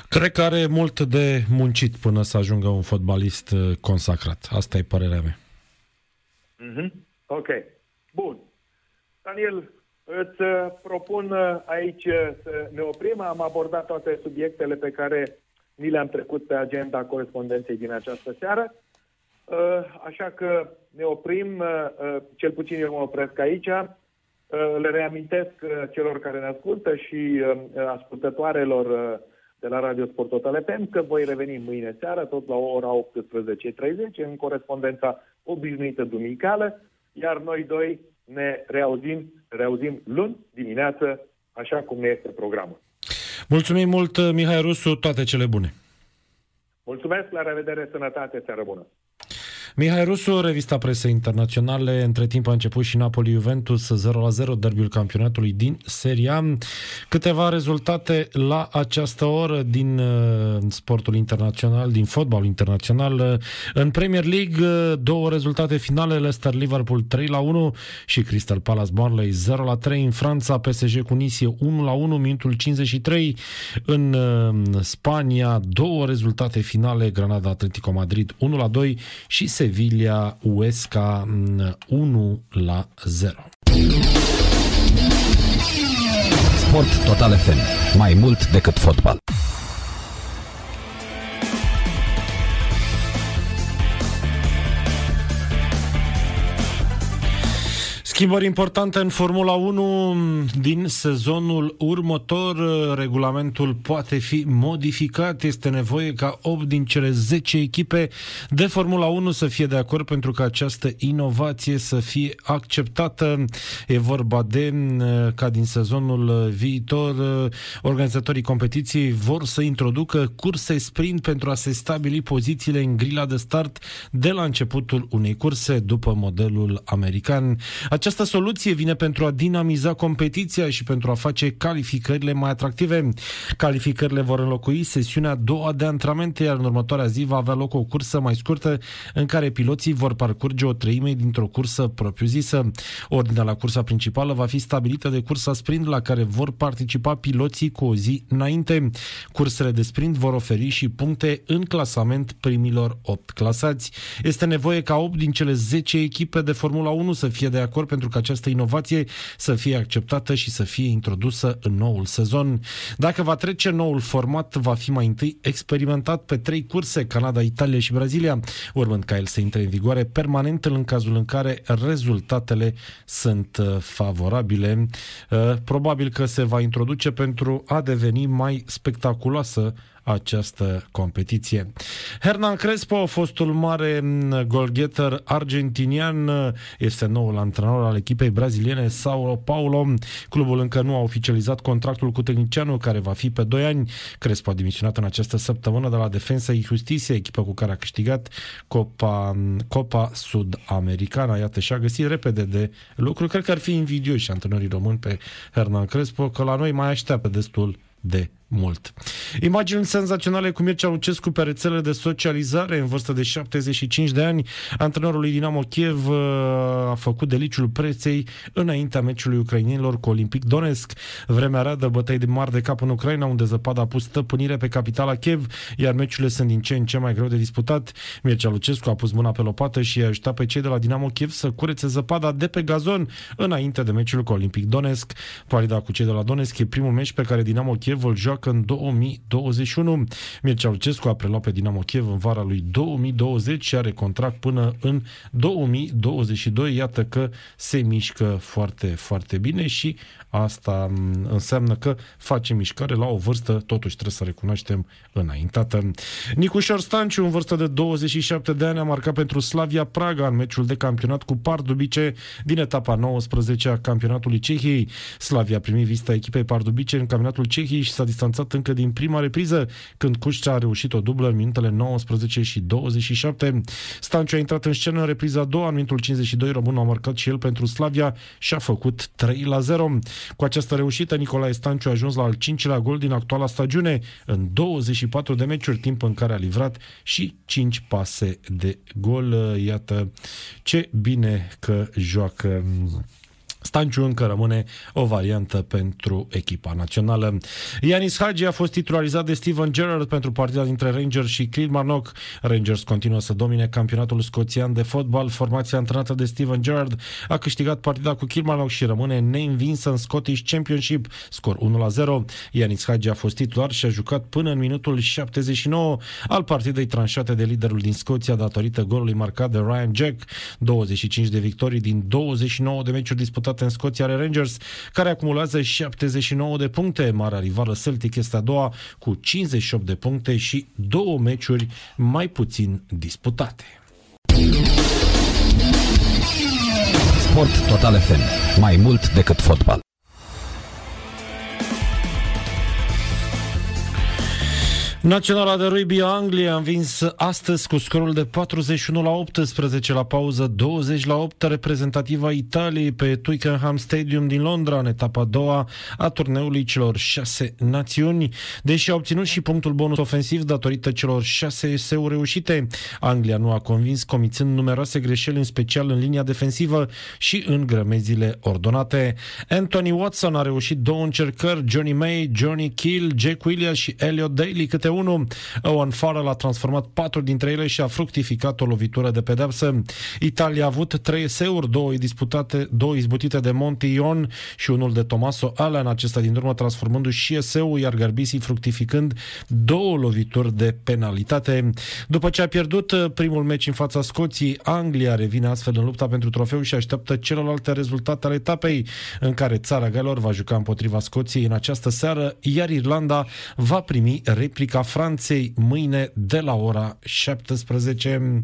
Cred că are mult de muncit până să ajungă un fotbalist consacrat. Asta e părerea mea. Mm-hmm. Ok. Bun. Daniel, îți propun aici să ne oprim. Am abordat toate subiectele pe care ni le-am trecut pe agenda corespondenței din această seară. Așa că ne oprim, cel puțin eu mă opresc aici. Le reamintesc celor care ne ascultă și ascultătoarelor de la Radio Sport Total F M că voi reveni mâine seară, tot la ora optsprezece și treizeci, în corespondența obișnuită duminicală, iar noi doi ne reauzim, reauzim luni dimineață, așa cum ne este programul. Mulțumim mult, Mihai Rusu, toate cele bune! Mulțumesc, la revedere, sănătate, seară bună! Mihai Rusu, revista presei internaționale. Între timp a început și Napoli-Juventus zero la zero, derbiul campionatului din Serie A. Câteva rezultate la această oră din sportul internațional, din fotbalul internațional. În Premier League, două rezultate finale, Leicester-Liverpool trei la unu și Crystal Palace-Burnley zero la trei. În Franța, P S G cu Nice unu la unu, minutul cincizeci și trei. În Spania, două rezultate finale, Granada-Atletico Madrid unu la doi și Sevilla Huesca unu la zero. Sport Total F M, mai mult decât fotbal. Schimbări importante în Formula unu din sezonul următor. Regulamentul poate fi modificat. Este nevoie ca opt din cele zece echipe de Formula unu să fie de acord pentru că această inovație să fie acceptată. E vorba de ca din sezonul viitor organizatorii competiției vor să introducă curse sprint pentru a se stabili pozițiile în grila de start de la începutul unei curse după modelul american. Această soluție vine pentru a dinamiza competiția și pentru a face calificările mai atractive. Calificările vor înlocui sesiunea a doua de antrenamente, iar în următoarea zi va avea loc o cursă mai scurtă în care piloții vor parcurge o treime dintr-o cursă propriu-zisă. Ordinea la cursa principală va fi stabilită de cursa sprint, la care vor participa piloții cu o zi înainte. Cursele de sprint vor oferi și puncte în clasament primilor opt clasați. Este nevoie ca opt din cele zece echipe de Formula unu să fie de acord pentru că această inovație să fie acceptată și să fie introdusă în noul sezon. Dacă va trece noul format, va fi mai întâi experimentat pe trei curse, Canada, Italia și Brazilia, urmând ca el să intre în vigoare permanent în cazul în care rezultatele sunt favorabile. Probabil că se va introduce pentru a deveni mai spectaculoasă această competiție. Hernan Crespo, fostul mare golgheter argentinian, este noul antrenor al echipei braziliene São Paulo. Clubul încă nu a oficializat contractul cu tehnicianul, care va fi pe doi ani. Crespo a demisionat în această săptămână de la Defensa y Justicia, echipă cu care a câștigat Copa, Copa Sud-Americana. Iată, și-a găsit repede de lucru. Cred că ar fi invidioși antenorii români pe Hernan Crespo, că la noi mai așteaptă destul de mult. Imagini senzaționale cu Mircea Lucescu pe rețelele de socializare. În vârstă de șaptezeci și cinci de ani, antrenorul lui Dinamo Kiev a făcut deliciul preței înaintea meciului ucrainenilor cu Olimpic Donetsk. Vremea radă, bătăi de mari de cap în Ucraina, unde zăpada a pus stăpânire pe capitala Kiev, iar meciurile sunt din ce în ce mai greu de disputat. Mircea Lucescu a pus mâna pe lopată și a ajutat pe cei de la Dinamo Kiev să curețe zăpada de pe gazon înainte de meciul cu Olimpic Donetsk. Parida cu cei de la Donetsk e primul meci pe care Dinamo Kiev îl joacă în două mii douăzeci și unu. Mircea Lucescu a preluat pe Dinamo Kiev în vara lui două mii douăzeci și are contract până în două mii douăzeci și doi. Iată că se mișcă foarte, foarte bine și asta înseamnă că face mișcare la o vârstă, totuși trebuie să recunoaștem, înaintată. Nicușor Stanciu, în vârstă de douăzeci și șapte de ani, a marcat pentru Slavia Praga în meciul de campionat cu Pardubice din etapa nouăsprezece a campionatului Cehiei. Slavia a primit vizita echipei Pardubice în campionatul Cehiei și s-a distanțat încă din prima repriză, când Cuștea a reușit o dublă în minutele nouăsprezece și douăzeci și șapte. Stanciu a intrat în scenă în repriza a doua, în minutul cincizeci și doi românul a marcat și el pentru Slavia și a făcut trei la zero. Cu această reușită, Nicolae Stanciu a ajuns la al cincilea gol din actuala stagiune, în douăzeci și patru de meciuri, timp în care a livrat și cinci pase de gol. Iată ce bine că joacă Stanciu, încă rămâne o variantă pentru echipa națională. Ianis Hagi a fost titularizat de Steven Gerrard pentru partida dintre Rangers și Kilmarnock. Rangers continuă să domine campionatul scoțian de fotbal. Formația antrenată de Steven Gerrard a câștigat partida cu Kilmarnock și rămâne neînvinsă în Scottish Championship, scor unu la zero. Ianis Hagi a fost titular și a jucat până în minutul șaptezeci și nouă al partidei tranșate de liderul din Scoția datorită golului marcat de Ryan Jack. douăzeci și cinci de victorii din douăzeci și nouă de meciuri disputate în Scoția are Rangers, care acumulează șaptezeci și nouă de puncte. Marea rivală Celtic este a doua cu cincizeci și opt de puncte și două meciuri mai puțin disputate. Sport Total F M. Mai mult decât fotbal. Naționala de rugby a Angliei a învins astăzi cu scorul de patruzeci și unu la optsprezece la pauză douăzeci la opt reprezentativa Italiei pe Twickenham Stadium din Londra în etapa a doua a turneului celor șase națiuni. Deși a obținut și punctul bonus ofensiv datorită celor șase eseuri reușite, Anglia nu a convins, comițând numeroase greșeli, în special în linia defensivă și în grămezile ordonate. Anthony Watson a reușit două încercări, Johnny May, Johnny Keel, Jack Williams și Elliot Daly câte unul. Owen Farrell a transformat patru dintre ele și a fructificat o lovitură de pedeapsă. Italia a avut trei eseuri, două disputate, două izbutite de Monty Ion și unul de Tommaso Allan, acesta din urmă transformându-și și eseul, iar garbisii fructificând două lovituri de penalitate. După ce a pierdut primul meci în fața Scoției, Anglia revine astfel în lupta pentru trofeu și așteaptă celelalte rezultate ale etapei, în care țara Galilor va juca împotriva Scoției în această seară, iar Irlanda va primi replica Franței mâine de la ora șaptesprezece.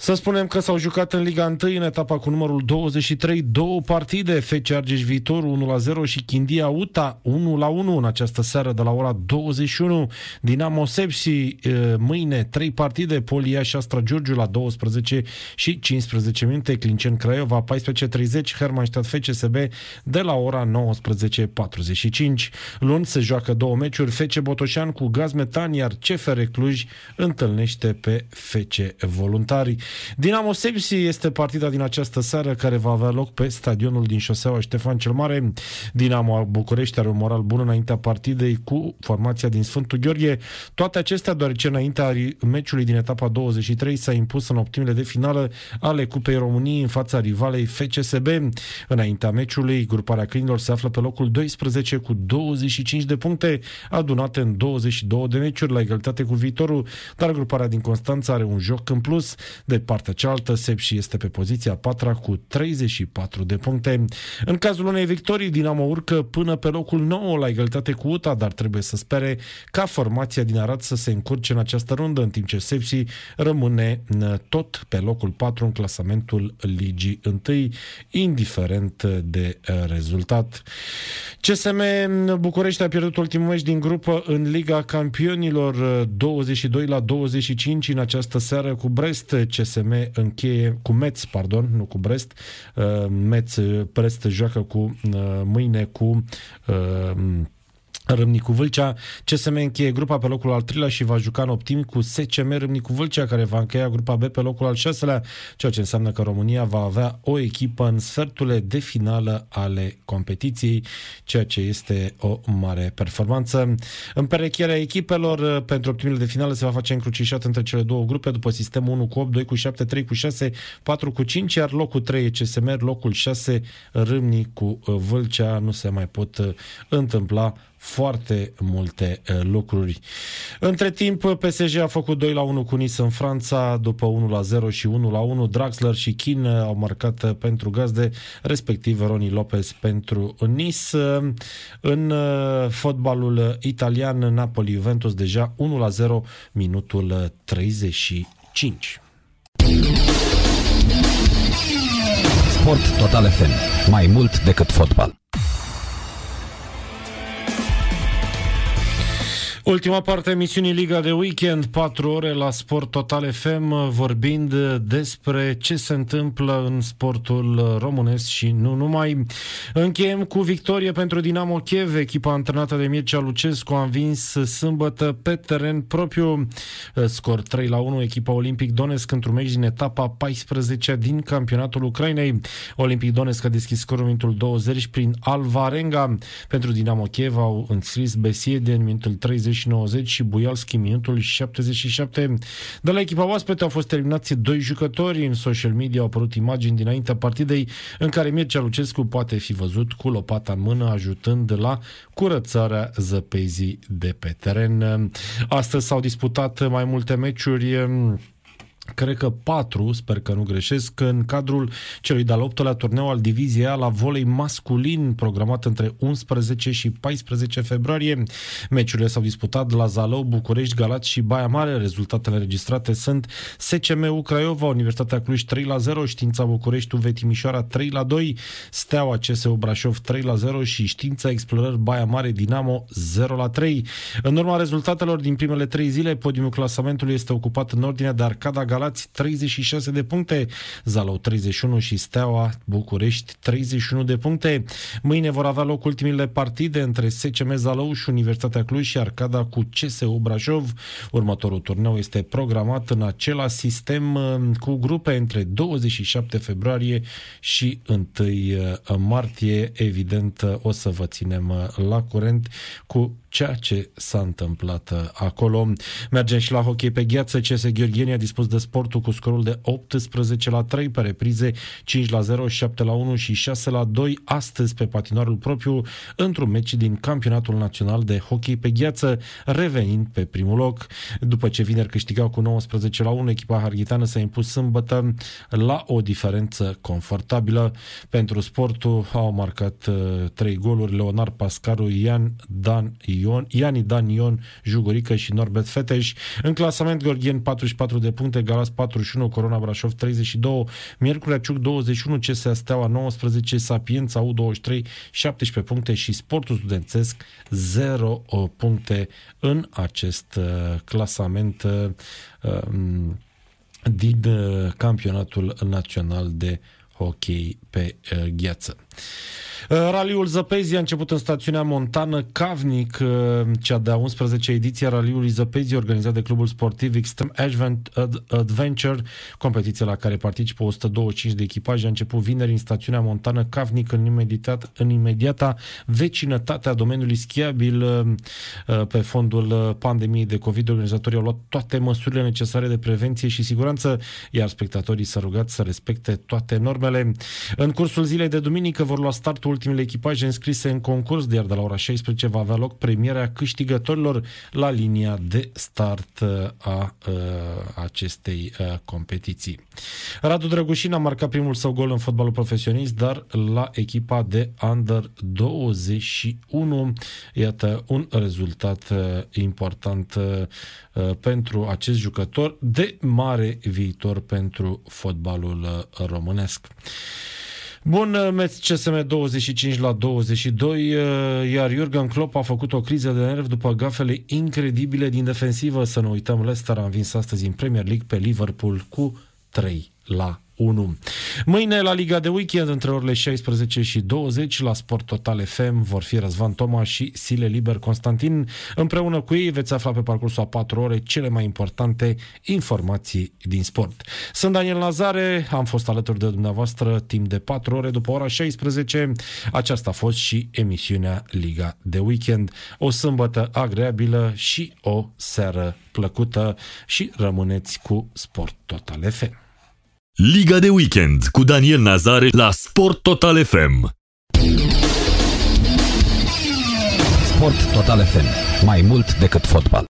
Să spunem că s-au jucat în Liga unu, în etapa cu numărul douăzeci și trei, două partide, F C Argeș-Viitor unu la zero și Chindia U T A unu la unu în această seară de la ora douăzeci și unu. Dinamo Sepsi mâine trei partide, Poliași Astra Giurgiu la douăsprezece și cincisprezece minute, Clinceni Craiova paisprezece și treizeci, Hermannstadt F C S B de la ora nouăsprezece și patruzeci și cinci. Luni se joacă două meciuri, F C Botoșan cu Gazmetan, iar C F R Cluj întâlnește pe F C Voluntari. Dinamo Sepsi este partida din această seară, care va avea loc pe stadionul din Șoseaua Ștefan cel Mare. Dinamo București are un moral bun înaintea partidei cu formația din Sfântul Gheorghe. Toate acestea deoarece înaintea meciului din etapa douăzeci și trei s-a impus în optimile de finală ale Cupei României în fața rivalei F C S B. Înaintea meciului, gruparea câinilor se află pe locul doisprezece cu douăzeci și cinci de puncte adunate în douăzeci și două de meciuri, la egalitate cu Viitorul, dar gruparea din Constanța are un joc în plus. De partea cealaltă, Sepsi este pe poziția patra cu treizeci și patru de puncte. În cazul unei victorii, Dinamo urcă până pe locul nouă la egalitate cu U T A, dar trebuie să spere ca formația din Arad să se încurce în această rundă, în timp ce Sepsi rămâne tot pe locul patru în clasamentul Ligii unu, indiferent de rezultat. C S M București a pierdut ultimul meci din grupă în Liga Campionilor douăzeci și doi la douăzeci și cinci în această seară cu Brest. C S M încheie cu Metz, pardon, nu cu Brest. Metz, Brest joacă cu mâine cu Râmnicu Vâlcea. C S M încheie grupa pe locul al treilea și va juca în optim cu S C M Râmnicu Vâlcea, care va încheia grupa B pe locul al șaselea, ceea ce înseamnă că România va avea o echipă în sferturile de finală ale competiției, ceea ce este o mare performanță. Împerecherea echipelor pentru optimile de finală se va face încrucișat între cele două grupe, după sistemul unu cu opt, doi cu șapte, trei cu șase, patru cu cinci, iar locul trei e C S M, locul șase Râmnicu Vâlcea. Nu se mai pot întâmpla foarte multe lucruri. Între timp, P S G a făcut doi la unu cu Nice în Franța, după unu la zero și unu la unu. Draxler și Kin au marcat pentru gazde, respectiv Roni Lopez pentru Nice. În fotbalul italian, Napoli-Juventus deja unu la zero, minutul treizeci și cinci. Sport Total F M. Mai mult decât fotbal. Ultima parte a emisiunii Liga de Weekend, patru ore la Sport Total F M, vorbind despre ce se întâmplă în sportul românesc și nu numai. Încheiem cu victorie pentru Dinamo Kiev. Echipa antrenată de Mircea Lucescu a învins sâmbătă pe teren propriu, scor trei la unu, echipa Olimpic Donetsk într-un meci din etapa paisprezecea din campionatul Ucrainei. Olimpic Donetsk a deschis scorul în minutul douăzeci prin Alvarenga. Pentru Dinamo Kiev au înscris Besiede în minutul treizeci și nouăzeci și Bujalski minutul șaptezeci și șapte. De la echipa oaspete au fost eliminați doi jucători. În social media au apărut imagini dinaintea partidei în care Mircea Lucescu poate fi văzut cu lopata în mână ajutând la curățarea zăpezii de pe teren. Astăzi s-au disputat mai multe meciuri, cred că patru, sper că nu greșesc, în cadrul celui de-al optulea turneu al diviziei A la volei masculin, programat între unsprezece și paisprezece februarie. Meciurile s-au disputat la Zalău, București, Galați și Baia Mare. Rezultatele înregistrate sunt S C M U Craiova, Universitatea Cluj trei la zero, Știința București, U V Timișoara trei la doi, Steaua C S U Brașov trei la zero și Știința Explorări Baia Mare Dinamo zero la trei. În urma rezultatelor din primele trei zile, podiumul clasamentului este ocupat în ordinea de Arcada Galați treizeci și șase de puncte, Zalău treizeci și unu și Steaua București treizeci și unu de puncte. Mâine vor avea loc ultimile partide între S C M Zalău și Universitatea Cluj și Arcada cu C S U Brașov. Următorul turneu este programat în același sistem cu grupe între douăzeci și șapte februarie și întâi martie. Evident, o să vă ținem la curent cu ceea ce s-a întâmplat acolo. Mergem și la hockey pe gheață. C S Gheorgheni a dispus de Sportul cu scorul de optsprezece la trei, pe reprize cinci la zero, șapte la unu și șase la doi astăzi pe patinarul propriu, într-un meci din Campionatul Național de Hockey pe gheață, revenind pe primul loc. După ce vineri câștigau cu nouăsprezece la unu, echipa harghiteană s-a impus sâmbătă la o diferență confortabilă. Pentru Sportul au marcat trei goluri Leonard Pascaru, Ian Dan Ion, Iani Dan Ion, Jugurică și Norbert Feteș. În clasament, Gheorgheni patruzeci și patru de puncte, Galați patruzeci și unu, Corona Brașov treizeci și doi, Miercurea Ciuc douăzeci și unu, C S A Steaua nouăsprezece, Sapiența U douăzeci și trei șaptesprezece puncte și Sportul Studențesc zero puncte în acest clasament din Campionatul Național de Hockey pe gheață. Raliul Zăpezii a început în stațiunea montană Cavnic, cea de-a unsprezecea ediție a Raliului Zăpezii, organizat de clubul sportiv Extreme Adventure. Competiția la care participă o sută douăzeci și cinci de echipaje a început vineri în stațiunea montană Cavnic, în, imediat, în imediata vecinătate a domeniului schiabil. Pe fondul pandemiei de COVID, organizatorii au luat toate măsurile necesare de prevenție și siguranță, iar spectatorii s-au rugat să respecte toate normele. În cursul zilei de duminică vor lua startul ultimele echipaje înscrise în concurs, de iar de la ora șaisprezece va avea loc premierea câștigătorilor la linia de start a, a acestei a, competiții. Radu Drăgușin a marcat primul său gol în fotbalul profesionist, dar la echipa de Under douăzeci și unu. Iată un rezultat important pentru acest jucător de mare viitor pentru fotbalul românesc. Bun, meci C S M douăzeci și cinci la douăzeci și doi, iar Jurgen Klopp a făcut o criză de nervi după gafele incredibile din defensivă. Să nu uităm, Leicester a învins astăzi în Premier League pe Liverpool cu 3 la unu. Mâine la Liga de Weekend, între orele șaisprezece și douăzeci, la Sport Total F M vor fi Răzvan Toma și Sile Liber Constantin. Împreună cu ei veți afla pe parcursul a patru ore cele mai importante informații din sport. Sunt Daniel Nazare, am fost alături de dumneavoastră timp de patru ore după ora șaisprezece. Aceasta a fost și emisiunea Liga de Weekend. O sâmbătă agreabilă și o seară plăcută și rămâneți cu Sport Total F M. Liga de Weekend cu Daniel Nazare la Sport Total F M. Sport Total F M. Mai mult decât fotbal.